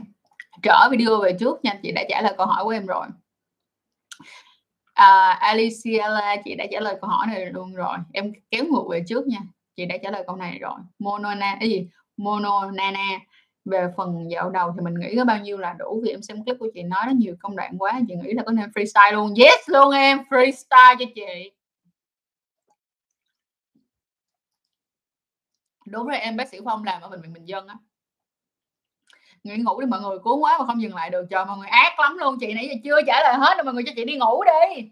trở video về trước nha, chị đã trả lời câu hỏi của em rồi. Alicia, chị đã trả lời câu hỏi này luôn rồi, em kéo ngược về trước nha, chị đã trả lời câu này rồi. Mononana, về phần dạo đầu thì mình nghĩ có bao nhiêu là đủ, vì em xem clip của chị nói nó nhiều công đoạn quá, chị nghĩ là có nên freestyle luôn. Yes luôn em, freestyle cho chị. Đúng rồi em, bác sĩ Phong làm ở bệnh viện Bình Dân á, nghỉ ngủ đi mọi người, cuốn quá mà không dừng lại được, trời mọi người ác lắm luôn. Chị nãy giờ chưa trả lời hết đâu, mọi người cho chị đi ngủ đi.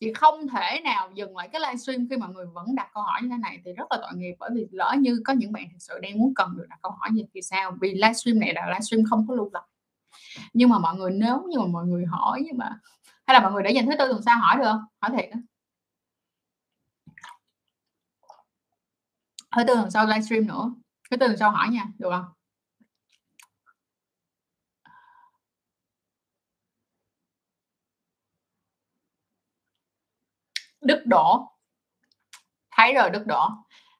Chị không thể nào dừng lại cái livestream khi mọi người vẫn đặt câu hỏi như thế này thì rất là tội nghiệp, bởi vì lỡ như có những bạn thực sự đang muốn cần được đặt câu hỏi như thì sao, vì livestream này là livestream không có lưu lại. Nhưng mà mọi người nếu như mà mọi người hỏi, nhưng mà hay là mọi người để dành thứ tư tuần sau hỏi được không? Hỏi thiệt đó. Thứ tư tuần sau livestream nữa, thứ tư tuần sau hỏi nha, được không? Đức Đỗ, thấy rồi Đức Đỗ,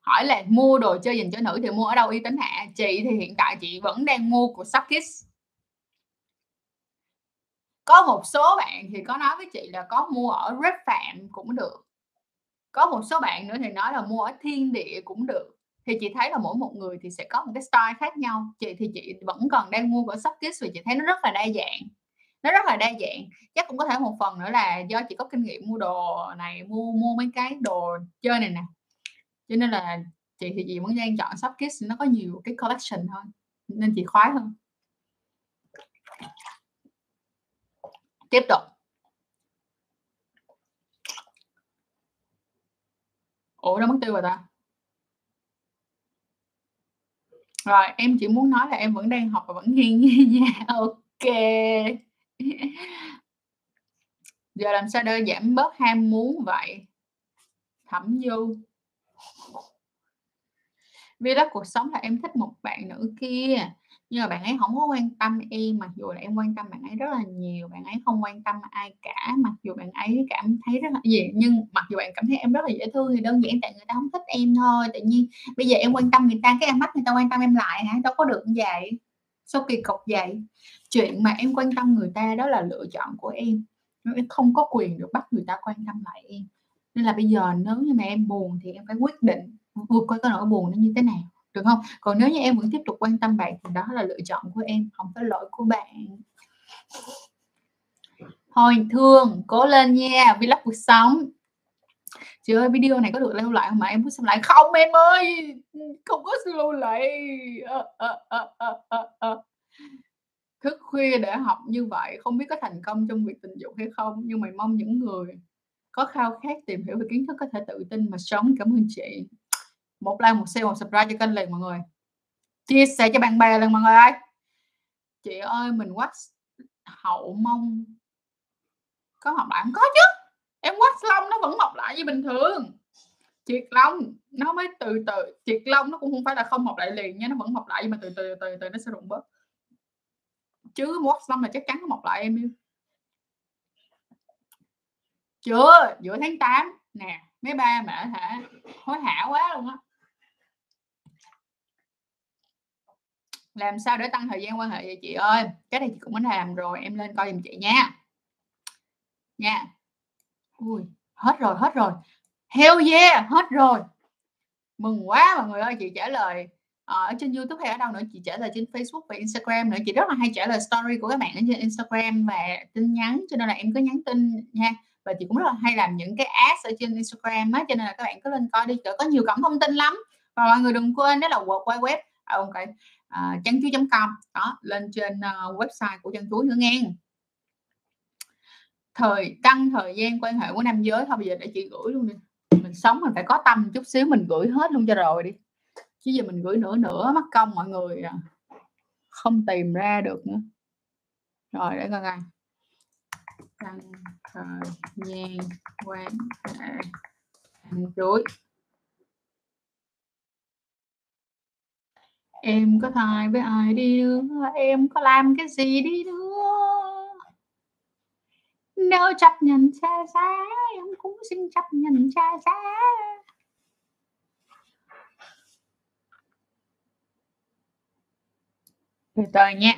hỏi là mua đồ chơi dành cho nữ thì mua ở đâu uy tín hả? Chị thì hiện tại chị vẫn đang mua của Suckis. Có một số bạn thì có nói với chị là có mua ở Rep Phạm cũng được, có một số bạn nữa thì nói là mua ở Thiên Địa cũng được. Thì chị thấy là mỗi một người thì sẽ có một cái style khác nhau. Chị thì chị vẫn còn đang mua của Suckis vì chị thấy nó rất là đa dạng, nó rất là đa dạng. Chắc cũng có thể một phần nữa là do chị có kinh nghiệm mua đồ này, mua mấy cái đồ chơi này nè, cho nên là chị thì chị vẫn đang chọn Shopkins, nó có nhiều cái collection hơn nên chị khoái hơn. Tiếp tục. Ủa đâu mất tiêu rồi ta? Rồi em chỉ muốn nói là em vẫn đang học và vẫn hiền nha. Ok. Giờ làm sao để giảm bớt ham muốn vậy? Thẩm Du. Vì đó cuộc sống là em thích một bạn nữ kia, nhưng mà bạn ấy không có quan tâm em, mặc dù là em quan tâm bạn ấy rất là nhiều. Bạn ấy không quan tâm ai cả, mặc dù bạn ấy cảm thấy rất là gì, nhưng mặc dù bạn cảm thấy em rất là dễ thương thì đơn giản tại người ta không thích em thôi. Tự nhiên bây giờ em quan tâm người ta, cái em bắt người ta quan tâm em lại hả? Đâu có được như vậy, sao kỳ cục vậy? Chuyện mà em quan tâm người ta đó là lựa chọn của em, không có quyền được bắt người ta quan tâm lại em. Nên là bây giờ nếu như mà em buồn thì em phải quyết định vượt qua cái nỗi buồn nó như thế nào, được không? Còn nếu như em vẫn tiếp tục quan tâm bạn thì đó là lựa chọn của em, không phải lỗi của bạn. Thôi Thương, cố lên nha. Vlog cuộc sống. Chị ơi, video này có được lưu lại không mà em muốn xem lại? Không em ơi, không có lưu lại. Thức khuya để học như vậy, không biết có thành công trong việc tình dục hay không, nhưng mà mong những người có khao khát tìm hiểu về kiến thức có thể tự tin mà sống. Cảm ơn chị. Một like, một share, một subscribe cho kênh liền mọi người. Chia sẻ cho bạn bè lần mọi người ơi. Chị ơi, mình wax hậu mông có mọc lại không? Có chứ. Em wax lông nó vẫn mọc lại như bình thường. Triệt lông nó mới từ từ. Triệt lông nó cũng không phải là không mọc lại liền nha, nó vẫn mọc lại nhưng mà từ từ nó sẽ rụng bớt. Chứ wax lông là chắc chắn nó mọc lại em yêu. Chưa, giữa tháng 8 nè, mấy ba mà hả, hối hả quá luôn á. Làm sao để tăng thời gian quan hệ vậy chị ơi? Cái này chị cũng đã làm rồi, em lên coi giùm chị nha. Nha. Ui, hết rồi. Hell yeah, hết rồi. Mừng quá mọi người ơi, chị trả lời ở trên YouTube hay ở đâu nữa, chị trả lời trên Facebook và Instagram nữa. Chị rất là hay trả lời story của các bạn ở trên Instagram và tin nhắn, cho nên là em cứ nhắn tin nha. Và chị cũng rất là hay làm những cái ads ở trên Instagram á, cho nên là các bạn cứ lên coi đi, có nhiều cổng thông tin lắm. Và mọi người đừng quên đó là web changchuối.com đó, lên trên website của Changchuối nữa nghe. Tăng thời gian quan hệ của nam giới thôi. Bây giờ để chị gửi luôn đi, mình sống mình phải có tâm chút xíu, mình gửi hết luôn cho rồi đi, chứ giờ mình gửi nửa mất công mọi người không tìm ra được nữa. Rồi để coi coi. Tăng thời gian quan hệ nam giới. Em có thai với ai đi nữa, em có làm cái gì đi nữa, nếu chấp nhận xa giá em cũng xin chấp nhận xa giá. Từ từ nha.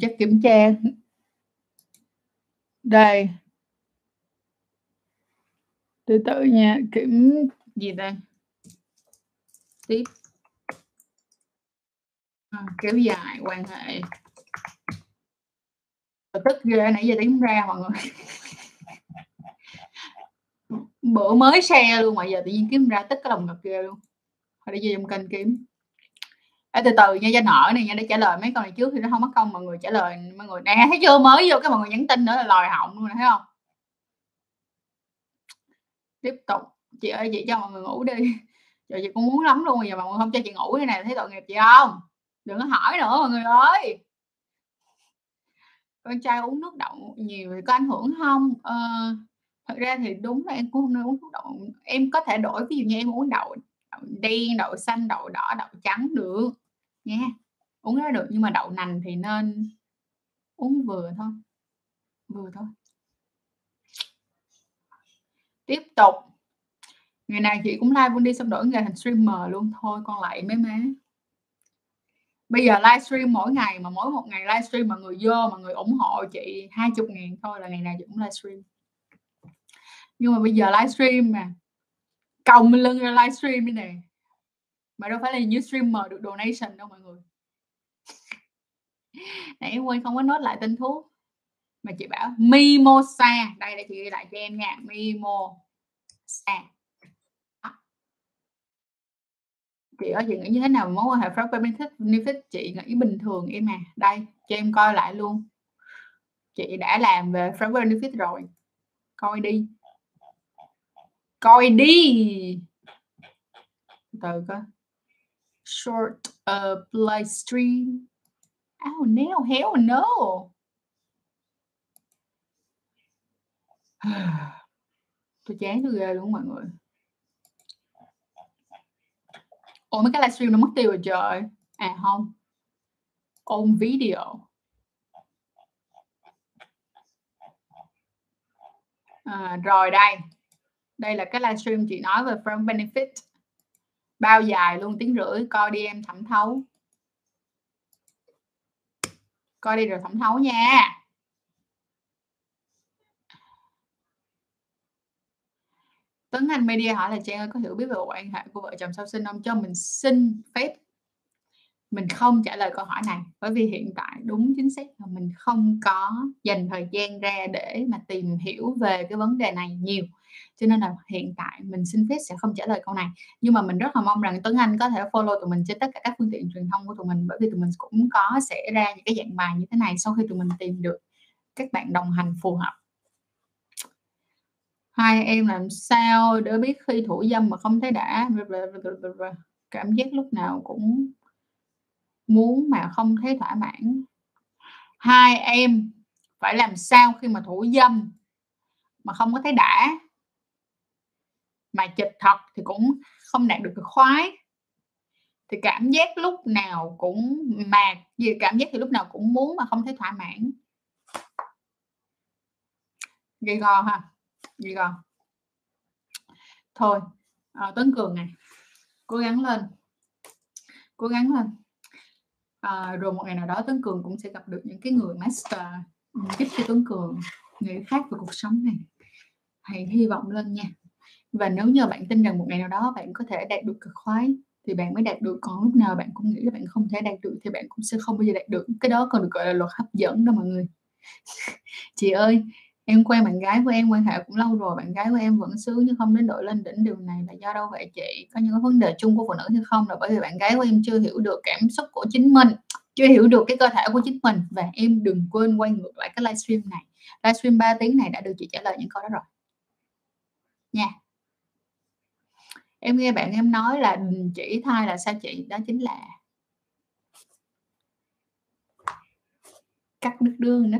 Chắc kiểm tra đây, từ từ nha. Kiểm gì đây, tiếp kéo dài quan hệ. Tức ghê, nãy giờ tiếng ra mọi người. Bữa mới share luôn mà giờ tự nhiên kiếm ra tức cái lòng ngực ghê luôn. Thôi để vô trong kênh kiếm. Từ từ nha, danh hỏi này nha, để trả lời mấy câu này trước thì nó không mất công mọi người trả lời. Mọi người nè, thấy chưa, mới vô cái mọi người nhắn tin nữa là lòi họng luôn, thấy không? Tiếp tục. Chị ơi, chị cho mọi người ngủ đi. Trời, chị cũng muốn lắm luôn, giờ mọi người không cho chị ngủ thế này thấy tội nghiệp chị không? Đừng có hỏi nữa mọi người ơi. Con trai uống nước đậu nhiều thì có ảnh hưởng không? Thật ra thì đúng là em cũng không nên uống nước đậu. Em có thể đổi, ví dụ như em uống đậu đen, đậu xanh, đậu đỏ, đậu trắng được nha, uống nó được. Nhưng mà đậu nành thì nên uống vừa thôi. Tiếp tục. Ngày nào chị cũng live buôn đi xong đổi nghề thành streamer luôn thôi con lại mấy má. Bây giờ livestream mỗi ngày, mà mỗi một ngày livestream mà người vô mà người ủng hộ chị 20.000 thôi là ngày nào chị cũng livestream. Nhưng mà bây giờ livestream mà còng mình lưng ra livestream đi nè, mà đâu phải là như streamer được donation đâu mọi người. Nãy em quên không có nốt lại tên thuốc mà chị bảo Mimosa, đây để chị ghi lại cho em nha. Mimosa Chị ơi, chị nghĩ như thế nào mối quan hệ friend benefit? Chị nghĩ bình thường em à. Đây, cho em coi lại luôn. Chị đã làm về friend benefit rồi. Coi đi. Coi đi. Từ coi. Short play stream. Oh no, hell no. Tôi chán tôi ghê luôn mọi người. Ôi mấy cái livestream nó mất tiêu rồi trời. À không. On video. À, rồi đây. Đây là cái livestream chị nói về friend benefit. Bao dài luôn, tiếng rưỡi. Coi đi em thẩm thấu. Coi đi rồi thẩm thấu nha. Tuấn Anh Media hỏi là Trang ơi có hiểu biết về quan hệ của vợ chồng sau sinh không? Cho mình xin phép mình không trả lời câu hỏi này, bởi vì hiện tại đúng chính xác là mình không có dành thời gian ra để mà tìm hiểu về cái vấn đề này nhiều, cho nên là hiện tại mình xin phép sẽ không trả lời câu này. Nhưng mà mình rất là mong rằng Tuấn Anh có thể follow tụi mình trên tất cả các phương tiện truyền thông của tụi mình, bởi vì tụi mình cũng có sẽ ra những cái dạng bài như thế này sau khi tụi mình tìm được các bạn đồng hành phù hợp. Hai em làm sao để biết khi thủ dâm mà không thấy đã? Cảm giác lúc nào cũng muốn mà không thấy thỏa mãn. Hai em phải làm sao khi mà thủ dâm mà không có thấy đã, mà chịch thật thì cũng không đạt được cái khoái, thì cảm giác lúc nào cũng mà cảm giác thì lúc nào cũng muốn mà không thấy thỏa mãn. Ghi gò ha. Gì còn? Thôi Tuấn Cường này, cố gắng lên, cố gắng lên. Rồi một ngày nào đó Tuấn Cường cũng sẽ gặp được những cái người master giúp cho Tuấn Cường người khác về cuộc sống này. Hãy hy vọng lên nha. Và nếu như bạn tin rằng một ngày nào đó bạn có thể đạt được cực khoái thì bạn mới đạt được, còn lúc nào bạn cũng nghĩ là bạn không thể đạt được thì bạn cũng sẽ không bao giờ đạt được. Cái đó còn được gọi là luật hấp dẫn đó mọi người. Chị ơi, em quen bạn gái của em quan hệ cũng lâu rồi, bạn gái của em vẫn sướng nhưng không đến độ lên đỉnh, điều này là do đâu vậy chị? Có những cái vấn đề chung của phụ nữ hay không? Là bởi vì bạn gái của em chưa hiểu được cảm xúc của chính mình, chưa hiểu được cái cơ thể của chính mình. Và em đừng quên quay ngược lại cái livestream này. Livestream 3 tiếng này đã được chị trả lời những câu đó rồi nha. Em nghe bạn em nói là chỉ thai là sao chị? Đó chính là cắt đứt đương đó.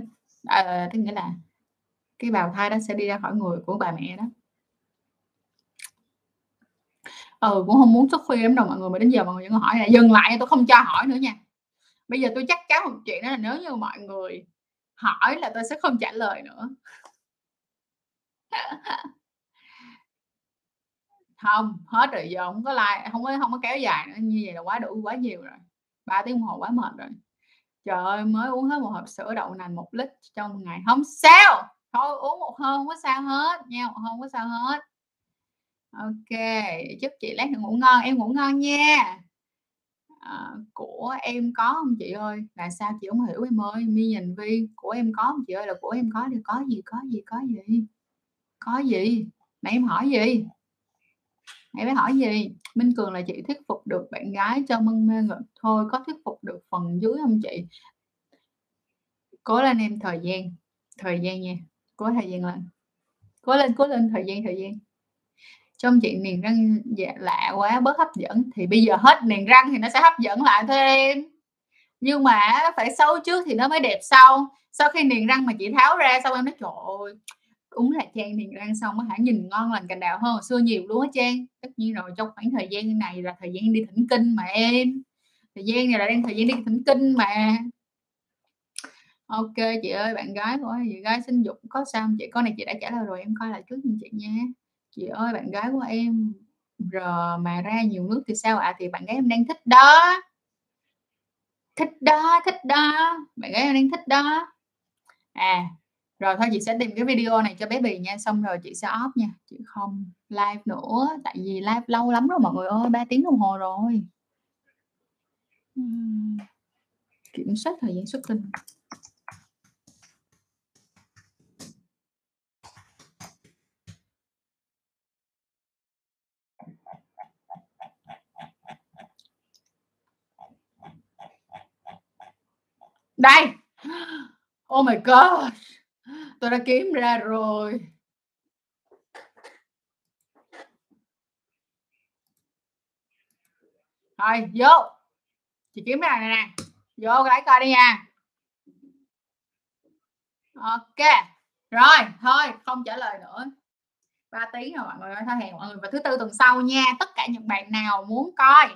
Tức nghĩa là cái bào thai đó sẽ đi ra khỏi người của bà mẹ đó. Cũng không muốn thức khuya lắm đâu mọi người, mà đến giờ mọi người vẫn hỏi này. Dừng lại, tôi không cho hỏi nữa nha. Bây giờ tôi chắc chắn một chuyện đó là nếu như mọi người hỏi là tôi sẽ không trả lời nữa. Không, hết rồi, giờ không có like, không có kéo dài nữa. Như vậy là quá đủ, quá nhiều rồi. 3 tiếng đồng hồ quá mệt rồi. Trời ơi, mới uống hết một hộp sữa đậu nành 1 lít trong một ngày. Không sao. Thôi uống một hôm không có sao hết nha, một hôm không có sao hết. Ok, chúc chị lát nữa ngủ ngon, em ngủ ngon nha. Của em có không chị ơi? Là sao chị không hiểu em ơi? Mi nhìn Vi, của em có không chị ơi? Là của em có thì có gì? Nãy em hỏi gì? Minh Cường là chị thuyết phục được bạn gái cho mân mê ngực thôi, có thuyết phục được phần dưới không chị? Cố lên em, thời gian nha, cố thời gian lên, cố lên thời gian. Trong chị niềng răng dạ, lạ quá bớt hấp dẫn, thì bây giờ hết niềng răng thì nó sẽ hấp dẫn lại thôi em, nhưng mà phải xấu trước thì nó mới đẹp sau. Sau khi niềng răng mà chị tháo ra xong em nói trời ơi, uống là Trang niềng răng xong mới hả, nhìn ngon lành cành đào hơn hồi xưa nhiều luôn á Trang. Tất nhiên rồi, trong khoảng thời gian này là thời gian đi thỉnh kinh mà em, thời gian này là đang thời gian đi thỉnh kinh mà. Ok chị ơi, bạn gái của chị gái sinh dục có sao không chị? Con này chị đã trả lời rồi, em coi lại trước giùm chị nha. Chị ơi, bạn gái của em rờ mà ra nhiều nước thì sao ạ? Thì bạn gái em đang thích đó. Bạn gái em đang thích đó. À, rồi thôi chị sẽ tìm cái video này cho bé Bì nha. Xong rồi chị sẽ off nha. Chị không live nữa. Tại vì live lâu lắm rồi mọi người ơi, 3 tiếng đồng hồ rồi. Kiểm soát thời gian xuất tinh. Đây. Oh my god. Tôi đã kiếm ra rồi. Thôi vô. Chị kiếm ra này nè. Vô cái coi đi nha. Ok. Rồi, thôi không trả lời nữa. 3 tiếng rồi mọi người ơi, thôi hẹn mọi người vào thứ Tư tuần sau nha. Tất cả những bạn nào muốn coi,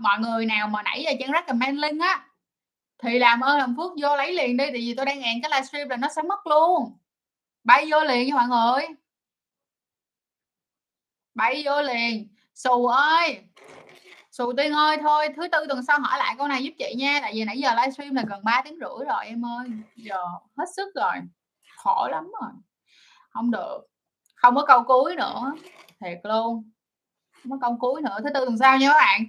mọi người nào mà nãy giờ chẳng recommend link á thì làm ơn làm phước vô lấy liền đi, tại vì tôi đang hẹn cái livestream là nó sẽ mất luôn. Bay vô liền nha mọi người. Bay vô liền. Xù ơi, Xù Tiên ơi, thôi thứ Tư tuần sau hỏi lại câu này giúp chị nha. Tại vì nãy giờ livestream là gần 3 tiếng rưỡi rồi em ơi. Giờ hết sức rồi. Khổ lắm rồi. Không được. Không có câu cuối nữa. Thiệt luôn. Không có câu cuối nữa. Thứ Tư tuần sau nha các bạn.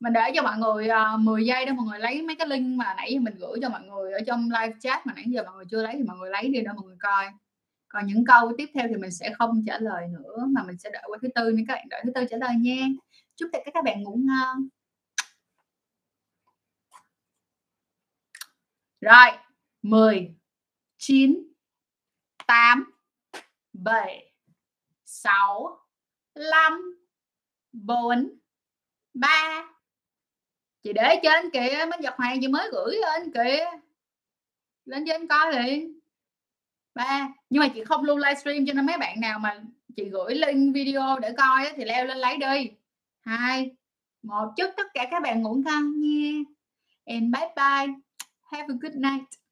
Mình để cho mọi người 10 giây để mọi người lấy mấy cái link mà nãy mình gửi cho mọi người ở trong live chat mà nãy giờ mọi người chưa lấy thì mọi người lấy đi để mọi người coi. Còn những câu tiếp theo thì mình sẽ không trả lời nữa mà mình sẽ đợi qua thứ Tư, nên các bạn đợi thứ Tư trả lời nha. Chúc tất cả các bạn ngủ ngon. Rồi, 10, 9, 8, 7, 6, 5, 4, 3. Chị để trên kìa, Minh Nhật Hoàng chị mới gửi lên kìa. Lên trên coi liền. 3. Nhưng mà chị không lưu livestream cho nên mấy bạn nào mà chị gửi link video để coi thì leo lên lấy đi. 2, 1. Chúc tất cả các bạn ngủ ngon nha. And bye bye. Have a good night.